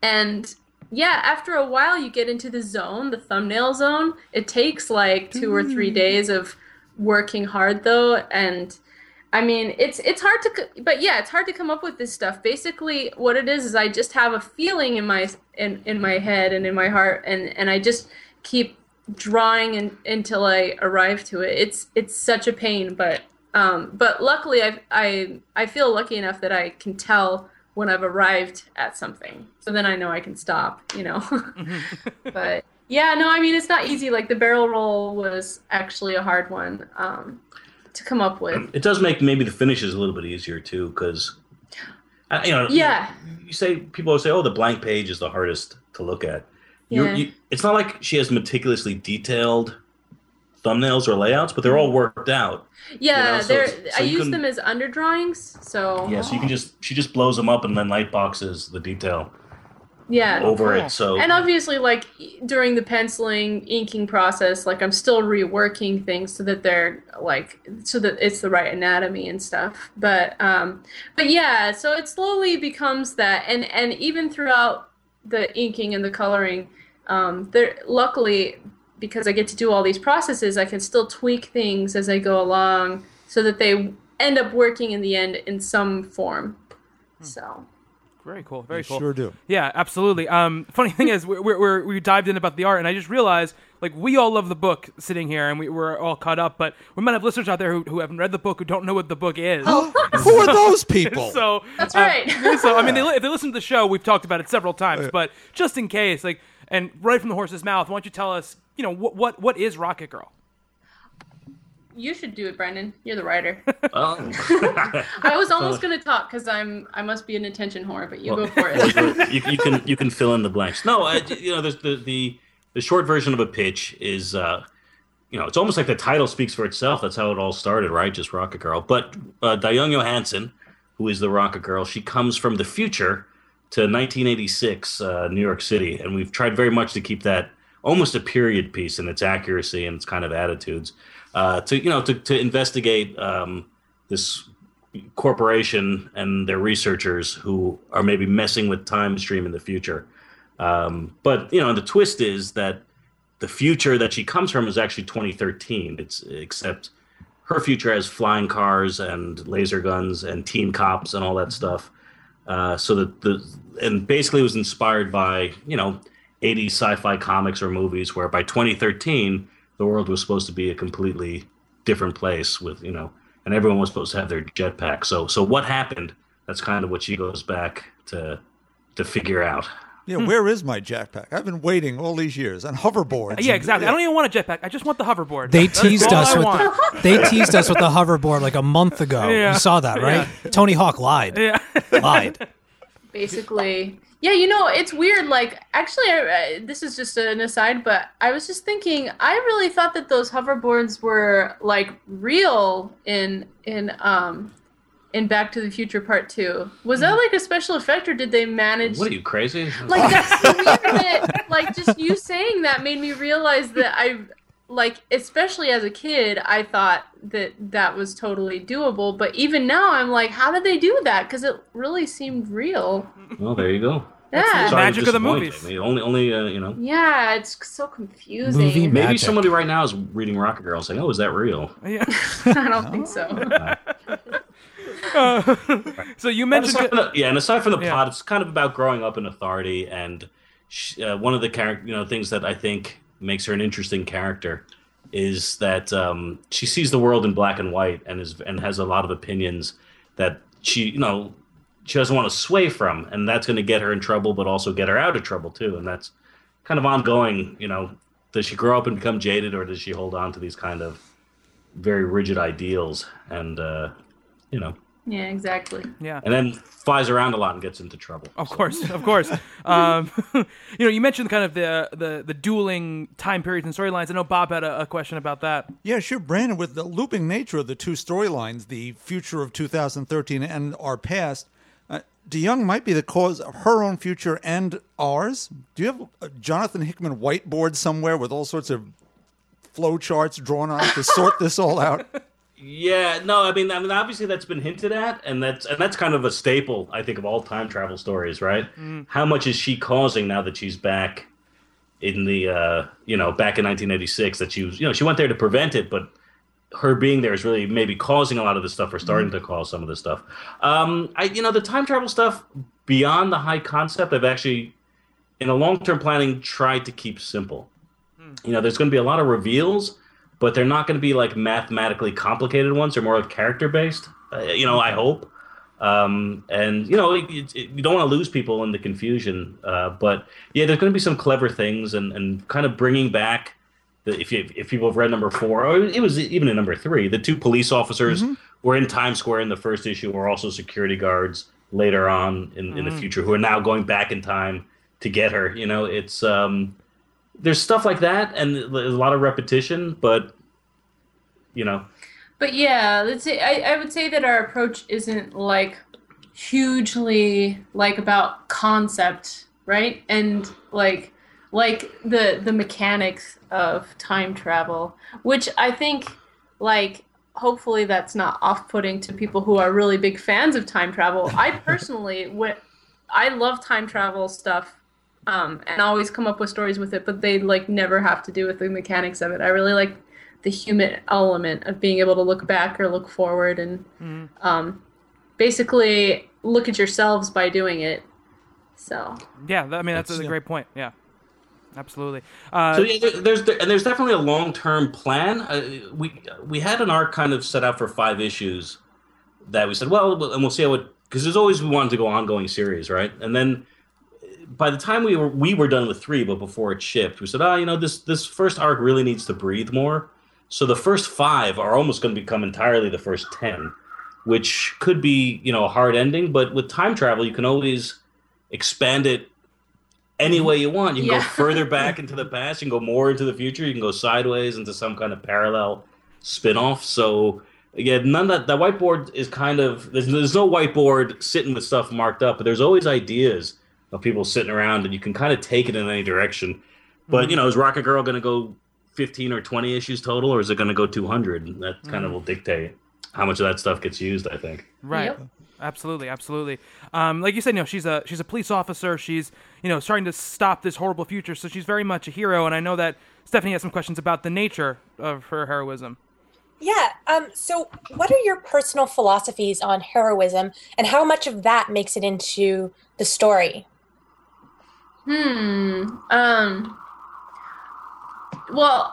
And yeah, after a while you get into the zone, the thumbnail zone. It takes like 2 or 3 days of working hard though. And I mean, it's hard to, but yeah, it's hard to come up with this stuff. Basically what it is I just have a feeling in my head and in my heart, and I just keep drawing until I arrive to it. It's such a pain, but luckily I feel lucky enough that I can tell when I've arrived at something. So then I know I can stop, you know. But yeah, no, I mean, it's not easy. Like the barrel roll was actually a hard one to come up with. It does make maybe the finishes a little bit easier too, because, you know, yeah, you say, people will say, oh, the blank page is the hardest to look at. Yeah. It's not like she has meticulously detailed thumbnails or layouts, but they're all worked out. Yeah, you know? So I use them as underdrawings. So yeah, so you can she just blows them up and then lightboxes the detail. Yeah, over it. So, and obviously, like during the penciling, inking process, like I'm still reworking things so that they're like, so that it's the right anatomy and stuff. But yeah, so it slowly becomes that, and even throughout the inking and the coloring, there luckily, because I get to do all these processes, I can still tweak things as I go along so that they end up working in the end in some form. So very cool. Very cool. Sure do. Yeah, absolutely. Funny thing is, we dived in about the art, and I just realized, like, we all love the book sitting here, and we're all caught up, but we might have listeners out there who haven't read the book, who don't know what the book is. Oh, who are those people? So that's right. So, I mean, if they listen to the show, we've talked about it several times, but just in case, like, and right from the horse's mouth, why don't you tell us, you know, what is Rocket Girl? You should do it, Brandon. You're the writer. Oh. I was almost going to talk because I must be an attention whore, but go for it. Well, you can fill in the blanks. No, you know, there's the short version of a pitch is, you know, it's almost like the title speaks for itself. That's how it all started, right? Just Rocket Girl. But Daehyung Johansson, who is the Rocket Girl, she comes from the future to 1986 New York City, and we've tried very much to keep that almost a period piece in its accuracy and its kind of attitudes, to investigate this corporation and their researchers who are maybe messing with time stream in the future. But, you know, the twist is that the future that she comes from is actually 2013. Except her future has flying cars and laser guns and teen cops and all that stuff. And basically it was inspired by, you know, 80s sci-fi comics or movies, where by 2013 the world was supposed to be a completely different place with, you know, and everyone was supposed to have their jetpack. So what happened? That's kind of what she goes back to figure out. Yeah, where is my jetpack? I've been waiting all these years on hoverboards. Yeah, exactly. I don't even want a jetpack. I just want the hoverboard. They teased us with the hoverboard like a month ago. Yeah. You saw that, right? Yeah. Tony Hawk lied. Yeah. Lied. Basically. Yeah, you know, it's weird. Like, actually, this is just an aside, but I was just thinking, I really thought that those hoverboards were like real in Back to the Future Part 2. Was that like a special effect, or did they manage? What are you, crazy? Like, that's so weird that, like, just you saying that made me realize that I, like, especially as a kid, I thought that was totally doable. But even now, I'm like, how did they do that? Because it really seemed real. Well, there you go. Yeah, the magic of the movies. I mean, only you know. Yeah, it's so confusing. Maybe somebody right now is reading Rocket Girl saying, "Oh, is that real?" Yeah, I don't think so. So you mentioned, aside from the plot, it's kind of about growing up in authority, and one of the things that I think makes her an interesting character is that she sees the world in black and white, and has a lot of opinions that she doesn't want to sway from, and that's going to get her in trouble, but also get her out of trouble too. And that's kind of ongoing, you know. Does she grow up and become jaded, or does she hold on to these kind of very rigid ideals? And, you know, Yeah, exactly. Yeah. And then flies around a lot and gets into trouble. Of course. You mentioned kind of the dueling time periods and storylines. I know Bob had a question about that. Yeah, sure, Brandon. With the looping nature of the two storylines, the future of 2013 and our past, DeYoung might be the cause of her own future and ours. Do you have a Jonathan Hickman whiteboard somewhere with all sorts of flow charts drawn on to sort this all out? Yeah, no, I mean, obviously that's been hinted at, and that's kind of a staple, I think, of all time travel stories, right? Mm. How much is she causing now that she's back in the, back in 1986? That she was, she went there to prevent it, but her being there is really maybe causing a lot of this stuff, or starting to cause some of this stuff. The time travel stuff beyond the high concept, I've actually, in the long term planning, tried to keep simple. Mm. There's going to be a lot of reveals, but they're not going to be like mathematically complicated ones. They're more like character based. I hope. You don't want to lose people in the confusion. But yeah, there's going to be some clever things and kind of bringing back. If people have read number 4, or it was even in number 3, the two police officers were in Times Square in the first issue, were also security guards later on in the future, who are now going back in time to get her. It's there's stuff like that, and a lot of repetition, but. But yeah, let's say I would say that our approach isn't like hugely like about concept, right? And like. Like the mechanics of time travel, which I think, like, hopefully that's not off-putting to people who are really big fans of time travel. I personally, I love time travel stuff, and always come up with stories with it, but they like never have to do with the mechanics of it. I really like the human element of being able to look back or look forward and basically look at yourselves by doing it. So yeah, that's a great point. Yeah. Absolutely. There's definitely a long-term plan. We had an arc kind of set out for 5 issues that we said, well, and we'll see how it, because there's always, we wanted to go ongoing series, right? And then by the time we were done with 3, but before it shipped, we said, this first arc really needs to breathe more. So the first 5 are almost going to become entirely the first 10, which could be, a hard ending. But with time travel, you can always expand it any way you want. You can go further back into the past, you can go more into the future, you can go sideways into some kind of parallel spin-off. So again, none of that whiteboard is kind of, there's no whiteboard sitting with stuff marked up, but there's always ideas of people sitting around and you can kind of take it in any direction. But is Rocket Girl going to go 15 or 20 issues total, or is it going to go 200? And that kind of will dictate how much of that stuff gets used, I think. Right. Yep. Absolutely. Like you said, she's a police officer. She's starting to stop this horrible future. So she's very much a hero. And I know that Stephanie has some questions about the nature of her heroism. Yeah. So what are your personal philosophies on heroism, and how much of that makes it into the story? Well,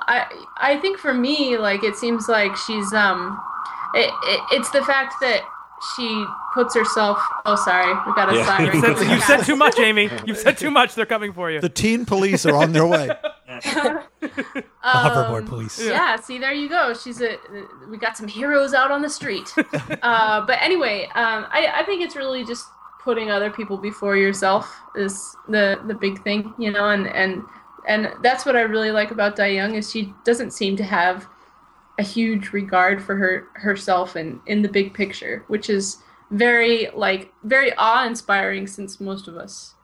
I think for me, like, it seems like she's it's the fact that she puts herself... Oh, sorry. We've got a siren. You've said too much, Amy. You've said too much. They're coming for you. The teen police are on their way. The hoverboard police. Yeah, see, there you go. We got some heroes out on the street. But anyway, I think it's really just putting other people before yourself is the big thing, and that's what I really like about Dae-young, is she doesn't seem to have a huge regard for herself and in the big picture, which is very awe-inspiring, since most of us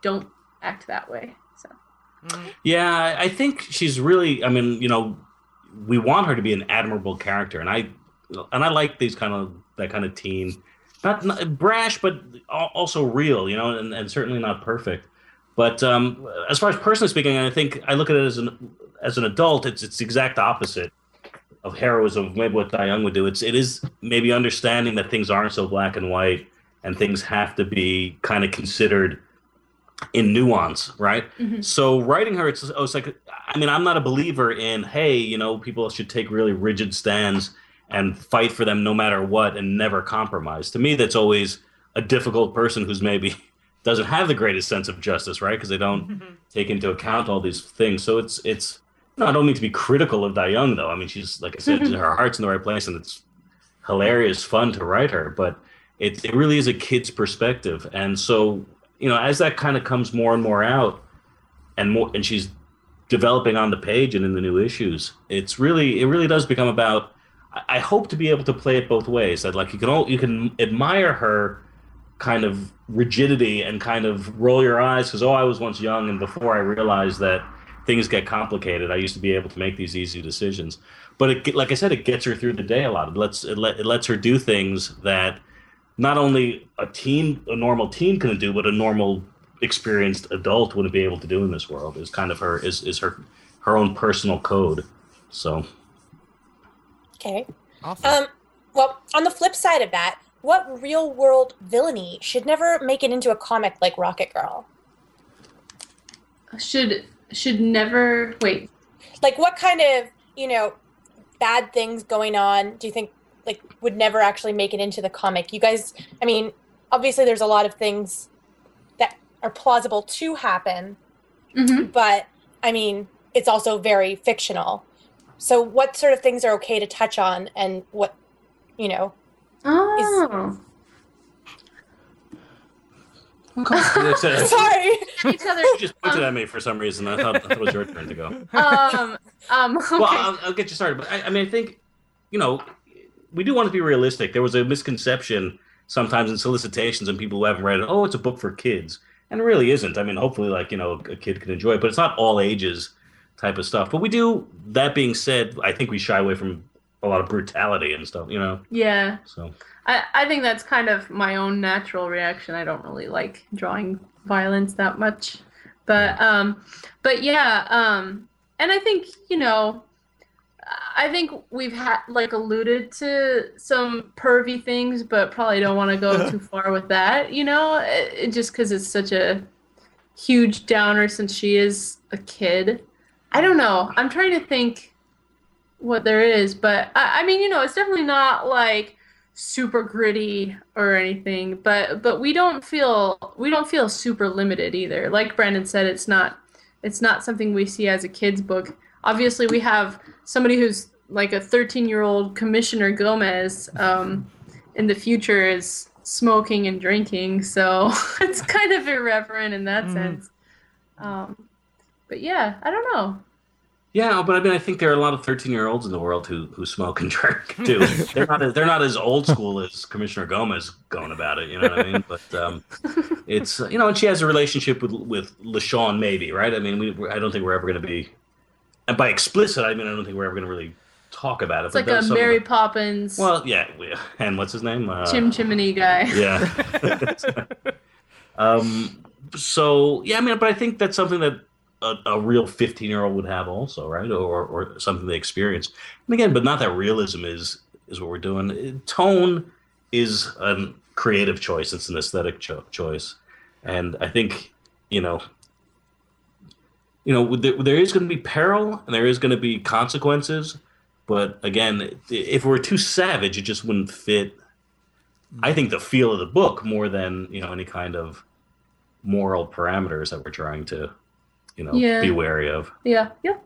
don't act that way. So yeah, I think she's really, we want her to be an admirable character, and I like these that kind of teen, not brash, but also real, and certainly not perfect. But as far as personally speaking, I think I look at it as an adult, it's the exact opposite of heroism, maybe what Dae-young would do. It is maybe understanding that things aren't so black and white, and things have to be kind of considered in nuance, right? Mm-hmm. So writing her, I'm not a believer in, hey, people should take really rigid stands and fight for them no matter what and never compromise. To me, that's always a difficult person who's maybe doesn't have the greatest sense of justice, right? Because they don't take into account all these things. So it's. No, I don't mean to be critical of Dae-young, though. She's, like I said, her heart's in the right place, and it's hilarious fun to write her. But It really is a kid's perspective. And so, you know, as that kind of comes more and more out and she's developing on the page and in the new issues, it really does become about, I hope to be able to play it both ways. That like you can admire her kind of rigidity and kind of roll your eyes because, I was once young and before I realized that things get complicated, I used to be able to make these easy decisions. But it, like I said, it gets her through the day a lot. It lets her do things that not only a normal teen can do, but a normal experienced adult wouldn't be able to do in this world. Is kind of her her own personal code. So. Okay. Awesome. Well, on the flip side of that, what real-world villainy should never make it into a comic like Rocket Girl? Should never... Wait. Like, what kind of, bad things going on do you think, like, would never actually make it into the comic? You guys, I mean, obviously there's a lot of things that are plausible to happen, but, I mean, it's also very fictional. So what sort of things are okay to touch on and what, Sorry. Each other. She just pointed at me for some reason. I thought it was your turn to go. Okay. Well, I'll get you started. But I mean, I think, we do want to be realistic. There was a misconception sometimes in solicitations and people who haven't read it. Oh, it's a book for kids. And it really isn't. I mean, hopefully, a kid can enjoy it. But it's not all ages type of stuff. But we do, that being said, I think we shy away from a lot of brutality and stuff, Yeah. So I think that's kind of my own natural reaction. I don't really like drawing violence that much. But and I think, I think we've had alluded to some pervy things, but probably don't want to go too far with that, just because it's such a huge downer since she is a kid. I don't know. I'm trying to think what there is, but it's definitely not like super gritty or anything, but we don't feel super limited either. Like Brandon said, it's not something we see as a kid's book. Obviously we have somebody who's like a 13-year-old Commissioner Gomez in the future is smoking and drinking, so it's kind of irreverent in that sense. But yeah, I don't know. Yeah, but I mean, I think there are a lot of 13-year-olds in the world who smoke and drink too. They're not as old school as Commissioner Gomez going about it. You know what I mean? But it's and she has a relationship with LaShawn, maybe, right? I mean, I don't think we're ever going to be, and by explicit, I mean I don't think we're ever going to really talk about it. It's like a Mary Poppins. Well, yeah, and what's his name? Chim Chimney guy. Yeah. So yeah, I mean, but I think that's something that a real 15-year-old would have also, right? Or something they experience. And again, but not that realism is what we're doing. Tone is a creative choice. It's an aesthetic choice. And I think, there is going to be peril and there is going to be consequences. But again, if we're too savage, it just wouldn't fit, I think, the feel of the book more than, any kind of moral parameters that we're trying to be wary of. Yeah, yeah.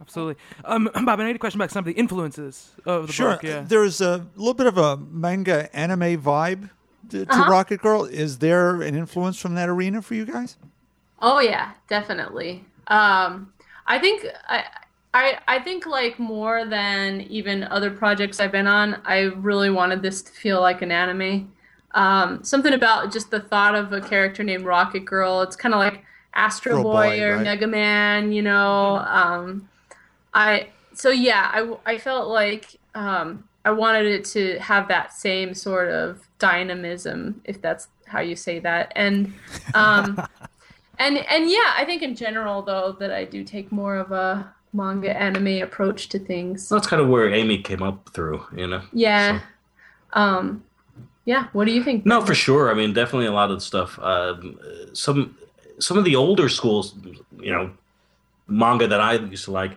Absolutely. Bob, I need a question about some of the influences of the book. Sure. There's a little bit of a manga anime vibe to Rocket Girl. Is there an influence from that arena for you guys? Oh, yeah, definitely. I think like more than even other projects I've been on, I really wanted this to feel like an anime. Something about just the thought of a character named Rocket Girl. It's kind of like Astro Boy or right? Mega Man, I felt like I wanted it to have that same sort of dynamism, if that's how you say that, and yeah, I think in general though that I do take more of a manga anime approach to things. That's kind of where Amy came up through, Yeah, so. Yeah. What do you think? No, for sure. I mean, definitely a lot of stuff. Some of the older schools, manga that I used to like,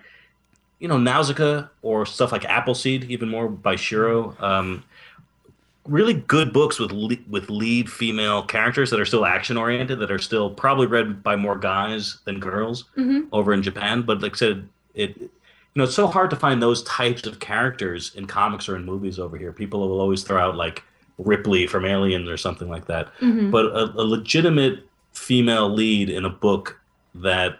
Nausicaa or stuff like Appleseed, even more by Shiro. Really good books with lead female characters that are still action oriented, that are still probably read by more guys than girls over in Japan. But like I said, it's so hard to find those types of characters in comics or in movies over here. People will always throw out like Ripley from Aliens or something like that. Mm-hmm. But a legitimate female lead in a book that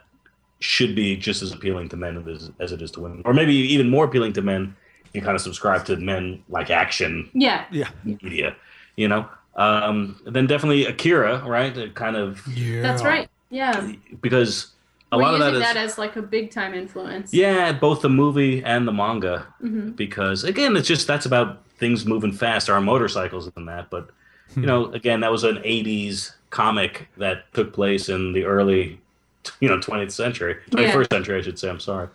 should be just as appealing to men as it is to women, or maybe even more appealing to men. You kind of subscribe to men like action, media, you know. Then definitely Akira, right? It kind of, that's right, because a lot of that is that as like a big time influence. Yeah, both the movie and the manga, because again, it's just that's about things moving fast. There are motorcycles and that, but you know, again, that was an '80s comic that took place in the early. 21st century, I should say. I'm sorry.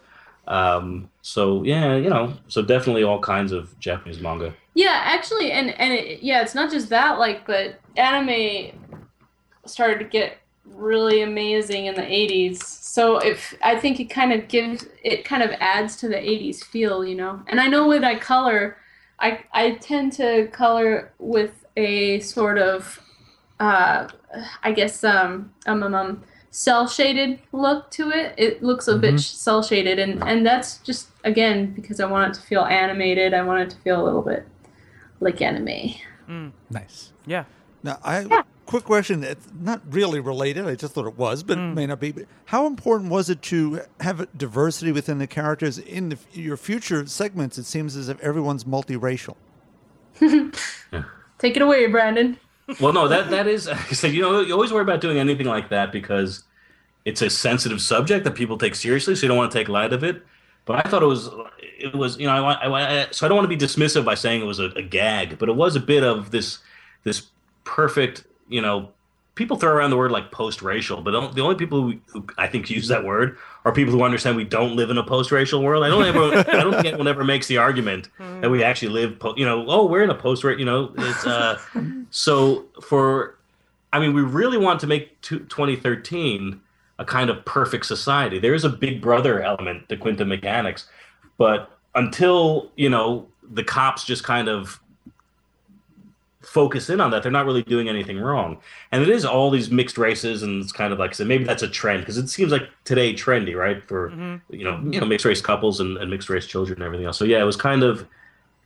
So yeah, you know, so definitely all kinds of Japanese manga. Yeah, actually, and it, it's not just that. Like, but anime started to get really amazing in the '80s. So if I think it kind of gives, it kind of adds to the '80s feel, you know. And I know when I color, I tend to color with a sort of, I guess, cell-shaded look to it. It looks a bit cell-shaded, and that's just, again, because I want it to feel animated. I want it to feel a little bit like anime. Nice. Yeah. Now, quick question. It's not really related. I just thought it was, but it may not be. But how important was it to have diversity within the characters? In your future segments, it seems as if everyone's multiracial. Take it away, Brandon. Well, no, that is, you know, you always worry about doing anything like that because it's a sensitive subject that people take seriously, so you don't want to take light of it. But I thought it was, you know, so I don't want to be dismissive by saying it was a gag, but it was a bit of this perfect, you know, people throw around the word like post-racial, but the only people who I think use that word are people who understand we don't live in a post-racial world. I don't think anyone ever makes the argument that we actually live, we're in a post-racial, you know. It's, we really want to make 2013 a kind of perfect society. There is a Big Brother element to Quantum Mechanics, but until, you know, the cops just kind of focus in on that, they're not really doing anything wrong. And it is all these mixed races, and it's kind of like I said, maybe that's a trend because it seems like today trendy, right? For you know mixed race couples and mixed race children and everything else. So yeah, it was kind of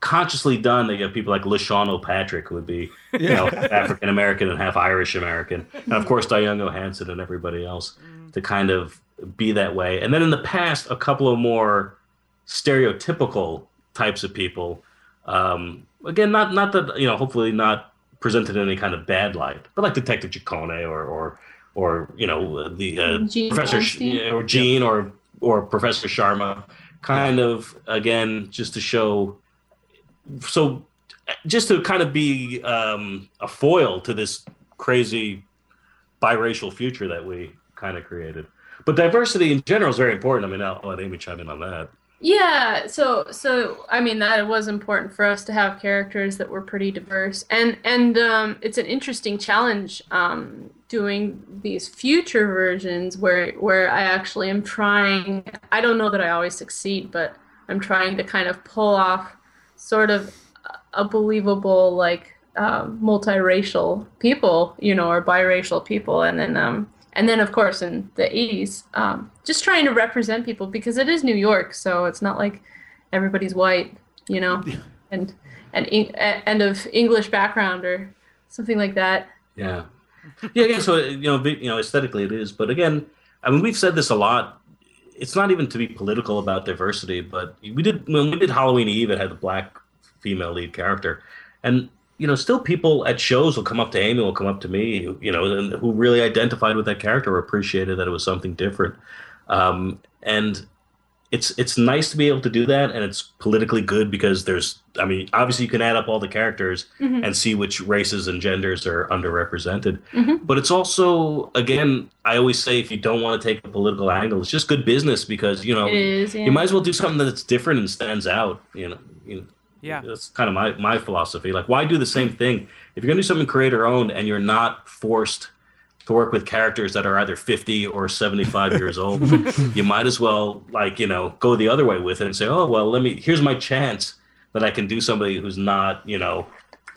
consciously done that you have people like LaShawn O'Patrick who would be you know African American and half Irish American, and of course Dayang Johansen and everybody else to kind of be that way. And then in the past, a couple of more stereotypical types of people. Again, not that, you know, hopefully not presented in any kind of bad light, but like Detective Ciccone or you know, the Professor or Gene or Professor Sharma, kind of, again, just to show, so just to kind of be a foil to this crazy biracial future that we kind of created. But diversity in general is very important. I mean, I'll let Amy chime in on that. Yeah, so I mean that it was important for us to have characters that were pretty diverse, and it's an interesting challenge doing these future versions where I actually am trying. I don't know that I always succeed, but I'm trying to kind of pull off sort of a believable like multiracial people, you know, or biracial people, And then, of course, in the 80s, just trying to represent people because it is New York, so it's not like everybody's white, you know, and of English background or something like that. Yeah. Yeah, so, you know, aesthetically it is. But again, I mean, we've said this a lot. It's not even to be political about diversity, but when we did Halloween Eve, it had the black female lead character. And you know, still people at shows will come up to Amy, will come up to me, you know, and who really identified with that character or appreciated that it was something different. And it's nice to be able to do that, and it's politically good because there's, I mean, obviously you can add up all the characters and see which races and genders are underrepresented. Mm-hmm. But it's also, again, I always say if you don't want to take a political angle, it's just good business because, you know, you might as well do something that's different and stands out, you know. Yeah, that's kind of my philosophy. Like, why do the same thing? If you're going to do something creator-owned and you're not forced to work with characters that are either 50 or 75 years old, you might as well, like, you know, go the other way with it and say, oh, well, here's my chance that I can do somebody who's not, you know,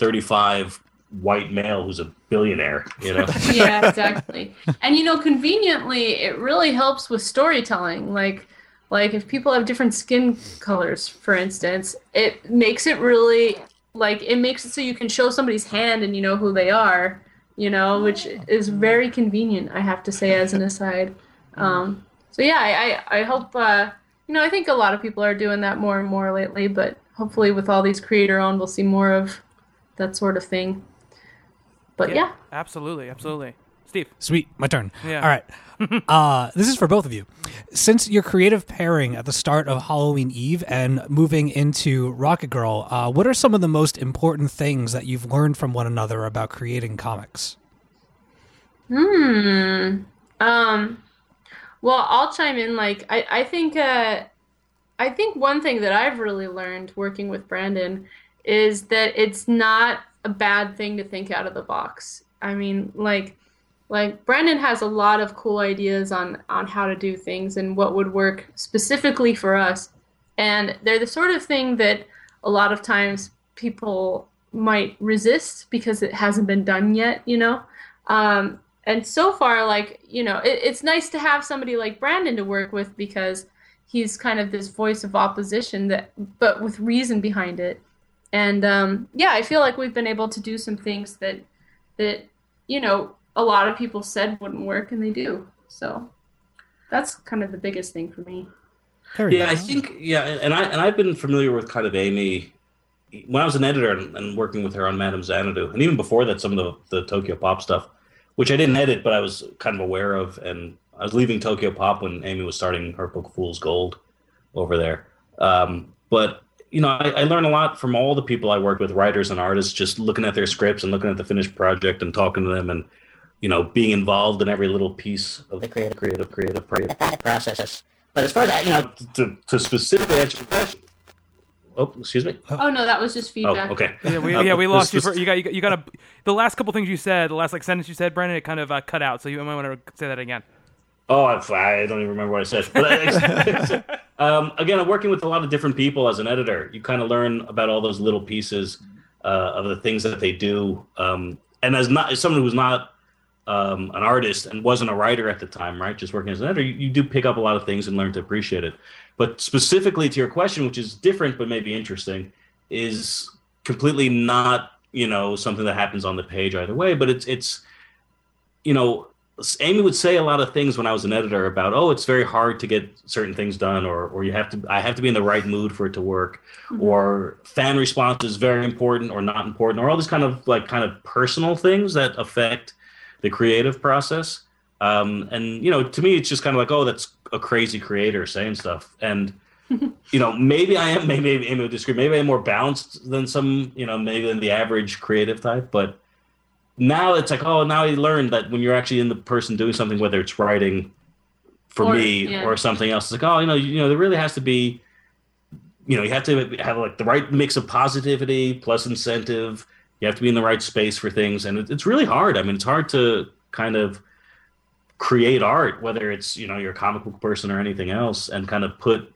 35 white male who's a billionaire, you know? Yeah, exactly. And, you know, conveniently, it really helps with storytelling. Like if people have different skin colors, for instance, it makes it really Like, it makes it so you can show somebody's hand and you know who they are, you know, which is very convenient, I have to say, as an aside. So, yeah, I hope, you know, I think a lot of people are doing that more and more lately, but hopefully with all these creator-owned, we'll see more of that sort of thing. But, yeah. Absolutely, absolutely. Steve. Sweet. My turn. Yeah. All right. This is for both of you. Since your creative pairing at the start of Halloween Eve and moving into Rocket Girl, what are some of the most important things that you've learned from one another about creating comics? Well, I'll chime in. Like, I think one thing that I've really learned working with Brandon is that it's not a bad thing to think out of the box. I mean, like Brandon has a lot of cool ideas on how to do things and what would work specifically for us. And they're the sort of thing that a lot of times people might resist because it hasn't been done yet, you know? And so far, like, you know, it's nice to have somebody like Brandon to work with because he's kind of this voice of opposition but with reason behind it. And yeah, I feel like we've been able to do some things that, you know, a lot of people said wouldn't work, and they do. So that's kind of the biggest thing for me. Yeah, I think, yeah, and I've been familiar with kind of Amy when I was an editor and working with her on Madame Xanadu, and even before that, some of the Tokyo Pop stuff, which I didn't edit, but I was kind of aware of, and I was leaving Tokyo Pop when Amy was starting her book Fool's Gold over there. But, you know, I learned a lot from all the people I worked with, writers and artists, just looking at their scripts and looking at the finished project and talking to them and, you know, being involved in every little piece of the creative process. But as far as, you know, to specifically answer the question, oh, excuse me. Oh no, that was just feedback. Oh, okay. Yeah, we lost you. You got the last couple things you said, the last like sentence you said, Brandon, it kind of cut out. So you might want to say that again. Oh, I don't even remember what I said. But again, I'm working with a lot of different people as an editor. You kind of learn about all those little pieces of the things that they do. And as someone who's not an artist and wasn't a writer at the time, right? Just working as an editor, you do pick up a lot of things and learn to appreciate it. But specifically to your question, which is different but maybe interesting, is completely not, you know, something that happens on the page either way. But it's you know, Amy would say a lot of things when I was an editor about, oh, it's very hard to get certain things done, or I have to be in the right mood for it to work, mm-hmm. or fan response is very important or not important, or all these kind of personal things that affect the creative process. And, you know, to me, it's just kind of like, oh, that's a crazy creator saying stuff. And, you know, maybe Amy would disagree. Maybe I'm more balanced than some, you know, maybe than the average creative type. But now it's like, oh, now I learned that when you're actually in the person doing something, whether it's writing or something else, it's like, oh, you know, there really has to be, you know, you have to have like the right mix of positivity plus incentive. You have to be in the right space for things. And it's really hard. I mean, it's hard to kind of create art, whether it's, you know, you're a comic book person or anything else, and kind of put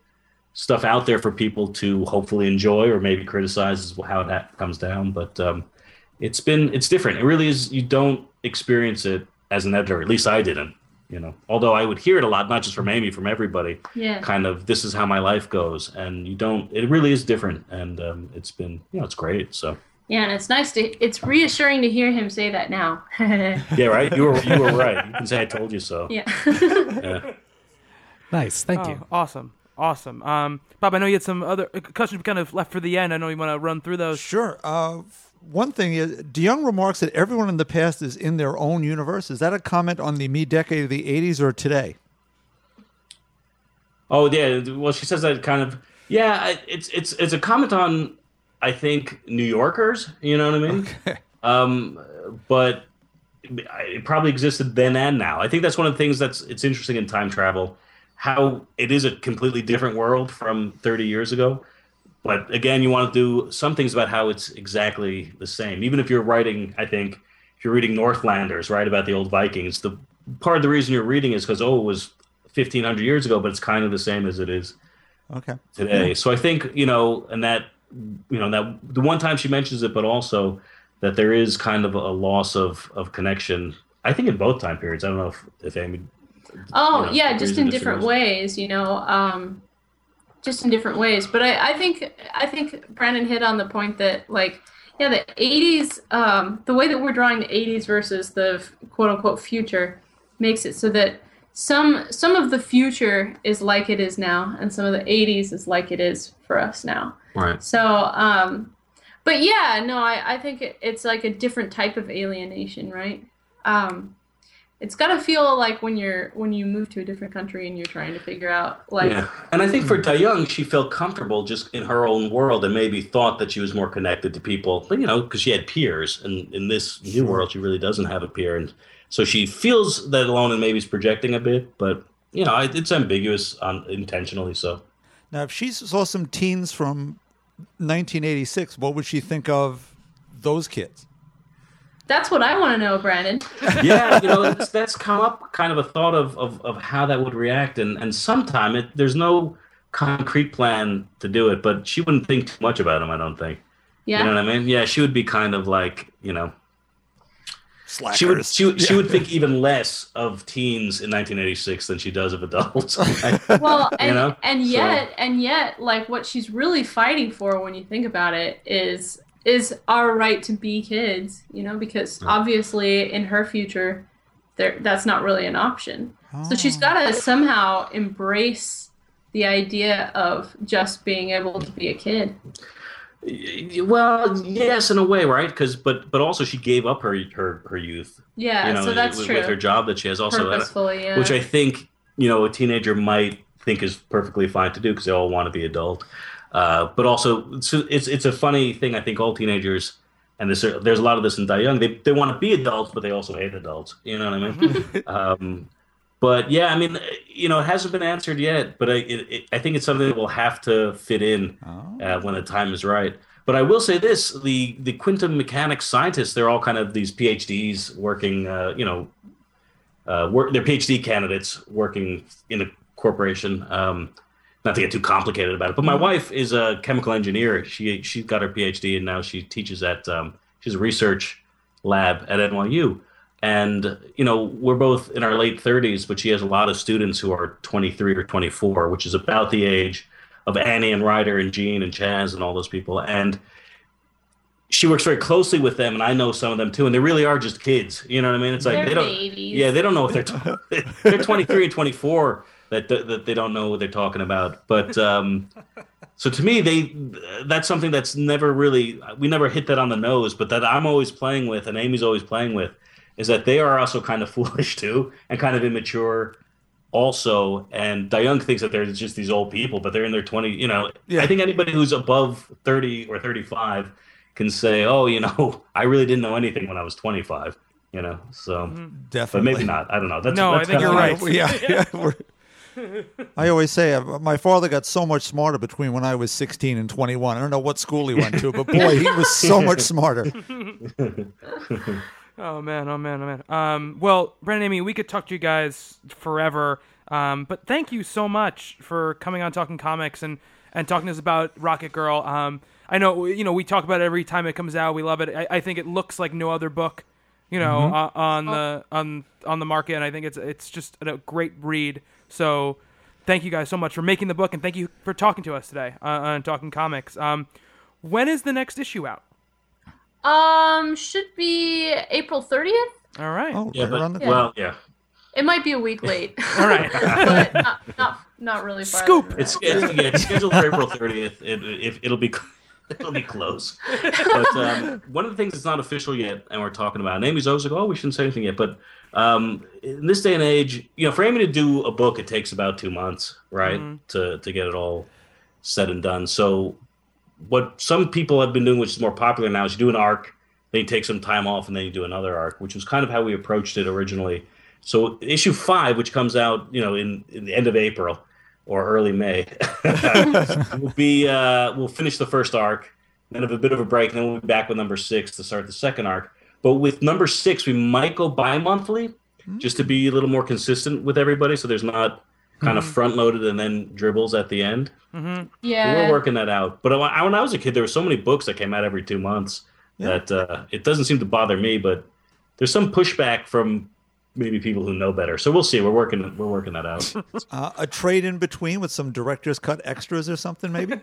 stuff out there for people to hopefully enjoy or maybe criticize is how that comes down. But it's different. It really is. You don't experience it as an editor. At least I didn't, you know, although I would hear it a lot, not just from Amy, from everybody. Yeah. Kind of, this is how my life goes. And it really is different. And it's been, you know, it's great. So. Yeah, and it's reassuring to hear him say that now. Yeah, right? You were right. You can say I told you so. Yeah. Yeah. Nice. Thank you. Awesome. Bob, I know you had some other questions kind of left for the end. I know you want to run through those. Sure. One thing is, DeYoung remarks that everyone in the past is in their own universe. Is that a comment on the me decade of the 80s or today? Oh, yeah. Well, she says that kind of... Yeah, it's a comment on... I think New Yorkers, you know what I mean? Okay. But it probably existed then and now. I think that's one of the things it's interesting in time travel, how it is a completely different world from 30 years ago. But again, you want to do some things about how it's exactly the same. Even if you're writing, I think, if you're reading Northlanders, right, about the old Vikings, the part of the reason you're reading is because, oh, it was 1,500 years ago, but it's kind of the same as it is today. Yeah. So I think, you know, and that, you know, that the one time she mentions it, but also that there is kind of a loss of connection, I think, in both time periods. I don't know if Amy. Oh, you know, yeah, just in different ways, you know. just in different ways. But I think Brandon hit on the point that, like, yeah, the 80s, the way that we're drawing the 80s versus the quote-unquote future makes it so that some of the future is like it is now, and some of the 80s is like it is for us now. Right. So, but yeah, no, I think it's like a different type of alienation, right? It's got to feel like when you move to a different country and you're trying to figure out, like... Yeah. And I think for Taeyong, she felt comfortable just in her own world and maybe thought that she was more connected to people, but, you know, because she had peers. And in this new world, she really doesn't have a peer. And so she feels that alone and maybe is projecting a bit, but, you know, it's ambiguous intentionally so. Now, if she saw some teens from 1986, what would she think of those kids? That's what I want to know, Brandon. Yeah, you know, that's come up kind of a thought of how that would react. And sometime there's no concrete plan to do it, but she wouldn't think too much about him, I don't think. Yeah. You know what I mean? Yeah, she would be kind of like, you know. Slackers. She would think even less of teens in 1986 than she does of adults. Well, and you know? and yet, like, what she's really fighting for when you think about it is our right to be kids, you know, because obviously in her future, that's not really an option. Oh. So she's got to somehow embrace the idea of just being able to be a kid. Well, yes, in a way, right? But also she gave up her youth. Yeah, you know, so that's true. With her job that she has also. Purposefully, yeah. Which I think, you know, a teenager might think is perfectly fine to do because they all want to be adult. But also, it's a funny thing. I think all teenagers, and there's a lot of this in Taeyong, they want to be adults, but they also hate adults. You know what I mean? But yeah, I mean, you know, it hasn't been answered yet. But I think it's something that will have to fit in when the time is right. But I will say this: the quantum mechanics scientists, they're all kind of these PhDs working. They're PhD candidates working in a corporation. Not to get too complicated about it, but my wife is a chemical engineer. She got her PhD, and now she teaches at she's a research lab at NYU. And, you know, we're both in our late 30s, but she has a lot of students who are 23 or 24, which is about the age of Annie and Ryder and Gene and Chaz and all those people. And she works very closely with them, and I know some of them too, and they really are just kids. You know what I mean? It's like they don't, babies. Yeah, they don't know if they're 23 and 24. That they don't know what they're talking about. But so to me, that's something that's never really, we never hit that on the nose, but that I'm always playing with and Amy's always playing with is that they are also kind of foolish too and kind of immature also. And Taeyong thinks that they're just these old people, but they're in their 20s. You know, yeah. I think anybody who's above 30 or 35 can say, oh, you know, I really didn't know anything when I was 25, you know, so. Definitely. But maybe not. I don't know. I think you're right. Yeah. I always say my father got so much smarter between when I was 16 and 21. I don't know what school he went to, but boy, he was so much smarter. Oh, man. Well, Brandon and Amy, we could talk to you guys forever, but thank you so much for coming on Talking Comics and talking to us about Rocket Girl. I know, you know, we talk about it every time it comes out. We love it. I think it looks like no other book, you know, on the market, and I think it's just a great read. So thank you guys so much for making the book, and thank you for talking to us today on Talking Comics. When is the next issue out? Should be April 30th. All right. Oh, yeah, well, yeah. It might be a week late. All right. But not really far. Scoop. It's scheduled for April 30th. It'll be close. But one of the things that's not official yet, and we're talking about, and Amy's always like, oh, we shouldn't say anything yet, but in this day and age, you know, for Amy to do a book, it takes about 2 months, right, to get it all said and done. So what some people have been doing, which is more popular now, is you do an arc, then you take some time off, and then you do another arc, which was kind of how we approached it originally. So issue 5, which comes out, you know, in the end of April, or early May, we'll finish the first arc, then have a bit of a break, and then we'll be back with number 6 to start the second arc. But with number 6, we might go bi-monthly, just to be a little more consistent with everybody, so there's not kind of front-loaded and then dribbles at the end. Mm-hmm. Yeah, we're working that out. But when I was a kid, there were so many books that came out every 2 months that it doesn't seem to bother me, but there's some pushback from maybe people who know better. So we'll see. We're working that out. A trade in between with some director's cut extras or something, maybe.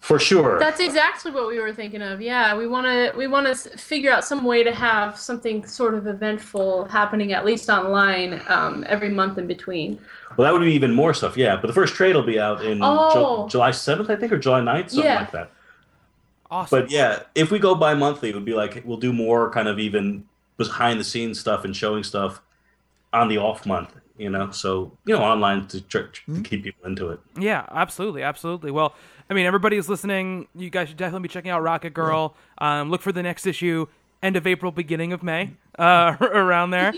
For sure. That's exactly what we were thinking of. Yeah, we want to figure out some way to have something sort of eventful happening, at least online, every month in between. Well, that would be even more stuff, yeah. But the first trade will be out in July 7th, I think, or July 9th, something like that. Awesome. But yeah, if we go bi-monthly, it would be like we'll do more kind of even behind-the-scenes stuff and showing stuff on the off month. Online to keep people into it. Yeah, absolutely, absolutely. Well, I mean, everybody is listening. You guys should definitely be checking out Rocket Girl. Look for the next issue, end of April, beginning of May, around there.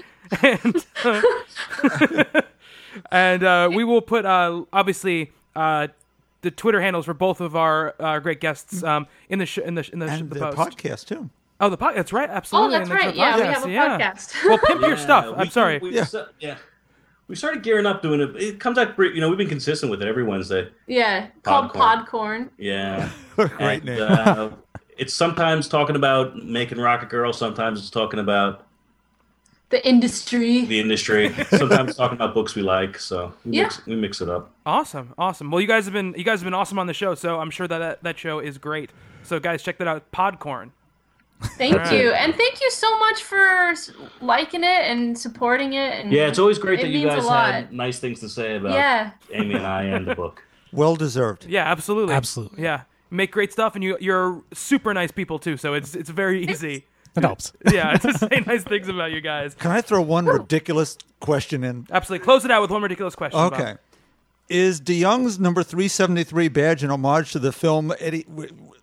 And we will put, obviously, the Twitter handles for both of our great guests in the podcast too. Oh, the podcast. That's right. Absolutely. Oh, that's right. Yeah, we have a podcast. Well, pimp your stuff. I'm sorry. We started gearing up doing it. It comes out, we've been consistent with it every Wednesday. Yeah, called Podcorn. Yeah. What a great name. It's sometimes talking about making Rocket Girl. Sometimes it's talking about... The industry. Sometimes talking about books we like. So we mix it up. Awesome. Well, you guys have been awesome on the show, so I'm sure that show is great. So guys, check that out, Podcorn. Thank you. And thank you so much for liking it and supporting it. And it's always great that you guys had nice things to say about Amy and I and the book. Well deserved. Yeah, absolutely. Absolutely. Yeah. Make great stuff, and you're super nice people too, so it's very easy. It helps. Yeah, to say nice things about you guys. Can I throw one ridiculous question in? Absolutely. Close it out with one ridiculous question. Okay. Bob. Is DeYoung's number 373 badge an homage to the film Eddie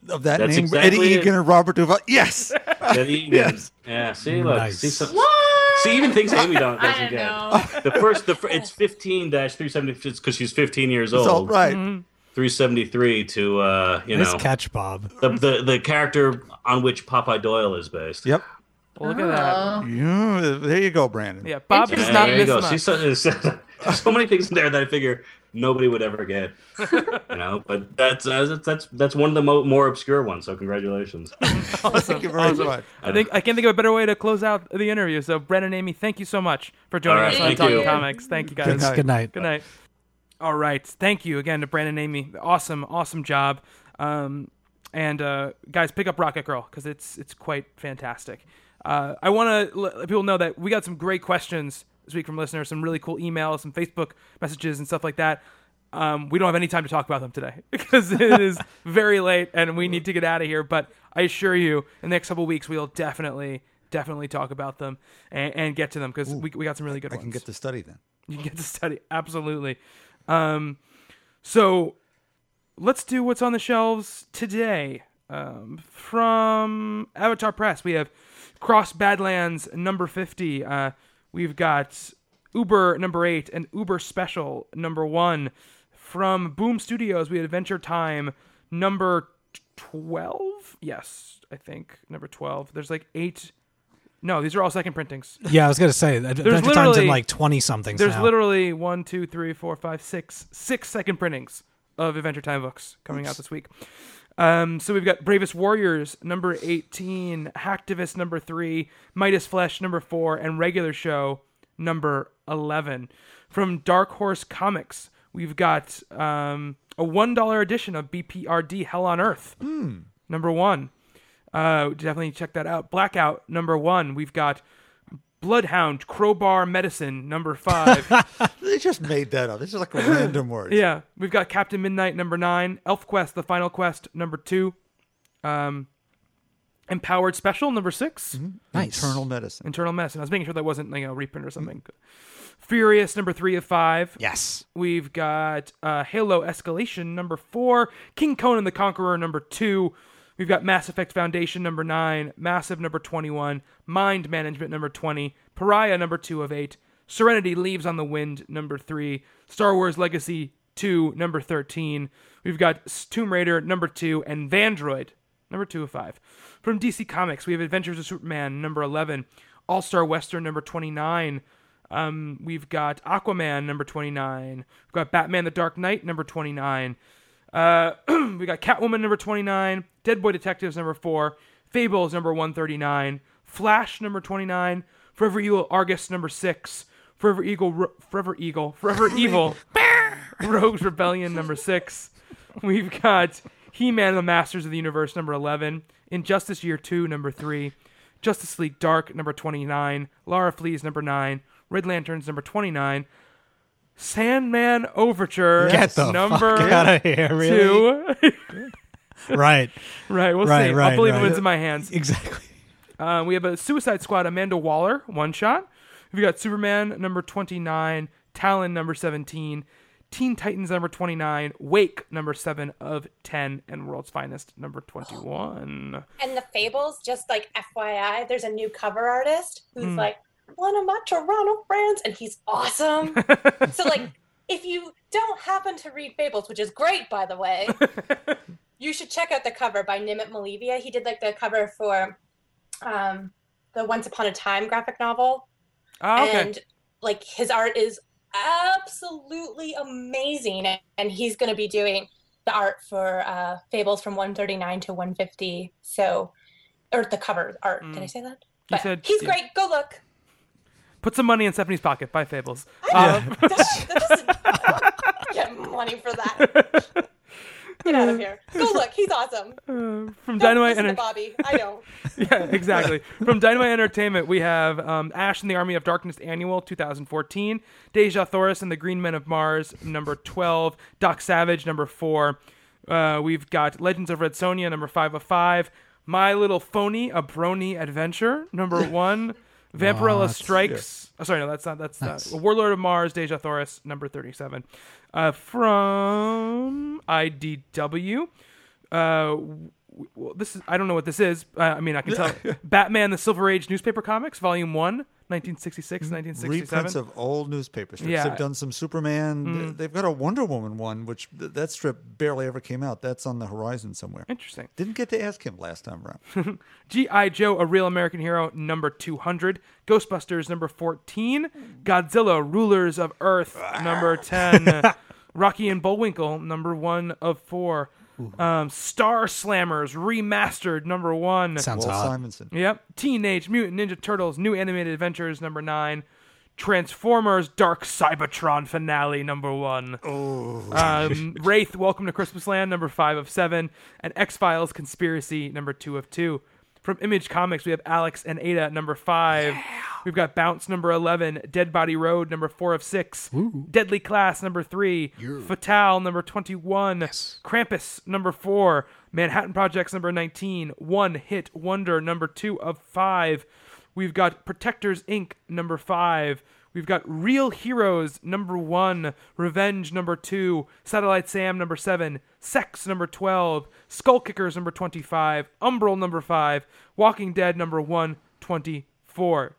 Egan and Robert Duvall? Yes. Eddie Egan. Yes. Yeah. See, look. Nice. See, even things Amy doesn't get. Know. It's 15-373 because she's 15 years old. It's all right. Mm-hmm. 373 to nice catch, Bob. The character on which Popeye Doyle is based. Yep. Well, look at that. Yeah, there you go, Brandon. Yeah, Bob does not miss much. See, so many things in there that I figure nobody would ever get. But that's one of the more obscure ones. So congratulations. Awesome. Thank you very much. I can't think of a better way to close out the interview. So Brandon and Amy, thank you so much for joining us on Talking Comics. Thank you, guys. Good night. All right. Thank you again to Brandon and Amy. Awesome job. And guys, pick up Rocket Girl because it's quite fantastic. I want to let people know that we got some great questions this week from listeners, some really cool emails, some Facebook messages and stuff like that. We don't have any time to talk about them today because it is very late and we need to get out of here. But I assure you, in the next couple of weeks, we'll definitely talk about them and get to them because we got some really good ones. I can get to study then. You can get to study. Absolutely. So let's do what's on the shelves today. From Avatar Press, we have Cross Badlands number 50. We've got Uber number 8 and Uber Special number 1. From Boom Studios, we had Adventure Time number 12. Yes, I think number 12. There's like 8. No, these are all second printings. Yeah, I was going to say, Adventure Time's in like 20-somethings now. There's literally 1, 2, 3, 4, 5, 6. 6 second printings of Adventure Time books coming out this week. So we've got Bravest Warriors, number 18, Hacktivist, number 3, Midas Flesh, number 4, and Regular Show, number 11. From Dark Horse Comics, we've got a $1 edition of BPRD Hell on Earth, number 1. Definitely check that out. Blackout, number 1. We've got Bloodhound, Crowbar Medicine, number 5. They just made that up. This is like a random word. Yeah. We've got Captain Midnight, number 9. Elf Quest, The Final Quest, number 2. Empowered Special, number 6. Mm-hmm. Nice. Internal Medicine. I was making sure that wasn't like a reprint or something. Mm-hmm. Furious, number 3 of 5. Yes. We've got Halo Escalation, number 4. King Conan the Conqueror, number 2. We've got Mass Effect Foundation, number 9, Massive, number 21, Mind Management, number 20, Pariah, number 2 of 8, Serenity Leaves on the Wind, number 3, Star Wars Legacy 2, number 13. We've got Tomb Raider, number 2, and Vandroid, number 2 of 5. From DC Comics, we have Adventures of Superman, number 11, All-Star Western, number 29. We've got Aquaman, number 29. We've got Batman the Dark Knight, number 29. We got Catwoman, number 29, Dead Boy Detectives, number 4, Fables, number 139, Flash, number 29, Forever Eagle Argus number 6, Forever Evil Rogues Rebellion number 6. We've got He-Man and the Masters of the Universe number 11, Injustice Year 2 number 3, Justice League Dark number 29, Lara Flea's number 9, Red Lanterns number 29, Sandman Overture number 2. Right. We'll see. I'll believe it wins in my hands. Exactly. We have a Suicide Squad, Amanda Waller, one shot. We've got Superman number 29, Talon number 17, Teen Titans number 29, Wake number 7 of 10, and World's Finest number 21. And the Fables, just like FYI, there's a new cover artist who's like, one of my Toronto friends, and he's awesome. So, like, if you don't happen to read Fables, which is great, by the way, you should check out the cover by Nimit Molivia. He did, like, the cover for the Once Upon a Time graphic novel. Oh, okay. And, like, his art is absolutely amazing, and he's going to be doing the art for Fables from 139 to 150, so, or the cover art. Did I say that? But he's great. Go look. Put some money in Stephanie's pocket. Buy Fables. Get money for that. Get out of here. Go look. He's awesome. From Dynamite Entertainment. Bobby. I don't. Yeah, exactly. From Dynamite Entertainment, we have Ash and the Army of Darkness Annual 2014, Dejah Thoris and the Green Men of Mars, number 12, Doc Savage, number 4. We've got Legends of Red Sonja, number 5 of 5, My Little Phony, A Brony Adventure, number 1. Vampirella Strikes. Oh, sorry, no, that's not. Warlord of Mars, Dejah Thoris, number 37. From IDW. This is, I don't know what this is. I mean, I can tell. Batman: The Silver Age Newspaper Comics, Volume 1. 1966, 1967. Reprints of old newspaper strips. Yeah. They've done some Superman. They've got a Wonder Woman one, which that strip barely ever came out. That's on the horizon somewhere. Interesting. Didn't get to ask him last time around. G.I. Joe, A Real American Hero, number 200. Ghostbusters, number 14. Godzilla, Rulers of Earth, number 10. Rocky and Bullwinkle, number 1 of 4. Star Slammers Remastered, number 1. Sounds Walt Simonson. Yep. Teenage Mutant Ninja Turtles New Animated Adventures, number 9. Transformers Dark Cybertron Finale, number 1. Wraith Welcome to Christmas Land, number 5 of 7. And X-Files Conspiracy, number 2 of 2. From Image Comics, we have Alex and Ada, number 5. Yeah. We've got Bounce, number 11. Dead Body Road, number 4 of 6. Ooh. Deadly Class, number 3. Yeah. Fatale, number 21. Yes. Krampus, number 4. Manhattan Projects, number 19. One Hit Wonder, number 2 of 5. We've got Protectors, Inc., number 5. We've got Real Heroes, number 1, Revenge, number 2, Satellite Sam, number 7, Sex, number 12, Skull Kickers, number 25, Umbral, number 5, Walking Dead, number 124.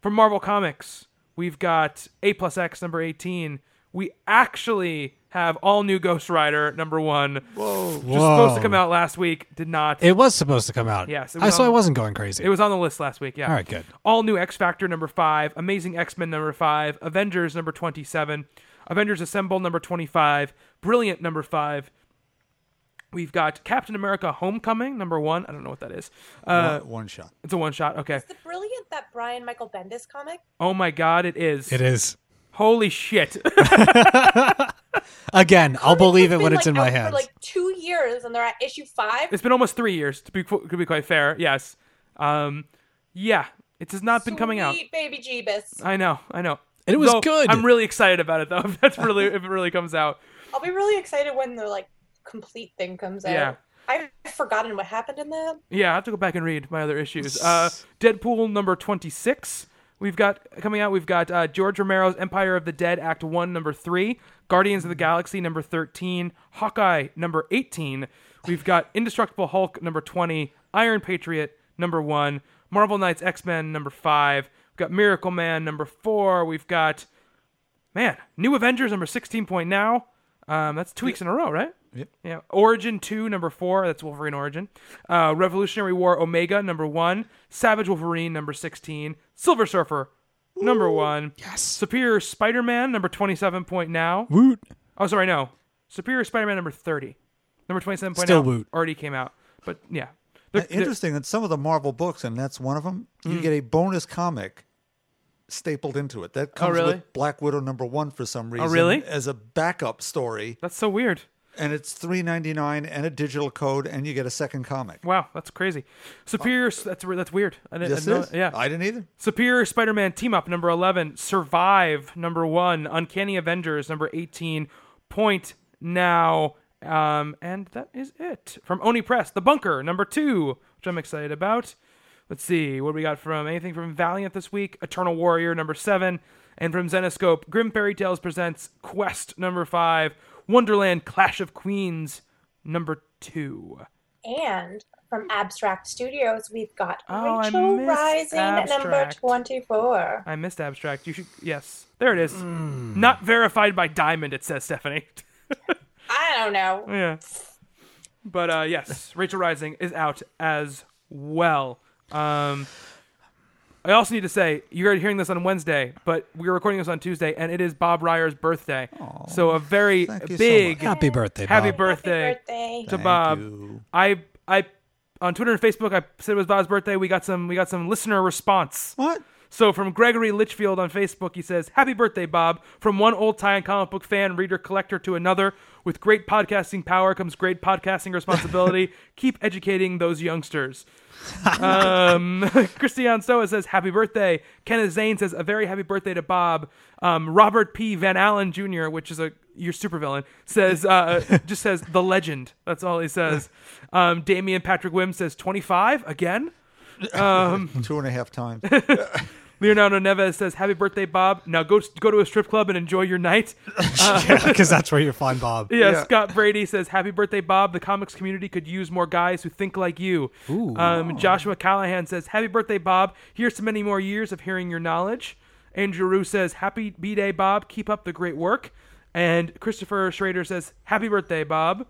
From Marvel Comics, we've got A+X, number 18. We actually have All New Ghost Rider, number 1. Whoa. Just supposed to come out last week. Did not. It was supposed to come out. Yes. So I wasn't going crazy. It was on the list last week, yeah. All right, good. All New X-Factor, number 5. Amazing X-Men, number 5. Avengers, number 27. Avengers Assemble, number 25. Brilliant, number 5. We've got Captain America Homecoming, number 1. I don't know what that is. One shot. It's a one shot, okay. Is the Brilliant that Brian Michael Bendis comic? Oh my God, it is. It is. Holy shit. Again, I'll believe it when it's in my hands. For like 2 years and they're at issue 5. It's been almost 3 years, to be quite fair. Yes. Yeah, it has not been coming out. Sweet baby Jeebus. I know. And it was good. I'm really excited about it though. If it really comes out. I'll be really excited when the like complete thing comes out. Yeah. I've forgotten what happened in that. Yeah, I have to go back and read my other issues. Deadpool number 26. We've got George Romero's Empire of the Dead Act 1, number 3, Guardians of the Galaxy, number 13, Hawkeye, number 18. We've got Indestructible Hulk, number 20, Iron Patriot, number 1, Marvel Knights X-Men, number 5. We've got Miracle Man, number 4. We've got, New Avengers, number 16.now. That's 2 weeks in a row, right? Yep. Yeah. Origin 2, number 4. That's Wolverine Origin. Revolutionary War Omega, number 1. Savage Wolverine, number 16. Silver Surfer, number 1. Yes. Superior Spider-Man, number 27.now. Woot. Oh, sorry, no. Superior Spider-Man, number 30. Number 27.now. Still woot. Already came out. But, yeah. Interesting that some of the Marvel books, and that's one of them, you get a bonus comic stapled into it. That comes with Black Widow #1 for some reason. Oh, really? As a backup story. That's so weird. And it's $3.99 and a digital code, and you get a second comic. Wow, that's crazy. Superior, that's weird. I didn't know. Yeah, I didn't either. Superior Spider-Man Team Up #11, Survive #1, Uncanny Avengers #18, Point Now, and that is it from Oni Press. The Bunker #2, which I'm excited about. Let's see what we got from anything from Valiant this week. Eternal Warrior #7, and from Zenoscope, Grim Fairy Tales presents Quest #5. Wonderland Clash of Queens #2. And from Abstract Studios, we've got Rachel Rising at #24. I missed Abstract. You should, yes. There it is. Mm. Not verified by Diamond, it says, Stephanie. I don't know. Yeah. But yes, Rachel Rising is out as well. I also need to say, you're hearing this on Wednesday, but we're recording this on Tuesday, and it is Bob Ryer's birthday. Aww, so a very big happy birthday, Bob. Happy birthday to Bob. I on Twitter and Facebook, I said it was Bob's birthday. We got some listener response. What? So from Gregory Litchfield on Facebook, he says, "Happy birthday, Bob! From one old-time comic book fan, reader, collector to another. With great podcasting power comes great podcasting responsibility. Keep educating those youngsters." Christian Stoa says, "Happy birthday." Kenneth Zane says, "A very happy birthday to Bob." Robert P. Van Allen Jr., which is your supervillain, says, just says, "The legend." That's all he says. Damian Patrick Wim says, 25 again. 2.5 times. Leonardo Neves says, "Happy birthday, Bob. Now go to a strip club and enjoy your night." Because that's where you find Bob. Yeah. Scott Brady says, "Happy birthday, Bob. The comics community could use more guys who think like you." Ooh, wow. Joshua Callahan says, "Happy birthday, Bob. Here's to many more years of hearing your knowledge." Andrew Rue says, "Happy B-Day, Bob. Keep up the great work." And Christopher Schrader says, "Happy birthday, Bob."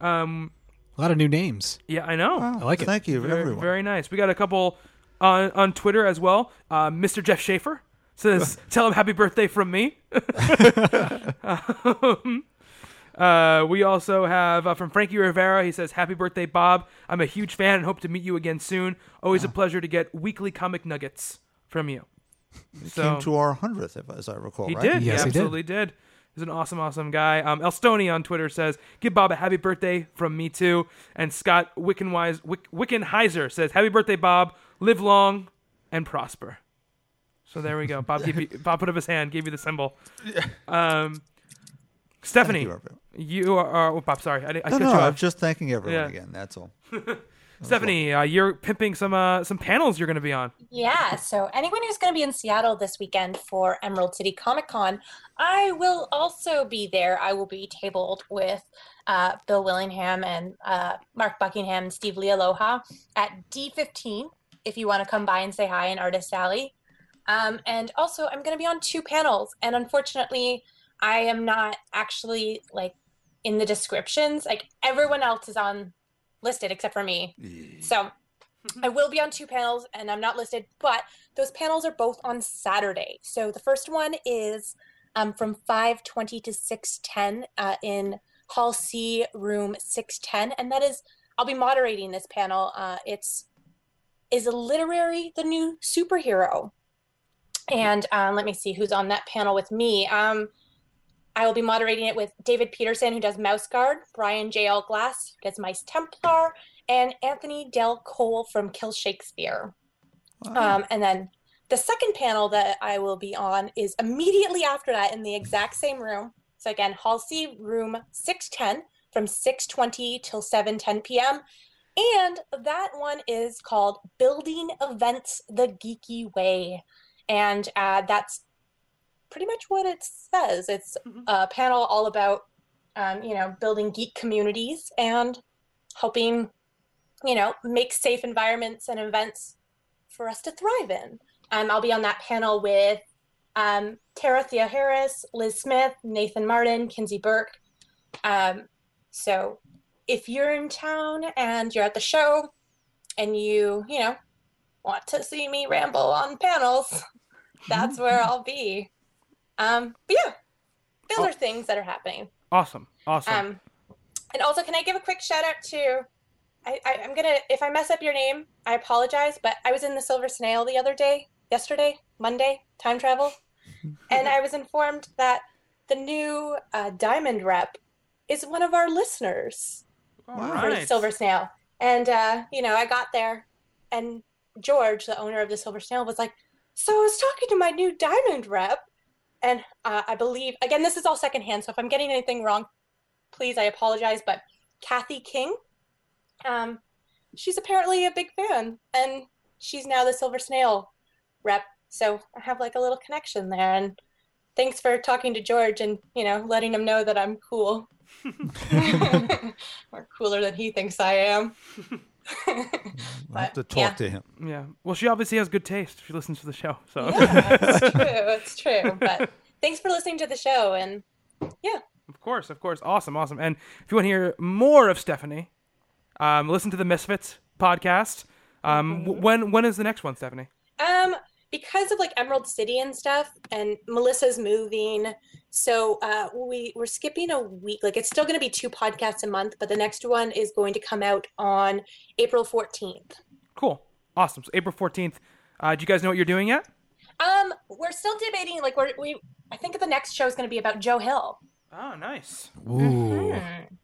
A lot of new names. Yeah, I know. Wow. I like it. Thank you, everyone. Very nice. We got a couple... On Twitter as well, Mr. Jeff Schaefer says, "Tell him happy birthday from me." We also have from Frankie Rivera. He says, "Happy birthday, Bob. I'm a huge fan and hope to meet you again soon. Always a pleasure to get weekly comic nuggets from you." Came to our 100th, as I recall, right? He did. Yes, he absolutely did. He's an awesome, awesome guy. Elstoni on Twitter says, "Give Bob a happy birthday from me, too." And Scott Wickenheiser says, "Happy birthday, Bob. Live long and prosper." So there we go. Bob put up his hand, gave you the symbol. Stephanie, you are Bob, sorry. I I'm just thanking everyone again. That's all. Stephanie, you're pimping some panels you're going to be on. Yeah, so anyone who's going to be in Seattle this weekend for Emerald City Comic Con, I will also be there. I will be tabled with Bill Willingham and Mark Buckingham and Steve Lealoha at D15 if you want to come by and say hi in Artist Alley. And also, I'm going to be on 2 panels. And unfortunately, I am not actually in the descriptions. Everyone else is on... listed except for me. So I will be on 2 panels and I'm not listed, but those panels are both on Saturday. So the first one is from 5:20 to 6:10 in Hall C, room 610, and that is, I'll be moderating this panel. Is Literary the New Superhero? And let me see who's on that panel with me. I will be moderating it with David Peterson, who does Mouse Guard, Brian J.L. Glass, who does Mice Templar, and Anthony Del Cole from Kill Shakespeare. Wow. And then the second panel that I will be on is immediately after that in the exact same room. So again, Hall C, room 610, from 6:20 till 7:10 p.m. And that one is called Building Events the Geeky Way. And that's pretty much what it says. It's a panel all about, building geek communities and helping, make safe environments and events for us to thrive in. I'll be on that panel with Tara Thea Harris, Liz Smith, Nathan Martin, Kinsey Burke. So if you're in town and you're at the show and you want to see me ramble on panels, that's where I'll be. But yeah, those are things that are happening. Awesome. And also, can I give a quick shout out to, I'm going to, if I mess up your name, I apologize, but I was in the Silver Snail the other day. yesterday, Monday, time travel. And I was informed that the new Diamond rep is one of our listeners. All right. For Silver Snail. And, you know, I got there and George, the owner of the Silver Snail, was like, so I was talking to my new Diamond rep. And I believe, again, this is all secondhand, so if I'm getting anything wrong, please, I apologize, but Kathy King, she's apparently a big fan, and she's now the Silver Snail rep, so I have, like, a little connection there, and thanks for talking to George and, you know, letting him know that I'm cool. Or cooler than he thinks I am. I'll have to talk to him. Yeah. Well, she obviously has good taste. She listens to the show. So. Yeah, that's true. It's true. But thanks for listening to the show. And yeah. Of course. Of course. Awesome. Awesome. And if you want to hear more of Stephanie, listen to the Misfits podcast. When is the next one, Stephanie? Because of like Emerald City and stuff, and Melissa's moving, so we're skipping a week. Like it's still going to be 2 podcasts a month, but the next one is going to come out on April 14th. Cool, awesome. So April 14th. Do you guys know what you're doing yet? We're still debating. Like we I think the next show is going to be about Joe Hill. Oh, nice. Ooh,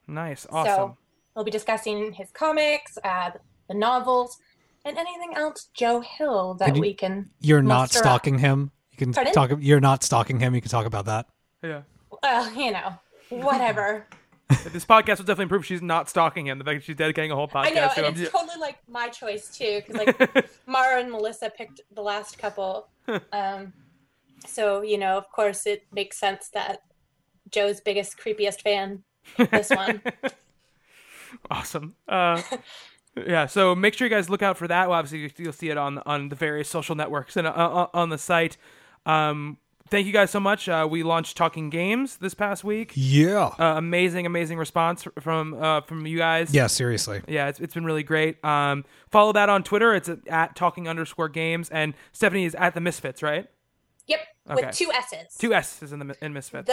nice, awesome. So we'll be discussing his comics, the novels. And anything else, Joe Hill, that we can. You're not stalking him. You can talk. You're not stalking him. You can talk about that. Yeah. Well, you know, whatever. This podcast will definitely prove she's not stalking him. The fact that she's dedicating a whole podcast. I know, to and him. It's totally like my choice too, because like Mara and Melissa picked the last couple. So you know, of course, it makes sense that Joe's biggest, creepiest fan is this one. Awesome. Yeah, so make sure you guys look out for that. Well, obviously, you'll see it on the various social networks and on the site. Thank you guys so much. We launched Talking Games this past week. Yeah. Amazing response from you guys. Yeah, seriously. Yeah, it's been really great. Follow that on Twitter. It's at Talking_Games. And Stephanie is at The Misfits, right? Yep, okay. With 2 S's. 2 S's in Misfits.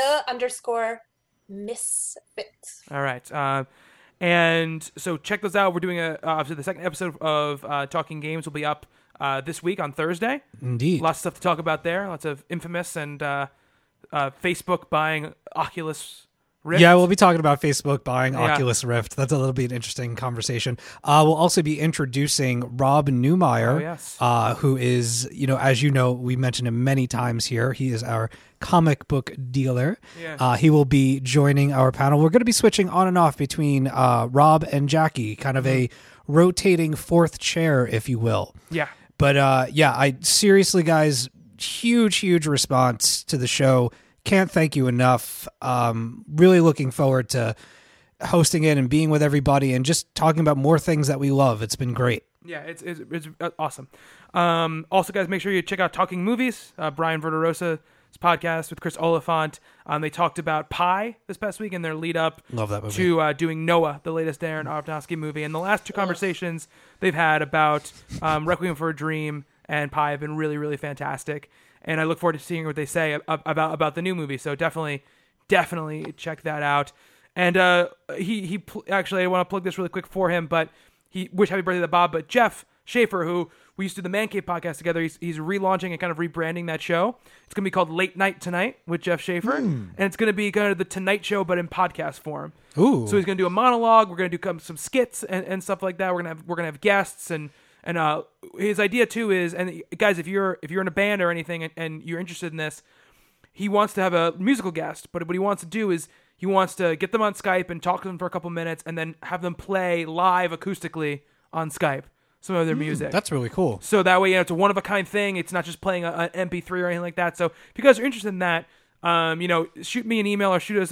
_Misfits. All right. And so check those out. We're doing obviously the second episode of Talking Games will be up this week on Thursday. Indeed. Lots of stuff to talk about there. Lots of Infamous and Facebook buying Oculus Rift. Yeah, we'll be talking about Facebook buying Oculus Rift. That'll be an interesting conversation. We'll also be introducing Rob Neumeier, who is, you know, as you know, we mentioned him many times here. He is our comic book dealer. Yeah. He will be joining our panel. We're going to be switching on and off between Rob and Jackie, kind of a rotating fourth chair, if you will. Yeah. But I seriously, guys, huge response to the show. Can't thank you enough. Really looking forward to hosting it and being with everybody and just talking about more things that we love. It's been great. Yeah, it's awesome. Also, guys, make sure you check out Talking Movies, Brian Verderosa's podcast with Chris Oliphant. They talked about Pi this past week in their lead up to doing Noah, the latest Darren Aronofsky movie. And the last 2 conversations they've had about Requiem for a Dream and Pi have been really fantastic. And I look forward to seeing what they say about the new movie. So definitely check that out. And actually, I want to plug this really quick for him, but he wish happy birthday to Bob. But Jeff Schaefer, who we used to do the Man Cave podcast together, he's relaunching and kind of rebranding that show. It's going to be called Late Night Tonight with Jeff Schaefer. And it's going to be kind of the Tonight Show, but in podcast form. Ooh. So he's going to do a monologue. We're going to do some skits and stuff like that. We're going to have guests and. And his idea too is, and guys, if you're in a band or anything and you're interested in this, he wants to have a musical guest. But what he wants to do is he wants to get them on Skype and talk to them for a couple minutes, and then have them play live acoustically on Skype some of their music. That's really cool. So that way, you know, it's a one of a kind thing. It's not just playing an MP3 or anything like that. So if you guys are interested in that, you know, shoot me an email or shoot us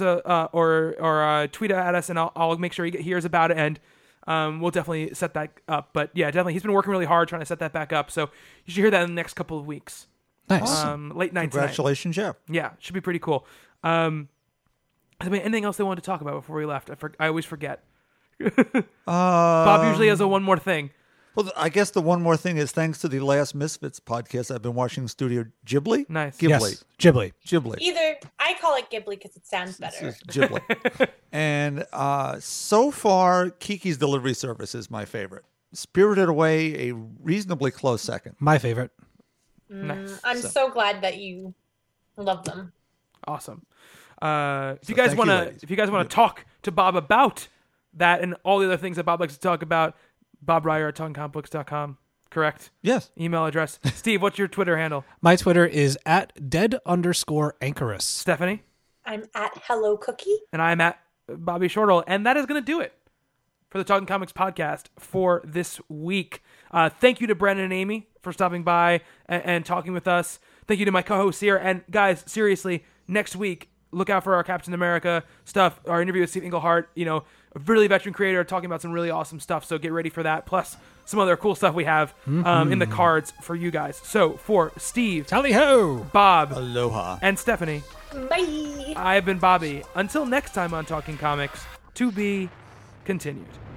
or tweet at us, and I'll make sure he hears about it and. We'll definitely set that up, but yeah, definitely. He's been working really hard trying to set that back up. So you should hear that in the next couple of weeks. Nice. Late Night Tonight. Congratulations, Jeff. Yeah. Should be pretty cool. I mean, anything else they wanted to talk about before we left? I always forget. Bob usually has a one more thing. Well, I guess the one more thing is thanks to the last Misfits podcast, I've been watching Studio Ghibli. Nice. Ghibli. Yes. Ghibli. Either I call it Ghibli because it sounds better. Ghibli. And so far, Kiki's Delivery Service is my favorite. Spirited Away, a reasonably close second. My favorite. Nice. I'm so glad that you love them. Awesome. If you guys want to talk to Bob about that and all the other things that Bob likes to talk about, bobryer@tonguecomicbooks.com. Correct. Yes. Email address. Steve, what's your Twitter handle? My Twitter is @dead_anchorus. Stephanie? I'm @HelloCookie. And I'm @BobbyShortall. And that is going to do it for the Talking Comics podcast for this week. Thank you to Brandon and Amy for stopping by and talking with us. Thank you to my co-hosts here. And guys, seriously, next week, look out for our Captain America stuff, our interview with Steve Englehart, a really veteran creator talking about some really awesome stuff. So get ready for that. Plus some other cool stuff we have in the cards for you guys. So for Steve, tally ho, Bob, aloha, and Stephanie, bye. I've been Bobby. Until next time on Talking Comics, to be continued.